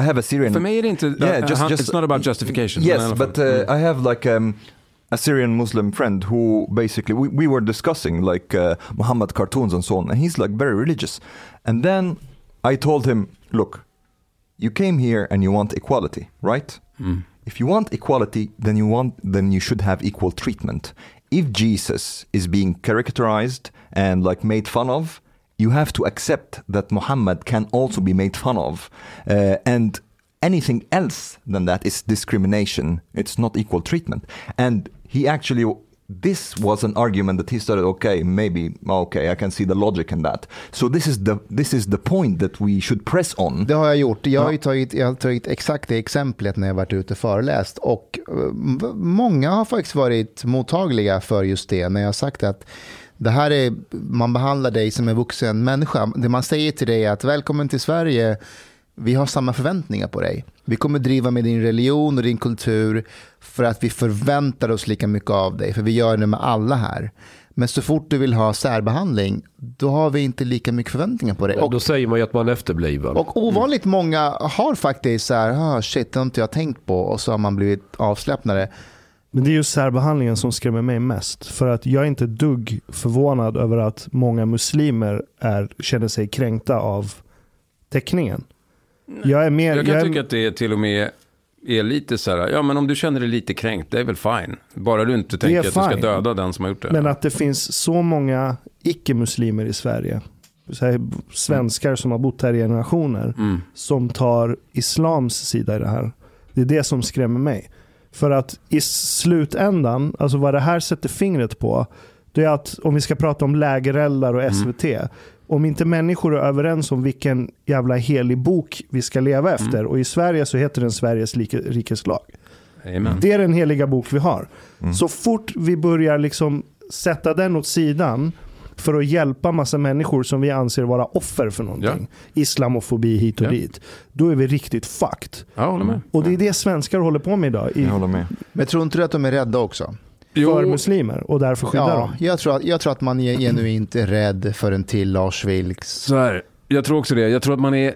have a Syrian. For me, it's not about justification. Yes, but I have like a Syrian Muslim friend who basically we were discussing like Muhammad cartoons and so on, and he's like very religious. And then I told him, look, you came here and you want equality, right? Mm. If you want equality, then you should have equal treatment. If Jesus is being caricatured and like made fun of, you have to accept that Muhammad can also be made fun of, and anything else than that is discrimination. It's not equal treatment. And he actually, this was an argument that he started. Okay, I can see the logic in that. So this is the point that we should press on. Det har jag gjort. Jag har tagit exakt det exemplet när jag varit ute och föreläst, och många har faktiskt varit mottagliga för just det när jag har sagt att det här är, man behandlar dig som en vuxen människa. Det man säger till dig är att välkommen till Sverige. Vi har samma förväntningar på dig. Vi kommer driva med din religion och din kultur för att vi förväntar oss lika mycket av dig. För vi gör det med alla här. Men så fort du vill ha särbehandling, då har vi inte lika mycket förväntningar på dig. Och då säger man ju att man efterbliver. Och ovanligt många har faktiskt så här, shit, det har inte jag tänkt på. Och så har man blivit avslappnade. Men det är ju särbehandlingen som skrämmer mig mest. För att jag är inte dugg förvånad över att många muslimer känner sig kränkta av teckningen. Jag tycker att det till och med är lite så här, ja, men om du känner dig lite kränkt, det är väl fine. Bara du inte tänker att du ska döda den som har gjort det. Men att det finns så många icke-muslimer i Sverige, så här, svenskar som har bott här i generationer, som tar islams sida i det här. Det är det som skrämmer mig. För att i slutändan, alltså vad det här sätter fingret på, det är att om vi ska prata om lägerellar och SVT, om inte människor är överens om vilken jävla helig bok vi ska leva efter, och i Sverige så heter den Sveriges rikes lag. Amen. Det är den heliga bok vi har. Så fort vi börjar liksom sätta den åt sidan för att hjälpa massa människor som vi anser vara offer för någonting, islamofobi hit och dit, då är vi riktigt fucked. Och det är det svenskar håller på med idag. Jag håller med. Men tror inte du att de är rädda också? För muslimer, och därför skyddar dem. Jag tror att man är genuint rädd för en till Lars Vilks. Så här, jag tror också det. Jag tror att man är,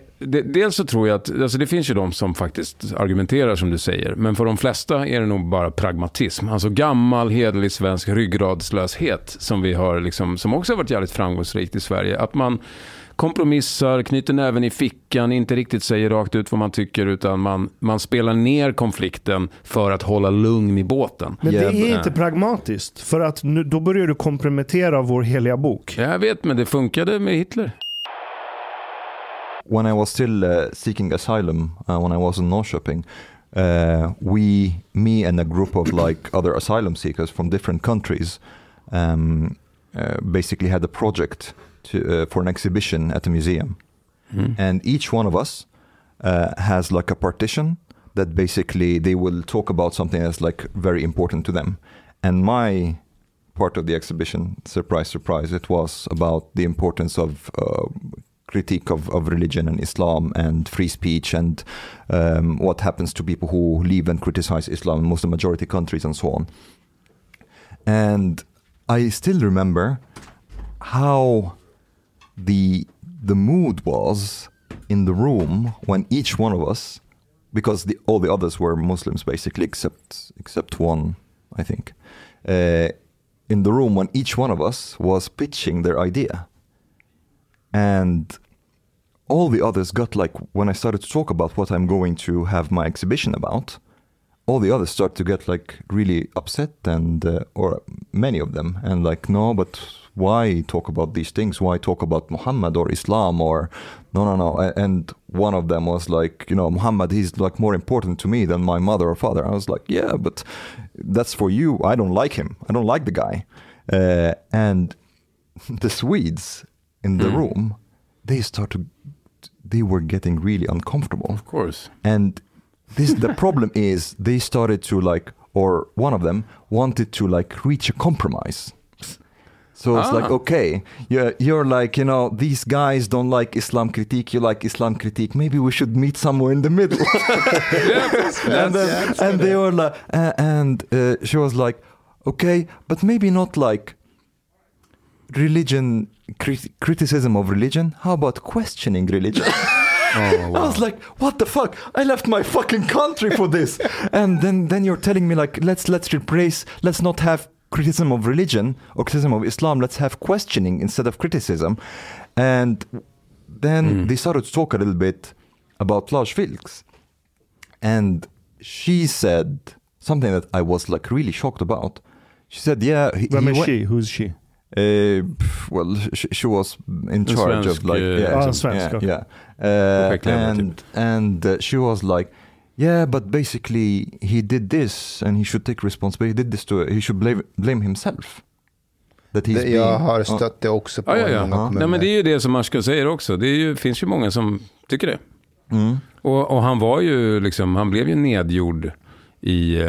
dels så tror jag att, alltså det finns ju de som faktiskt argumenterar som du säger, men för de flesta är det nog bara pragmatism. Alltså gammal, hederlig svensk ryggradslöshet som vi har liksom, som också har varit jävligt framgångsrikt i Sverige. Att man kompromissar, knyter näven i fickan, inte riktigt säger rakt ut vad man tycker, utan man spelar ner konflikten för att hålla lugn i båten. Men det är inte pragmatiskt, för att nu, då börjar du kompromettera vår heliga bok. Jag vet, men det funkade med Hitler. When I was still seeking asylum, when I was in Norrköping, me and a group of like other asylum seekers from different countries basically had a project for an exhibition at the museum. And each one of us has like a partition that basically they will talk about something that's like very important to them. And my part of the exhibition, surprise, it was about the importance of critique of religion and Islam and free speech and what happens to people who leave and criticize Islam in Muslim majority countries and so on. And I still remember how the mood was in the room when each one of us, because all the others were Muslims basically, except one, I think, in the room when each one of us was pitching their idea. And all the others got like, when I started to talk about what I'm going to have my exhibition about, all the others started to get like really upset and, or many of them, and like, no, but why talk about these things? Why talk about Muhammad or Islam or no. And one of them was like, you know, Muhammad, he's like more important to me than my mother or father. I was like, yeah, but that's for you. I don't like him. I don't like the guy. And the Swedes in the room, they start to they were getting really uncomfortable. Of course. And this the problem is they started to like, or one of them wanted to like reach a compromise. So it's like, okay, you're like, you know, these guys don't like Islam critique. You like Islam critique. Maybe we should meet somewhere in the middle. And they were like, she was like, okay, but maybe not like religion, criticism of religion. How about questioning religion? Oh, wow. I was like, what the fuck? I left my fucking country for this. And then you're telling me like, let's not have criticism of religion or criticism of Islam, let's have questioning instead of criticism. And then they started to talk a little bit about Lars Vilks. And she said something that I was like really shocked about. She said, yeah. Who's she? She was in charge of like... she was like, yeah, but basically he did this and he should take responsibility. He did this to he should blame himself. That he's jag har stött det också på många. Nej, men det är ju det som Ashkan säger också. Det är ju, finns ju många som tycker det. Mm. Och han var ju liksom, han blev ju nedgjord i...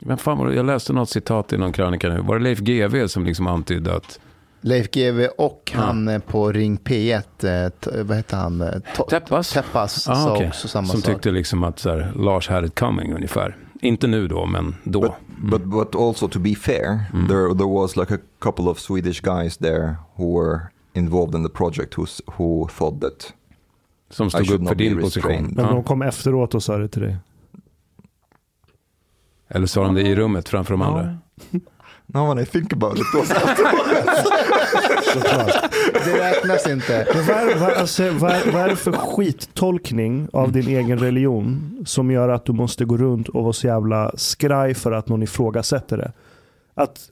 Men fan var det, jag läste något citat i någon krönika nu. Var det Leif G.W. som liksom antydde att... Leif G.W. och han på Ring P1, vad heter han? Teppas också samma som sak. Som tyckte liksom att så här, Lars had it coming ungefär. Inte nu då, men då. But also to be fair, there was like a couple of Swedish guys there who were involved in the project who thought that... Som stod upp för din position. Men de kom efteråt och sa det till dig. Eller sa de det i rummet framför de andra? No, when I think about it, det räknas inte. Vad är det för skittolkning av din egen religion som gör att du måste gå runt och vara så jävla skraj för att någon ifrågasätter det?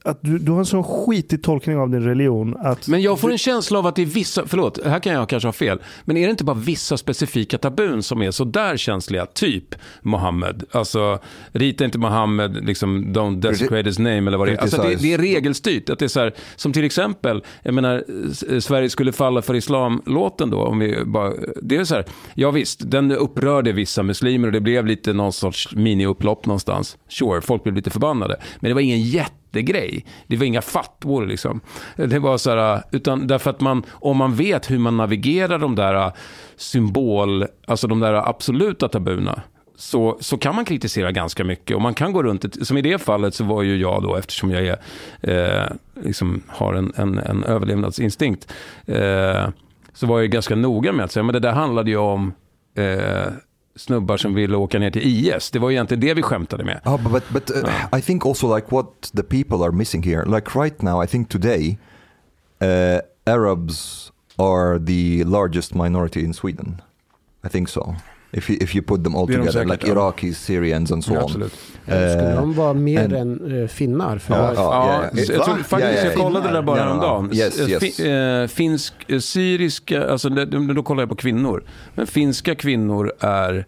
Att du har en sån skitig tolkning av din religion att... Men jag får en känsla av att det är vissa... Förlåt, här kan jag kanske ha fel. Men är det inte bara vissa specifika tabun som är så där känsliga? Typ Mohammed. Alltså, rita inte Mohammed, liksom, don't desecrate his name eller vad det är. Alltså, det är regelstyrt. Att det är så här, som till exempel, jag menar, Sverige skulle falla för islamlåten då. Om vi bara, det är så här, ja visst, den upprörde vissa muslimer och det blev lite någon sorts mini-upplopp någonstans. Sure, folk blev lite förbannade. Men det var ingen jättegrej. Det var inga fattor liksom. Det var så här, utan därför att man, om man vet hur man navigerar de där symbol, alltså de där absoluta tabuna, så kan man kritisera ganska mycket och man kan gå runt, som i det fallet så var ju jag då, eftersom jag är liksom har en överlevnadsinstinkt, så var jag ganska noga med att säga, men det där handlade ju om snubbar som ville åka ner till IS. Det var ju egentligen det vi skämtade med. I think also like what the people are missing here. Like right now, I think today, Arabs are the largest minority in Sweden. I think so. If you put them all together, säkert, like Iraqis, Syrians and so on. Absolut. Skulle de vara mer än finnar? Jag kollade det där bara häromdagen. Syriska, alltså då kollar jag på kvinnor. Men finska kvinnor är...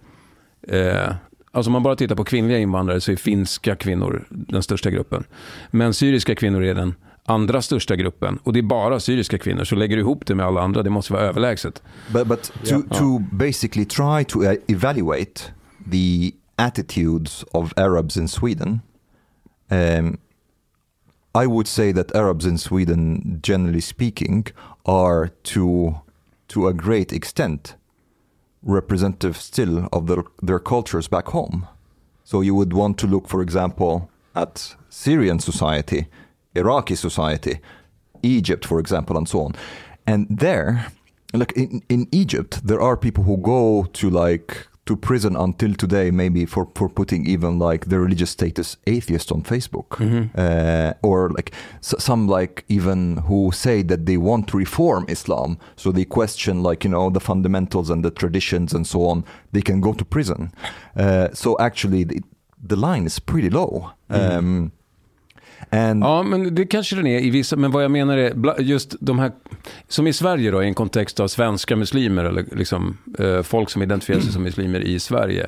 alltså om man bara tittar på kvinnliga invandrare så är finska kvinnor den största gruppen. Men syriska kvinnor är den andra största gruppen, och det är bara syriska kvinnor, så lägger du ihop det med alla andra, det måste vara överlägset. But to basically try to evaluate the attitudes of Arabs in Sweden, I would say that Arabs in Sweden, generally speaking, are to a great extent representative still of their cultures back home. So you would want to look, for example, at Syrian society, Iraqi society, Egypt, for example, and so on. And there, like in Egypt, there are people who go to prison until today, maybe for putting even like their religious status atheist on Facebook, or like some like even who say that they want to reform Islam, so they question like, you know, the fundamentals and the traditions and so on. They can go to prison. So actually, the line is pretty low. Ja, men det kanske den är i vissa, men vad jag menar är just de här som i Sverige då, i en kontext av svenska muslimer eller liksom folk som identifierar sig som muslimer i Sverige.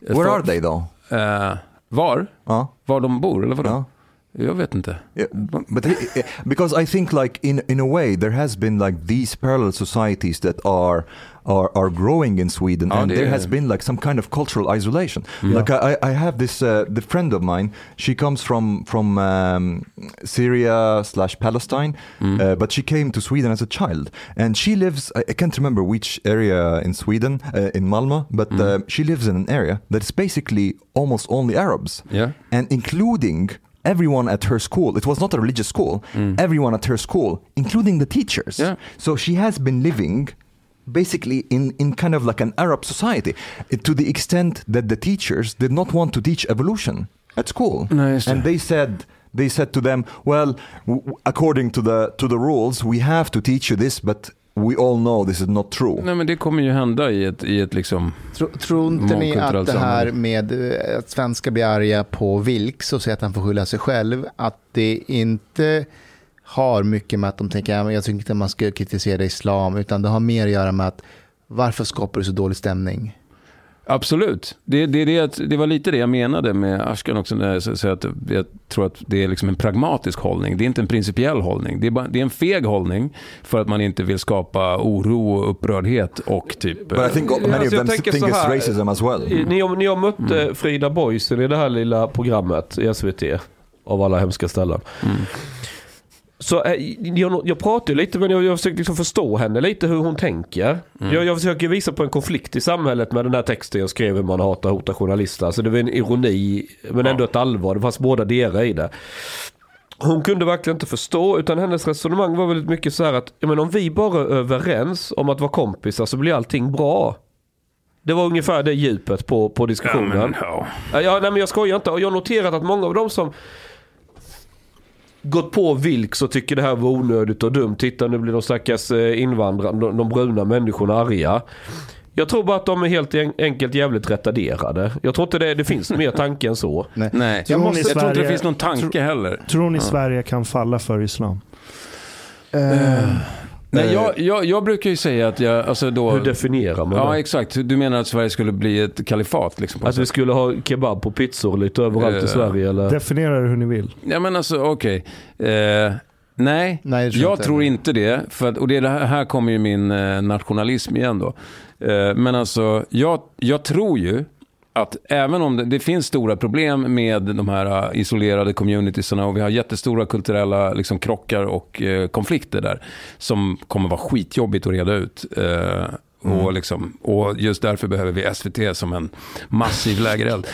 Where are they då? Var de bor eller vad då? Jag vet inte. Yeah, but because I think like in a way there has been like these parallel societies that are growing in Sweden, and there has been like some kind of cultural isolation. Yeah. Like I have this the friend of mine, she comes from Syria/Palestine, but she came to Sweden as a child, and she lives, I can't remember which area in Sweden, in Malmö, but she lives in an area that's basically almost only Arabs, and including everyone at her school. It was not a religious school. Everyone at her school, including the teachers. Yeah. So she has been living basically in kind of like an Arab society, to the extent that the teachers did not want to teach evolution at school. Nice. And they said to them, well, according to the rules, we have to teach you this, but we all know this is not true. Nej, men det kommer ju hända i ett liksom. Tror inte ni att det här med att svenska blir arga på Vilks och säger att han får skylla sig själv, att det inte har mycket med att de tänker, ja, men jag tycker inte att man ska kritisera islam, utan det har mer att göra med att varför skapar det så dålig stämning? Absolut. Det var lite det jag menade med Ashkan också, när jag säger att jag tror att det är liksom en pragmatisk hållning. Det är inte en principiell hållning. Det är en feg hållning för att man inte vill skapa oro och upprördhet och typ. But I think many of them think it's racism as well. Ni har mött Frida Boisen i det här lilla programmet i SVT, av alla hemska ställen. Mm. Så jag pratar ju lite, men jag försöker liksom förstå henne lite, hur hon tänker. Jag försöker visa på en konflikt i samhället med den här texten jag skrev om man hotar journalister. Alltså det var en ironi, men ändå ett allvar. Det fanns båda delar i det. Hon kunde verkligen inte förstå, utan hennes resonemang var väldigt mycket så här att, men om vi bara är överens om att vara kompisar så blir allting bra. Det var ungefär det djupet på diskussionen. Nej, men jag skojar inte. Och jag har noterat att många av dem som gått på Vilks och tycker det här var onödigt och dumt. Titta, nu blir de stackars invandrarna, de bruna människorna arga. Jag tror bara att de är helt enkelt jävligt retarderade. Jag tror inte det finns mer tanke än så. Nej. Jag tror inte det finns någon tanke heller. Tror ni Sverige kan falla för islam? Nej, jag brukar ju säga att jag, alltså då, hur definierar man det? Ja, exakt. Du menar att Sverige skulle bli ett kalifat liksom, på att sätt. Vi skulle ha kebab på pizzor lite överallt i Sverige, eller? Definiera det hur ni vill. Ja, men alltså, okej. Nej, jag tror inte det. För att, och det här kommer ju min nationalism igen då. Men alltså, jag tror ju att även om det finns stora problem med de här isolerade communitiesarna, och vi har jättestora kulturella liksom krockar och konflikter där som kommer vara skitjobbigt att reda ut, och just därför behöver vi SVT som en massiv lägereld.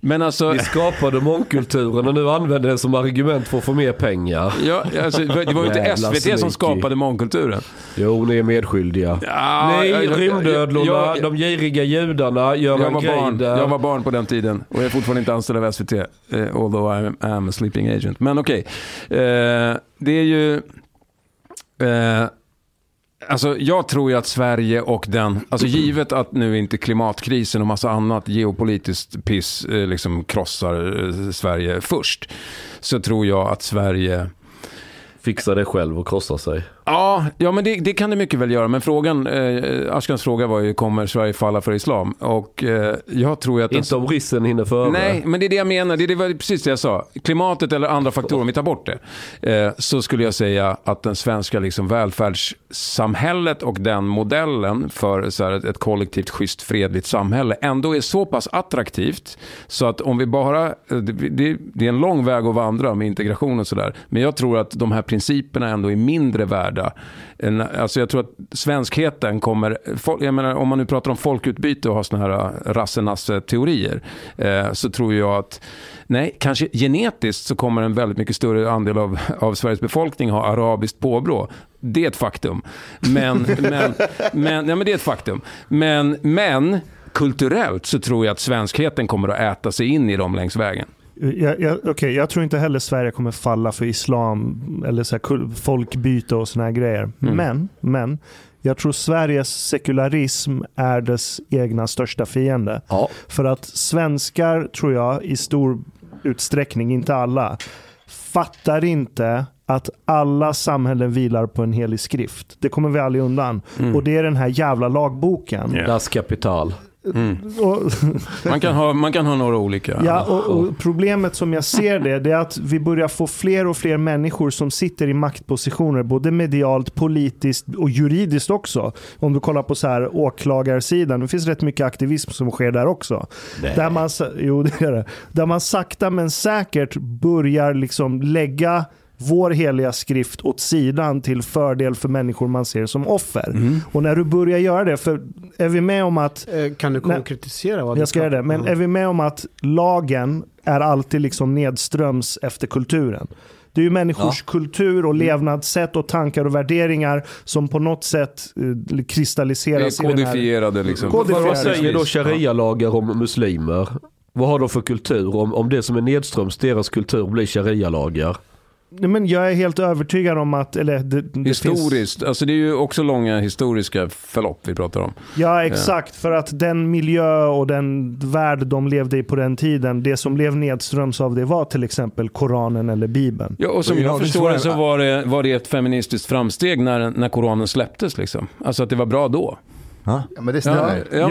Men alltså, vi skapade mångkulturen och nu använder den som argument för att få mer pengar. Ja, alltså, det var ju inte SVT som skapade mångkulturen. Jo, ni är medskyldiga. Ja, nej, rymdödlorna, de giriga judarna, jag var barn på den tiden och jag är fortfarande inte anställd av SVT, although I am a sleeping agent. Men okej. Det är ju alltså jag tror ju att Sverige och den, alltså givet att nu inte klimatkrisen och massa annat geopolitiskt piss liksom krossar Sverige först, så tror jag att Sverige fixar det själv och krossar sig. Ja, men det kan det mycket väl göra. Men frågan, Ashkans fråga var ju, kommer Sverige falla för islam? Och jag tror att inte om ryssen hinner före. Nej, men det är det jag menar. Det var precis det jag sa. Klimatet eller andra faktorer, om vi tar bort det, så skulle jag säga att den svenska liksom välfärdssamhället och den modellen för så här ett kollektivt, schysst, fredligt samhälle ändå är så pass attraktivt så att om vi bara, det är en lång väg att vandra med integration och sådär, men jag tror att de här principerna ändå är mindre värda. Alltså jag tror att svenskheten kommer, jag menar, om man nu pratar om folkutbyte och har såna här rassenasse-teorier, så tror jag att kanske genetiskt så kommer en väldigt mycket större andel av Sveriges befolkning ha arabiskt påbrå. Det är ett faktum. Men det är ett faktum. Men kulturellt så tror jag att svenskheten kommer att äta sig in i dem längs vägen. Jag tror inte heller Sverige kommer falla för islam eller så här folkbyte och såna här grejer. Men jag tror Sveriges sekularism är dess egna största fiende. Ja. För att svenskar, tror jag, i stor utsträckning, inte alla, fattar inte att alla samhällen vilar på en helig skrift. Det kommer vi aldrig undan. Och det är den här jävla lagboken. Das Kapital. Och, man kan ha några olika. Ja, och problemet som jag ser det är att vi börjar få fler och fler människor som sitter i maktpositioner, både medialt, politiskt och juridiskt också. Om du kollar på så här åklagarsidan, det finns rätt mycket aktivism som sker där också. Där man sakta men säkert börjar liksom lägga vår heliga skrift åt sidan till fördel för människor man ser som offer. Mm. Och när du börjar göra det, för är vi med om att... Kan du konkretisera vad jag ska göra det? Men är vi med om att lagen är alltid liksom nedströms efter kulturen? Det är ju människors kultur och levnadssätt och tankar och värderingar som på något sätt kristalliseras i den här... Kodifierade liksom. Vad säger då sharia-lagar om muslimer? Vad har de för kultur? Om det som är nedströms deras kultur blir sharia-lagar? Men jag är helt övertygad om att... Eller det historiskt. Finns... Alltså det är ju också långa historiska förlopp vi pratar om. Ja, exakt. För att den miljö och den värld de levde i på den tiden, det som blev nedströms av det var till exempel Koranen eller Bibeln. Ja, och som jag förstår det så var det ett feministiskt framsteg när Koranen släpptes. Liksom. Alltså att det var bra då. Ja, men det stämmer. Jag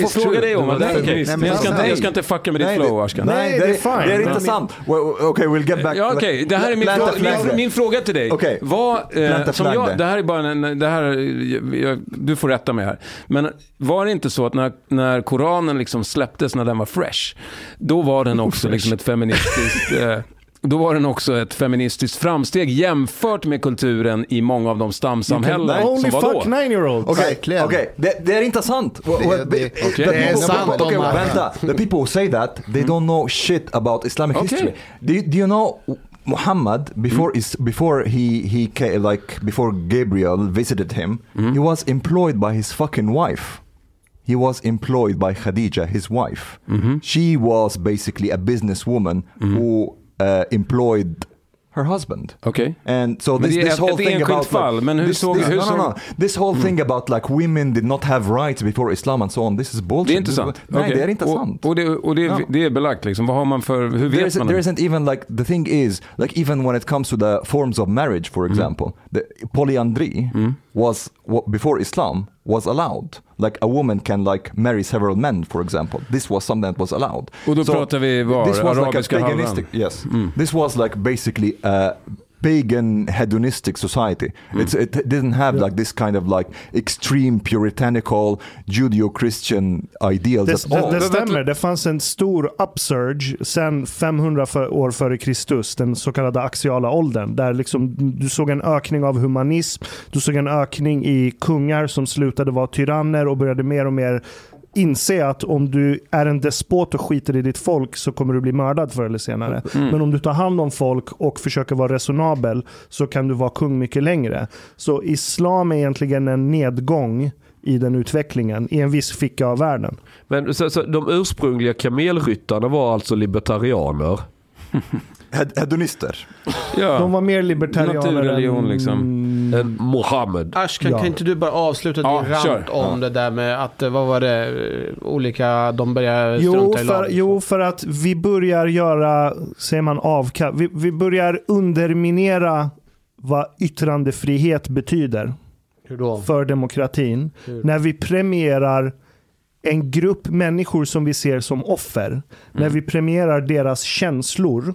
får fråga dig om det. Jag ska inte fucka med ditt flow, Ashkan. Nej, det är fine. Det är inte sant. Okej, we'll get back. Ja, okej. Det här är min fråga till dig. Det här är bara du får rätta mig här. Men var det inte så att när Koranen liksom släpptes, när den var fresh, då var den också liksom ett feministiskt... Då var den också ett feministiskt framsteg jämfört med kulturen i många av de stamsamhällen som var då. Okay. Det är inte sant. The people who say that, they don't know shit about Islamic history. Do you know Muhammad before Gabriel visited him, he was employed by his fucking wife. He was employed by Khadija, his wife. She was basically a businesswoman who employed her husband. Okay. And so this whole thing about this whole thing about like women did not have rights before Islam and so on, this is bullshit. Det är inte sant. Nej, det är inte sant. Och det är belagt liksom. Vad har man för, hur vet man? There isn't even like, the thing is like, even when it comes to the forms of marriage, for example, the polyandry was before Islam was allowed. Like a woman can like marry several men, for example. This was something that was allowed. Och då pratar vi this was like a paganistic, yes. This was like basically a pagan hedonistic society. It didn't have like this kind of like extreme puritanical Judeo-Christian ideals at all. Det stämmer. Det fanns en stor upsurge sen 500 år före Kristus, den så kallade axiala åldern, där liksom du såg en ökning av humanism, du såg en ökning i kungar som slutade vara tyranner och började mer och mer inse att om du är en despot och skiter i ditt folk så kommer du bli mördad förr eller senare. Men om du tar hand om folk och försöker vara resonabel så kan du vara kung mycket längre. Så islam är egentligen en nedgång i den utvecklingen, i en viss ficka av världen. Men så de ursprungliga kamelryttarna var alltså libertarianer? Hedonister. Ja. De var mer libertarianer. Naturreligion liksom. Mohammed. Ashkan, kan inte du bara avsluta din rant om det där med att vad var det olika de börjar strunta i lagen? Jo, för att vi börjar göra, säger man, avkall. Vi börjar underminera vad yttrandefrihet betyder. Hur då? För demokratin. Hur? När vi premierar en grupp människor som vi ser som offer, när vi premierar deras känslor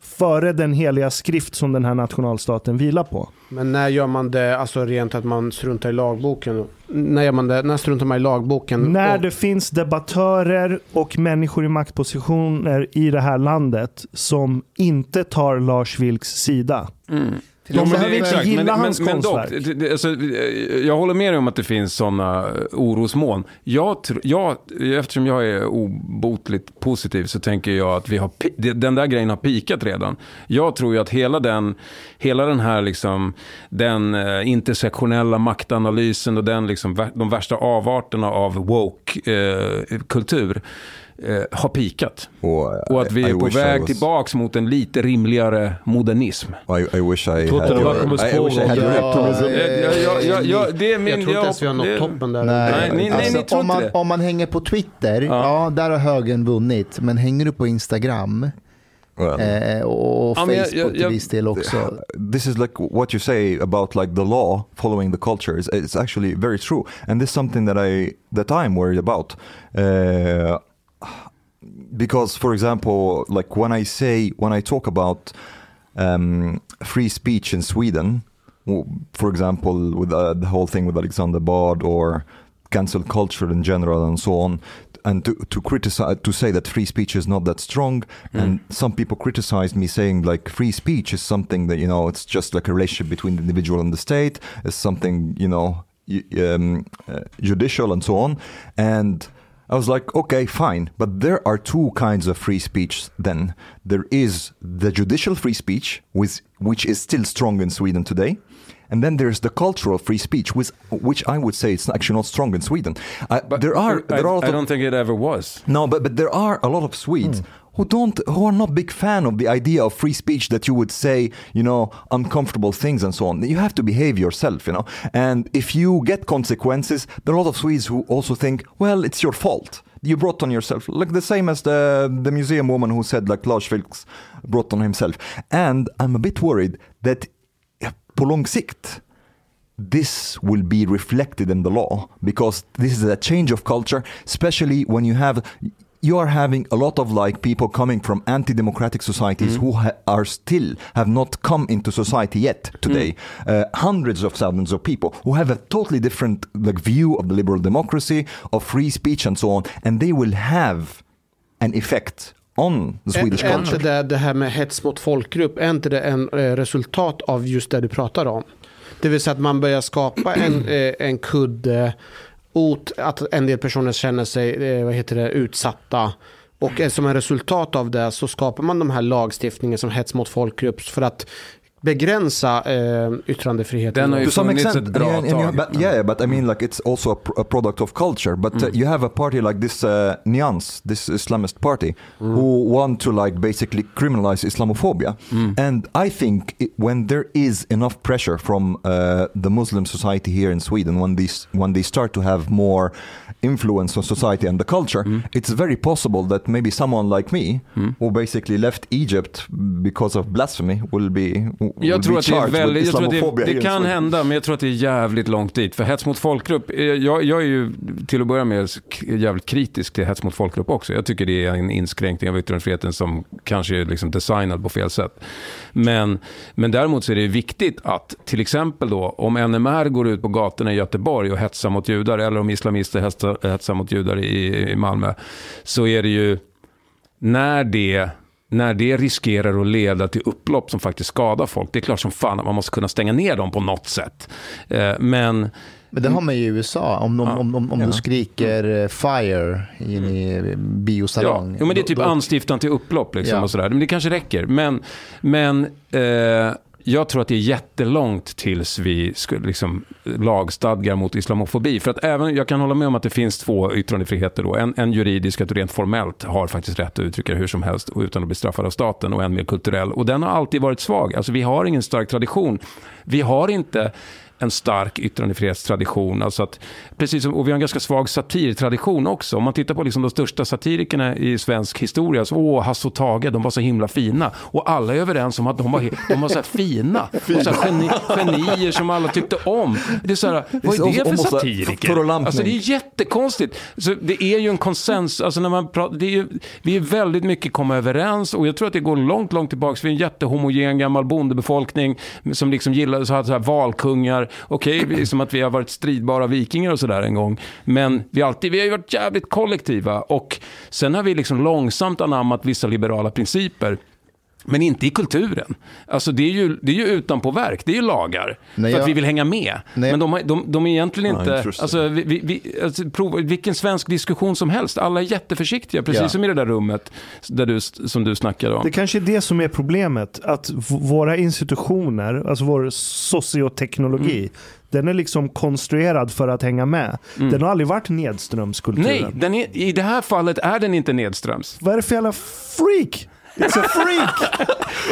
före den heliga skrift som den här nationalstaten vilar på. Men när gör man det, alltså rent att man struntar i lagboken? När gör man det? När struntar man i lagboken? När det finns debattörer och människor i maktpositioner i det här landet som inte tar Lars Vilks sida. De behöver inte gilla hans konstverk. Men dock, alltså, jag håller med dig om att det finns sådana orosmoln. Eftersom jag är obotligt positiv så tänker jag att vi har, den där grejen har pikat redan. Jag tror ju att hela den här liksom, den intersektionella maktanalysen och den, liksom, de värsta avarterna av woke-kultur har pikat. Och att vi är på väg tillbaks mot en lite rimligare modernism. I wish I had jag tror inte ens vi har nått toppen där. Nej, om man hänger på Twitter, där har högern vunnit. Men hänger du på Instagram, Och Facebook till viss del också. This is like what you say about like the law following the culture. It's actually very true. And this is something that I'm worried about. Because, for example, like when I talk about free speech in Sweden, for example, with the whole thing with Alexander Bard or cancel culture in general and so on, and to criticize, to say that free speech is not that strong, and some people criticized me saying like free speech is something that, you know, it's just like a relationship between the individual and the state, is something, you know, judicial and so on, and I was like, okay, fine, but there are two kinds of free speech then. There is the judicial free speech, which is still strong in Sweden today, and then there's the cultural free speech, which I would say it's actually not strong in Sweden. But there are I don't think it ever was. No, but there are a lot of Swedes who are not big fan of the idea of free speech, that you would say, you know, uncomfortable things and so on. You have to behave yourself, you know. And if you get consequences, there are a lot of Swedes who also think, well, it's your fault. You brought on yourself. Like the same as the museum woman who said, like, Lars Vilks brought on himself. And I'm a bit worried that på lång sikt, this will be reflected in the law, because this is a change of culture, especially when you are having a lot of like people coming from anti-democratic societies who have not come into society yet today. Hundreds of thousands of people who have a totally different like view of the liberal democracy, of free speech and so on. And they will have an effect on the Swedish culture. Det här med hets mot folkgrupp, är inte det en resultat av just det du pratar om? Det vill säga att man börjar skapa en kudde att en del personer känner sig utsatta, och som ett resultat av det så skapar man de här lagstiftningen som hets mot folkgrupp för att begränsa yttrandefriheten. To some extent, but I mean, like, it's also a product of culture. But you have a party like this Nyans, this Islamist party, who want to like basically criminalize Islamophobia. And I think when there is enough pressure from the Muslim society here in Sweden, when they start to have more influence on society and the culture, it's very possible that maybe someone like me, who basically left Egypt because of blasphemy, will be. Jag tror att det kan hända, men jag tror att det är jävligt långt dit. För hets mot folkgrupp, jag är ju till att börja med jävligt kritisk till hets mot folkgrupp också. Jag tycker det är en inskränkning av yttrandefriheten som kanske är liksom designad på fel sätt. Men däremot så är det viktigt att till exempel då, om NMR går ut på gatorna i Göteborg och hetsar mot judar, eller om islamister hetsar mot judar i Malmö, så är det ju när det riskerar att leda till upplopp som faktiskt skadar folk. Det är klart som fan att man måste kunna stänga ner dem på något sätt. Men det har man ju i USA. Om du skriker fire in i biosalong. Ja, men det är typ anstiftan till upplopp liksom, och sådär. Men det kanske räcker. Men jag tror att det är jättelångt tills vi skulle liksom lagstadgar mot islamofobi. För att även, jag kan hålla med om att det finns två yttrandefriheter då. En juridisk, att du rent formellt har faktiskt rätt att uttrycka hur som helst utan att bli straffad av staten, och en mer kulturell. Och den har alltid varit svag. Alltså vi har ingen stark tradition. Vi har inte en stark yttrandefrihetstradition. Alltså att, precis som, och vi har en ganska svag satirtradition också. Om man tittar på liksom de största satirikerna i svensk historia, så Hasse och Tage, de var så himla fina. Och alla är överens om att de var så här fina. Och så här genier som alla tyckte om. Det är så här, vad är det för satiriker? Alltså det är jättekonstigt. Så det är ju en konsensus. Alltså när man pratar, vi är väldigt mycket komma överens, och jag tror att det går långt, långt tillbaka. Vi är en jättehomogen gammal bondebefolkning som liksom gillade så här valkungar. Okej, som att vi har varit stridbara vikingar och sådär en gång, men vi har ju varit jävligt kollektiva, och sen har vi liksom långsamt anammat vissa liberala principer, men inte i kulturen. Alltså det är ju utanpåverk, det är ju lagar för att vi vill hänga med. Men de är egentligen inte vilken svensk diskussion som helst. Alla är jätteförsiktiga, precis som i det där rummet som du snackade om. Det kanske är det som är problemet, att våra institutioner, alltså vår socioteknologi, den är liksom konstruerad för att hänga med. Den har aldrig varit nedströmskulturen. Nej, i det här fallet är den inte nedströms. Vad är det för jävla freak? It's a freak.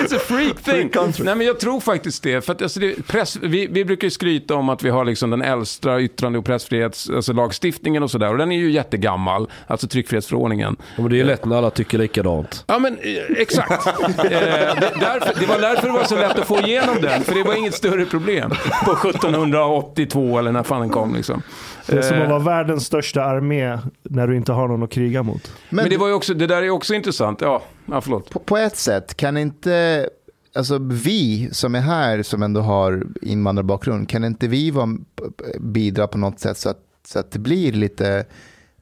It's a freak thing. Nej, men jag tror faktiskt det, för att, alltså, det press, vi brukar ju skryta om att vi har liksom den äldsta yttrande- och pressfrihets, alltså, lagstiftningen och sådär, och den är ju jättegammal, alltså tryckfrihetsförordningen. Ja, men det är lätt när alla tycker likadant. Ja, men exakt. Det var därför det var så lätt att få igenom den, för det var inget större problem på 1782 eller när fan den kom liksom. Det är som att vara världens största armé när du inte har någon att kriga mot. Men det var ju också, det där är också intressant. Ja, förlåt. På ett sätt kan inte, alltså, vi som är här som ändå har invandrarbakgrund, kan inte vi bidra på något sätt så att det blir lite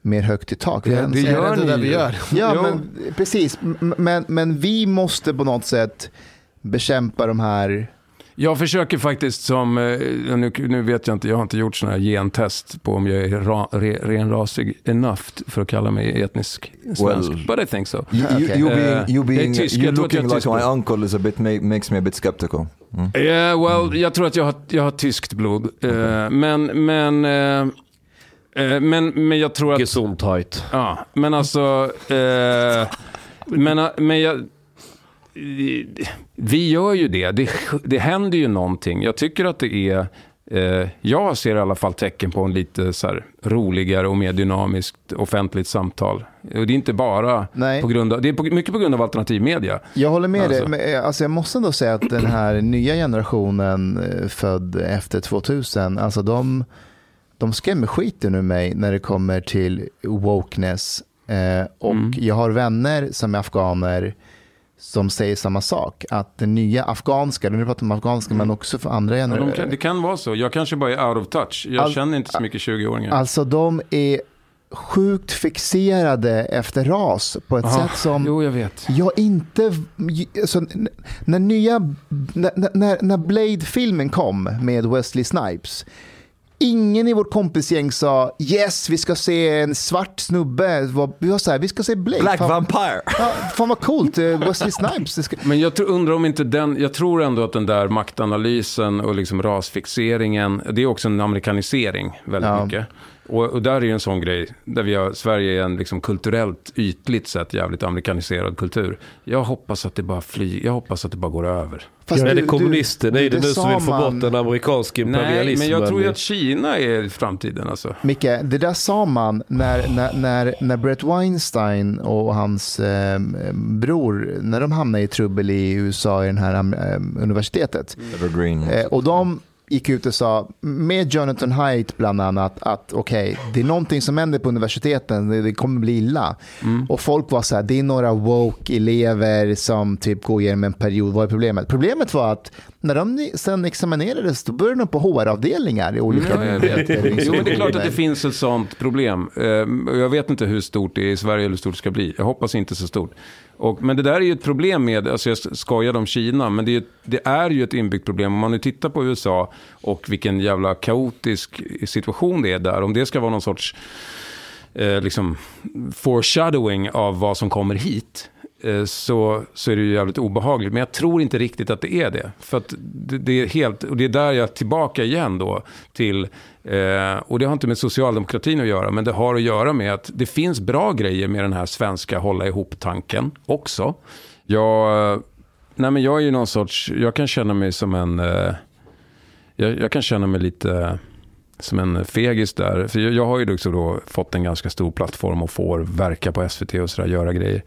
mer högt i tak? Ja, det gör ni. Det vi gör. Ja, men precis. Men vi måste på något sätt bekämpa de här. Jag försöker faktiskt som, nu vet jag inte, jag har inte gjort sådana här gentest på om jag är renrasig enough för att kalla mig etnisk svensk. Well, but I think so. You looking like my uncle is a bit, makes me a bit skeptical. Jag tror att jag har tyskt blod. Men jag tror att... Gesundheit. Ja, men alltså... men jag... Vi gör ju det händer ju någonting. Jag tycker att det är jag ser i alla fall tecken på en lite så här roligare och mer dynamiskt offentligt samtal. Och det är inte bara på grund av, det är mycket på grund av alternativ media. Jag håller med dig, men alltså jag måste ändå säga att den här nya generationen född efter 2000, alltså de skrämmer skiten ur mig när det kommer till wokeness, och jag har vänner som är afghaner som säger samma sak, att den nya afghanska, nu pratar om afghanska, men också för andra generationer. Ja, det kan vara så. Jag kanske bara är out of touch. Jag känner inte så mycket 20-åringar. Alltså de är sjukt fixerade efter ras på ett sätt som jag vet. Jag inte så, när Blade-filmen kom med Wesley Snipes, ingen i vårt kompisgäng sa yes, vi ska se en svart snubbe. Vi var så här, vi ska se Blade. Black Vampire. Fan vad coolt, Wesley Snipes. Men jag undrar om inte jag tror ändå att den där maktanalysen och liksom rasfixeringen, det är också en amerikanisering väldigt mycket. Och där är ju en sån grej där Sverige är en liksom kulturellt ytligt sett jävligt amerikaniserad kultur. Jag hoppas att det bara går över. Fast är det kommunister? Nej, det är nu som vill få bort den amerikanska imperialismen. Nej, men jag tror ju att Kina är framtiden alltså. Micke, det där sa man när Brett Weinstein och hans bror, när de hamnade i trubbel i USA i den här universitetet. Och de gick ut och sa, med Jonathan Haidt bland annat, att okej, det är någonting som händer på universiteten, det kommer bli illa. Och folk var så här, det är några woke-elever som typ går igenom en period, vad är problemet? Problemet var att när de sen examinerades, då började de på HR-avdelningar i olika... Jo, men det är klart att det finns ett sånt problem. Jag vet inte hur stort det är i Sverige eller hur stort det ska bli. Jag hoppas inte så stort. Men det där är ju ett problem med, alltså jag skojar om Kina, men det är ju ett inbyggt problem. Om man nu tittar på USA och vilken jävla kaotisk situation det är där, om det ska vara någon sorts liksom foreshadowing av vad som kommer hit, så är det ju jävligt obehagligt. Men jag tror inte riktigt att det är det. För att det är helt, och det är där jag är tillbaka igen då till, och det har inte med socialdemokratin att göra, men det har att göra med att det finns bra grejer med den här svenska hålla ihop-tanken också. Jag är ju någon sorts, jag kan känna mig som en, jag kan känna mig lite som en fegis där. För jag har ju liksom då fått en ganska stor plattform och får verka på SVT och sådär, göra grejer.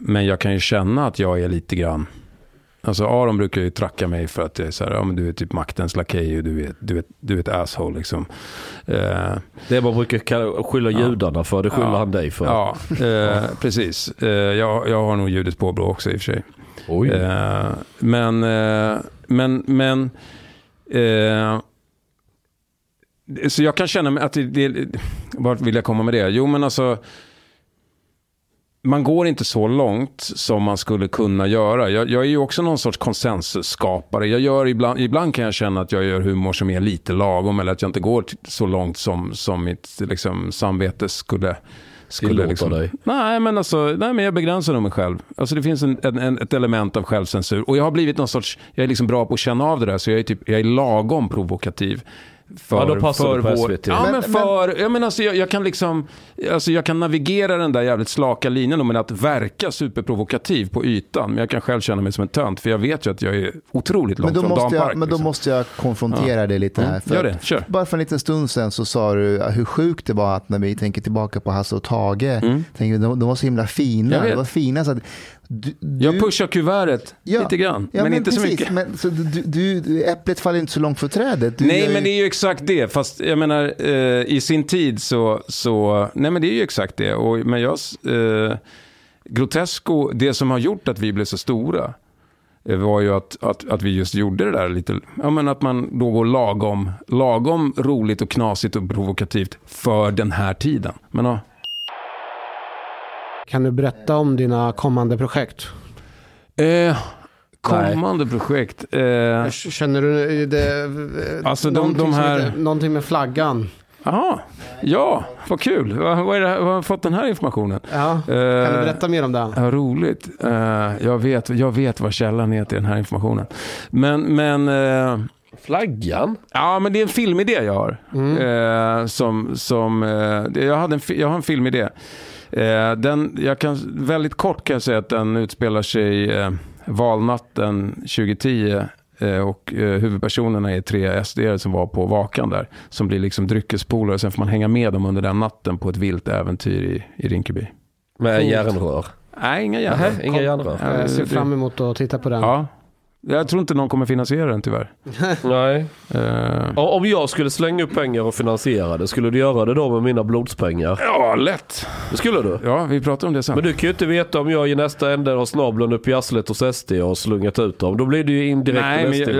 Men jag kan ju känna att jag är lite grann... Alltså Aron brukar ju tracka mig för att jag är så här, ja, men du är typ maktens lakej och du är ett asshole liksom. Det man brukar skylla judarna för, det skyller han dig för. Ja, precis. Jag har nog judiskt påbrå också i och för sig. Oj. Så jag kan känna att vart vill jag komma med det? Jo, men alltså... Man går inte så långt som man skulle kunna göra. Jag är ju också någon sorts konsensusskapare. Jag gör ibland kan jag känna att jag gör humor som är lite lagom, eller att jag inte går så långt som mitt liksom samvete skulle liksom, dig. Nej men jag begränsar mig själv. Alltså det finns ett element av självcensur, och jag har blivit någon sorts, jag är liksom bra på att känna av det där, så jag är lagom provokativ. Jag kan navigera den där jävligt slaka linjen, men att verka superprovokativ på ytan, men jag kan själv känna mig som en tönt, för jag vet ju att jag är otroligt långt från Dan Park. Då måste jag konfrontera dig lite här, för bara för en liten stund sen så sa du hur sjukt det var att när vi tänker tillbaka på Hasse och Tage, tänker, de var så himla fina, det var fina, så att jag pushar kuvertet lite grann, men inte precis, så mycket. Men, så du, äpplet faller inte så långt för trädet. Men det är ju exakt det. Fast jag menar, i sin tid så... Nej, men det är ju exakt det. Men jag... Grotesco, det som har gjort att vi blev så stora var ju att vi just gjorde det där lite... Ja, men att man då går lagom roligt och knasigt och provokativt för den här tiden. Men ja... Kan du berätta om dina kommande projekt? Projekt? Känner du det? Alltså de här... Någonting med flaggan. Aha. Ja, vad kul. Vad är det här? Vad har fått den här informationen? Ja. Kan du berätta mer om det? Ja, roligt. Jag vet vad källan är till den här informationen. Men flaggan? Ja, men det är en filmidé jag har. Jag har en filmidé. Väldigt kort kan jag säga att den utspelar sig valnatten 2010 och huvudpersonerna är 3 SD:are som var på vakan där, som blir liksom dryckespolare, och sen får man hänga med dem under den natten på ett vilt äventyr i Rinkeby. Med järnrör? Nej, inga järnrör. Jag ser fram emot att titta på den. Ja. Jag tror inte någon kommer finansiera den tyvärr. Nej. Om jag skulle slänga upp pengar och finansiera det, skulle du göra det då med mina blodspengar? Ja, lätt. Det skulle du? Ja, vi pratar om det sen. Men du kan ju inte veta om jag i nästa ände har snabblon upp i asslet hos SD och slungat ut dem. Då blir det ju indirekt.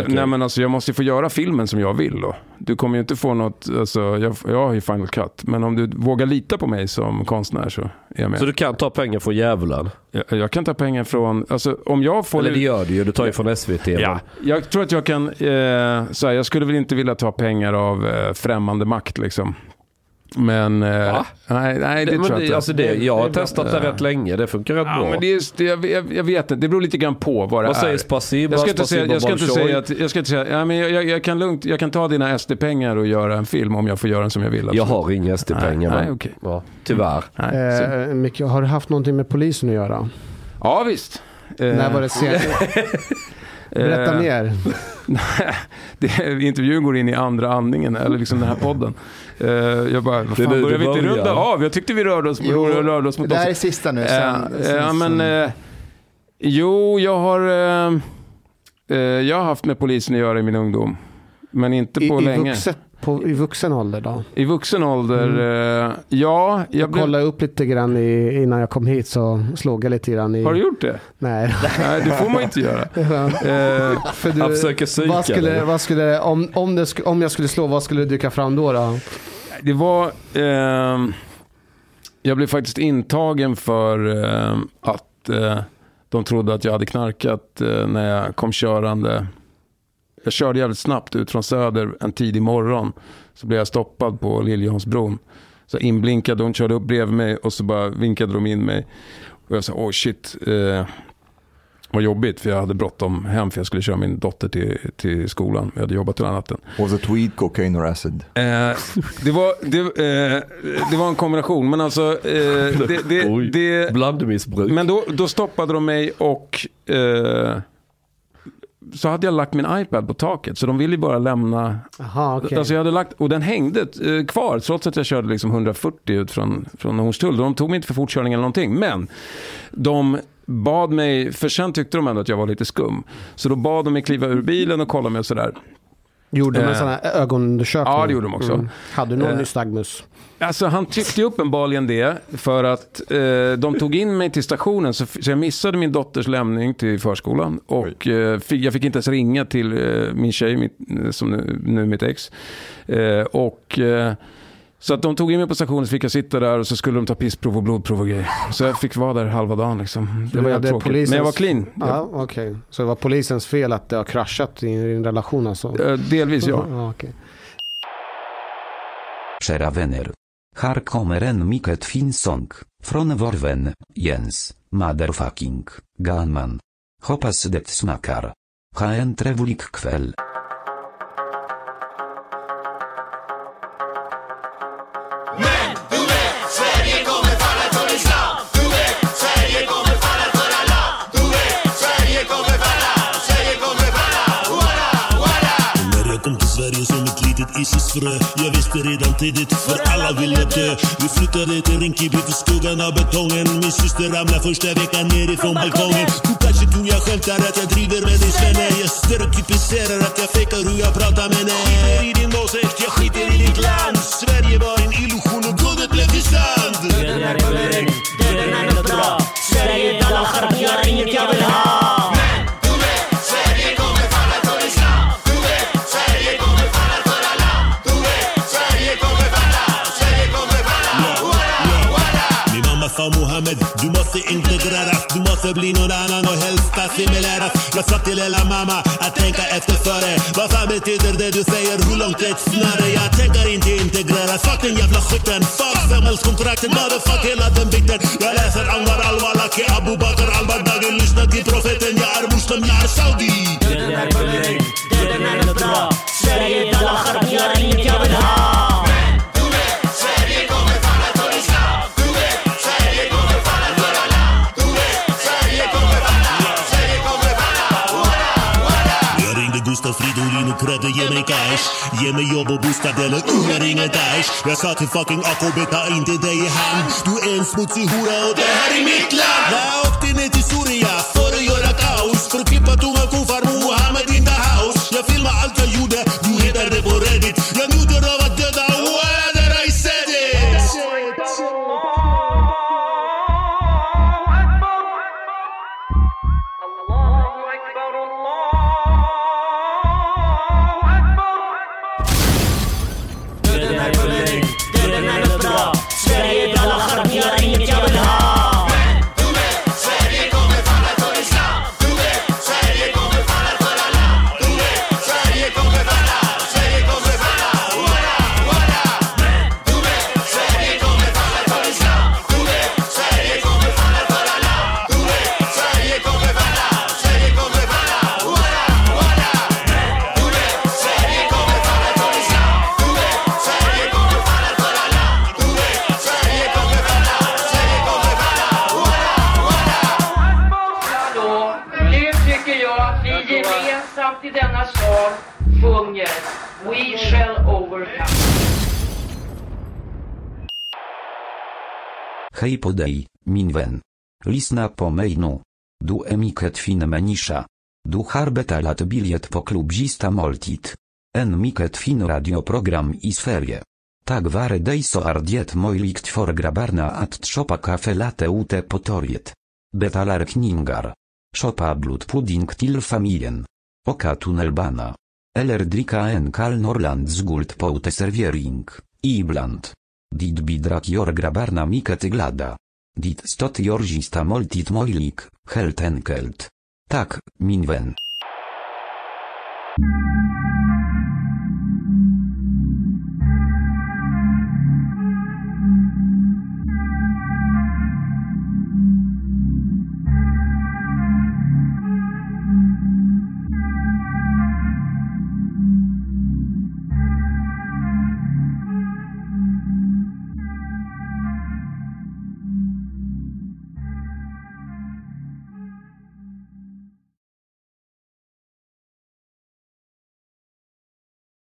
Nej, men jag måste ju få göra filmen som jag vill då. Du kommer ju inte få något, alltså, jag har ju Final Cut. Men om du vågar lita på mig som konstnär så är jag med. Så du kan ta pengar från djävulen? Jag kan ta pengar från... Alltså, om jag får... Eller det gör du ju, du tar ju från SVT. Ja, jag tror att jag kan... jag skulle väl inte vilja ta pengar av främmande makt liksom. Men... nej, det tror jag inte. Alltså jag har testat det rätt länge, det funkar rätt bra. Men det är, jag vet inte, det beror lite grann på vad det är. Vad säger Spasiba? Jag kan ta dina SD-pengar och göra en film om jag får göra den som jag vill. Absolut. Jag har inga SD-pengar. Nej, okay. Ja, tyvärr. Mikael, har du haft någonting med polisen att göra? Ja, visst. När var det senast? Berätta mer. Intervjun går in i andra andningen, eller liksom den här podden. Jag bara, vad fan, börjar vi inte runda av? Jag tyckte vi rörde oss mot oss. Det här är sista nu. Jag har haft med polisen att göra i min ungdom. Men inte på länge. I vuxen ålder då? I vuxen ålder, jag kollade upp lite grann innan jag kom hit, så slog jag lite grann i... Har du gjort det? Nej. Nej, det får man inte göra. Om jag skulle slå, vad skulle du dyka fram då? Det var... jag blev faktiskt intagen för att de trodde att jag hade knarkat när jag kom körande... Jag körde jävligt snabbt ut från söder en tidig morgon. Så blev jag stoppad på Liljeholmsbron. Så inblinkade, de körde upp bredvid mig och så bara vinkade de in mig. Och jag sa, shit. Var jobbigt, för jag hade bråttom hem, för jag skulle köra min dotter till skolan. Jag hade jobbat hela natten. Was it weed, cocaine or acid? Det var en kombination, men alltså... blandmissbruk. Men då stoppade de mig och... så hade jag lagt min iPad på taket, så de ville ju bara lämna. Aha, okay. Alltså jag hade lagt, och den hängde kvar trots att jag körde liksom 140 ut från Hornstull. De tog mig inte för fortkörning eller någonting, men de bad mig, för sen tyckte de ändå att jag var lite skum, så då bad de mig kliva ur bilen och kolla mig och sådär. Gjorde de en sån här ögonundersökning? Ja, det gjorde de också. Hade du någon nystagmus? Alltså han tyckte ju uppenbarligen det, för att de tog in mig till stationen, så jag missade min dotters lämning till förskolan, och jag fick inte ens ringa till min tjej, som nu är mitt ex. Så att de tog in mig på stationen, så fick jag sitta där, och så skulle de ta pissprov och blodprov och grejer. Så jag fick vara där halva dagen liksom. Det var jävligt tråkigt. Men jag var clean. Ja, okej. Okay. Så det var polisens fel att det har kraschat i din relation alltså? Delvis, ja. Okay. Kära vänner. Här kommer en mycket fin sång från vår vän Jens motherfucking Ganman. Hoppas det smakar. Ha en trevlig kväll. bättre. Jag visste redan tidigt, för alla ville dö. Vi flyttade till Rinkeby för skuggan av betongen. Min syster ramlade första veckan nerifrån balkongen. Du kanske tror jag skämtar att jag driver med din svänner. Jag stereotypiserar att jag fejkar hur jag pratar med dig. Jag skiter i din åsikt, jag skiter i ditt land. Sverige var en illusion och blodet blev till sand. Döden är korrekt, döden är något bra. Sverige är alla skärp, jag har inget jag vill ha. Mohammed, du måste integreras. Du måste bli någon annan och helst assimileras. Jag sa till hela mamma att tänka efter före. Vad fan betyder det du säger? Hur långt är ett snarare? Jag tänker inte integreras. Fuck den jävla skiten. Fuck samhällskontrakten. Motherfuck hela den biten. Jag läser Anwar al-Walaki, Abu Bakr al-Baghdadi. Lyssna till profeten. Jag är muslim, jag är saudi. Döden är på väg, döden är något bra. Sverige är alla skärp, jag har inget jag vill ha. Fridolin och krävde ge mig cash. Ge mig jobb och bostad eller jag ringer Daesh. Jag sa till fucking AKB, ta inte dig i hand. Du är en smutsig hora och det här är mitt land. Jag åkte ner till Soria för att göra kaos. För att klippa tunga kofar, Mohammed in the house. Jag filmade allt jag gjorde, du hittar det på Reddit. Jag njuter av att döda, walla där I said it. Hej podej, min vän. Lisna po mejnu. Du emiket fin menisza. Du harbeta lat biliet po klubzista moltit. En miket fin radioprogram i sferie. Tak ware dejso ardiet mojlikt for grabarna at chopa kafe late ute potoriet. Betalar kningar. Chopa blut pudding til familien. Oka tunelbana. Elerdrika en kal norland z guld po ute serviering, ibland. Dit bidrak jor grabarna miket glada. Dit stot jorzista moltit mojlik, helt enkelt. Tak, min ven.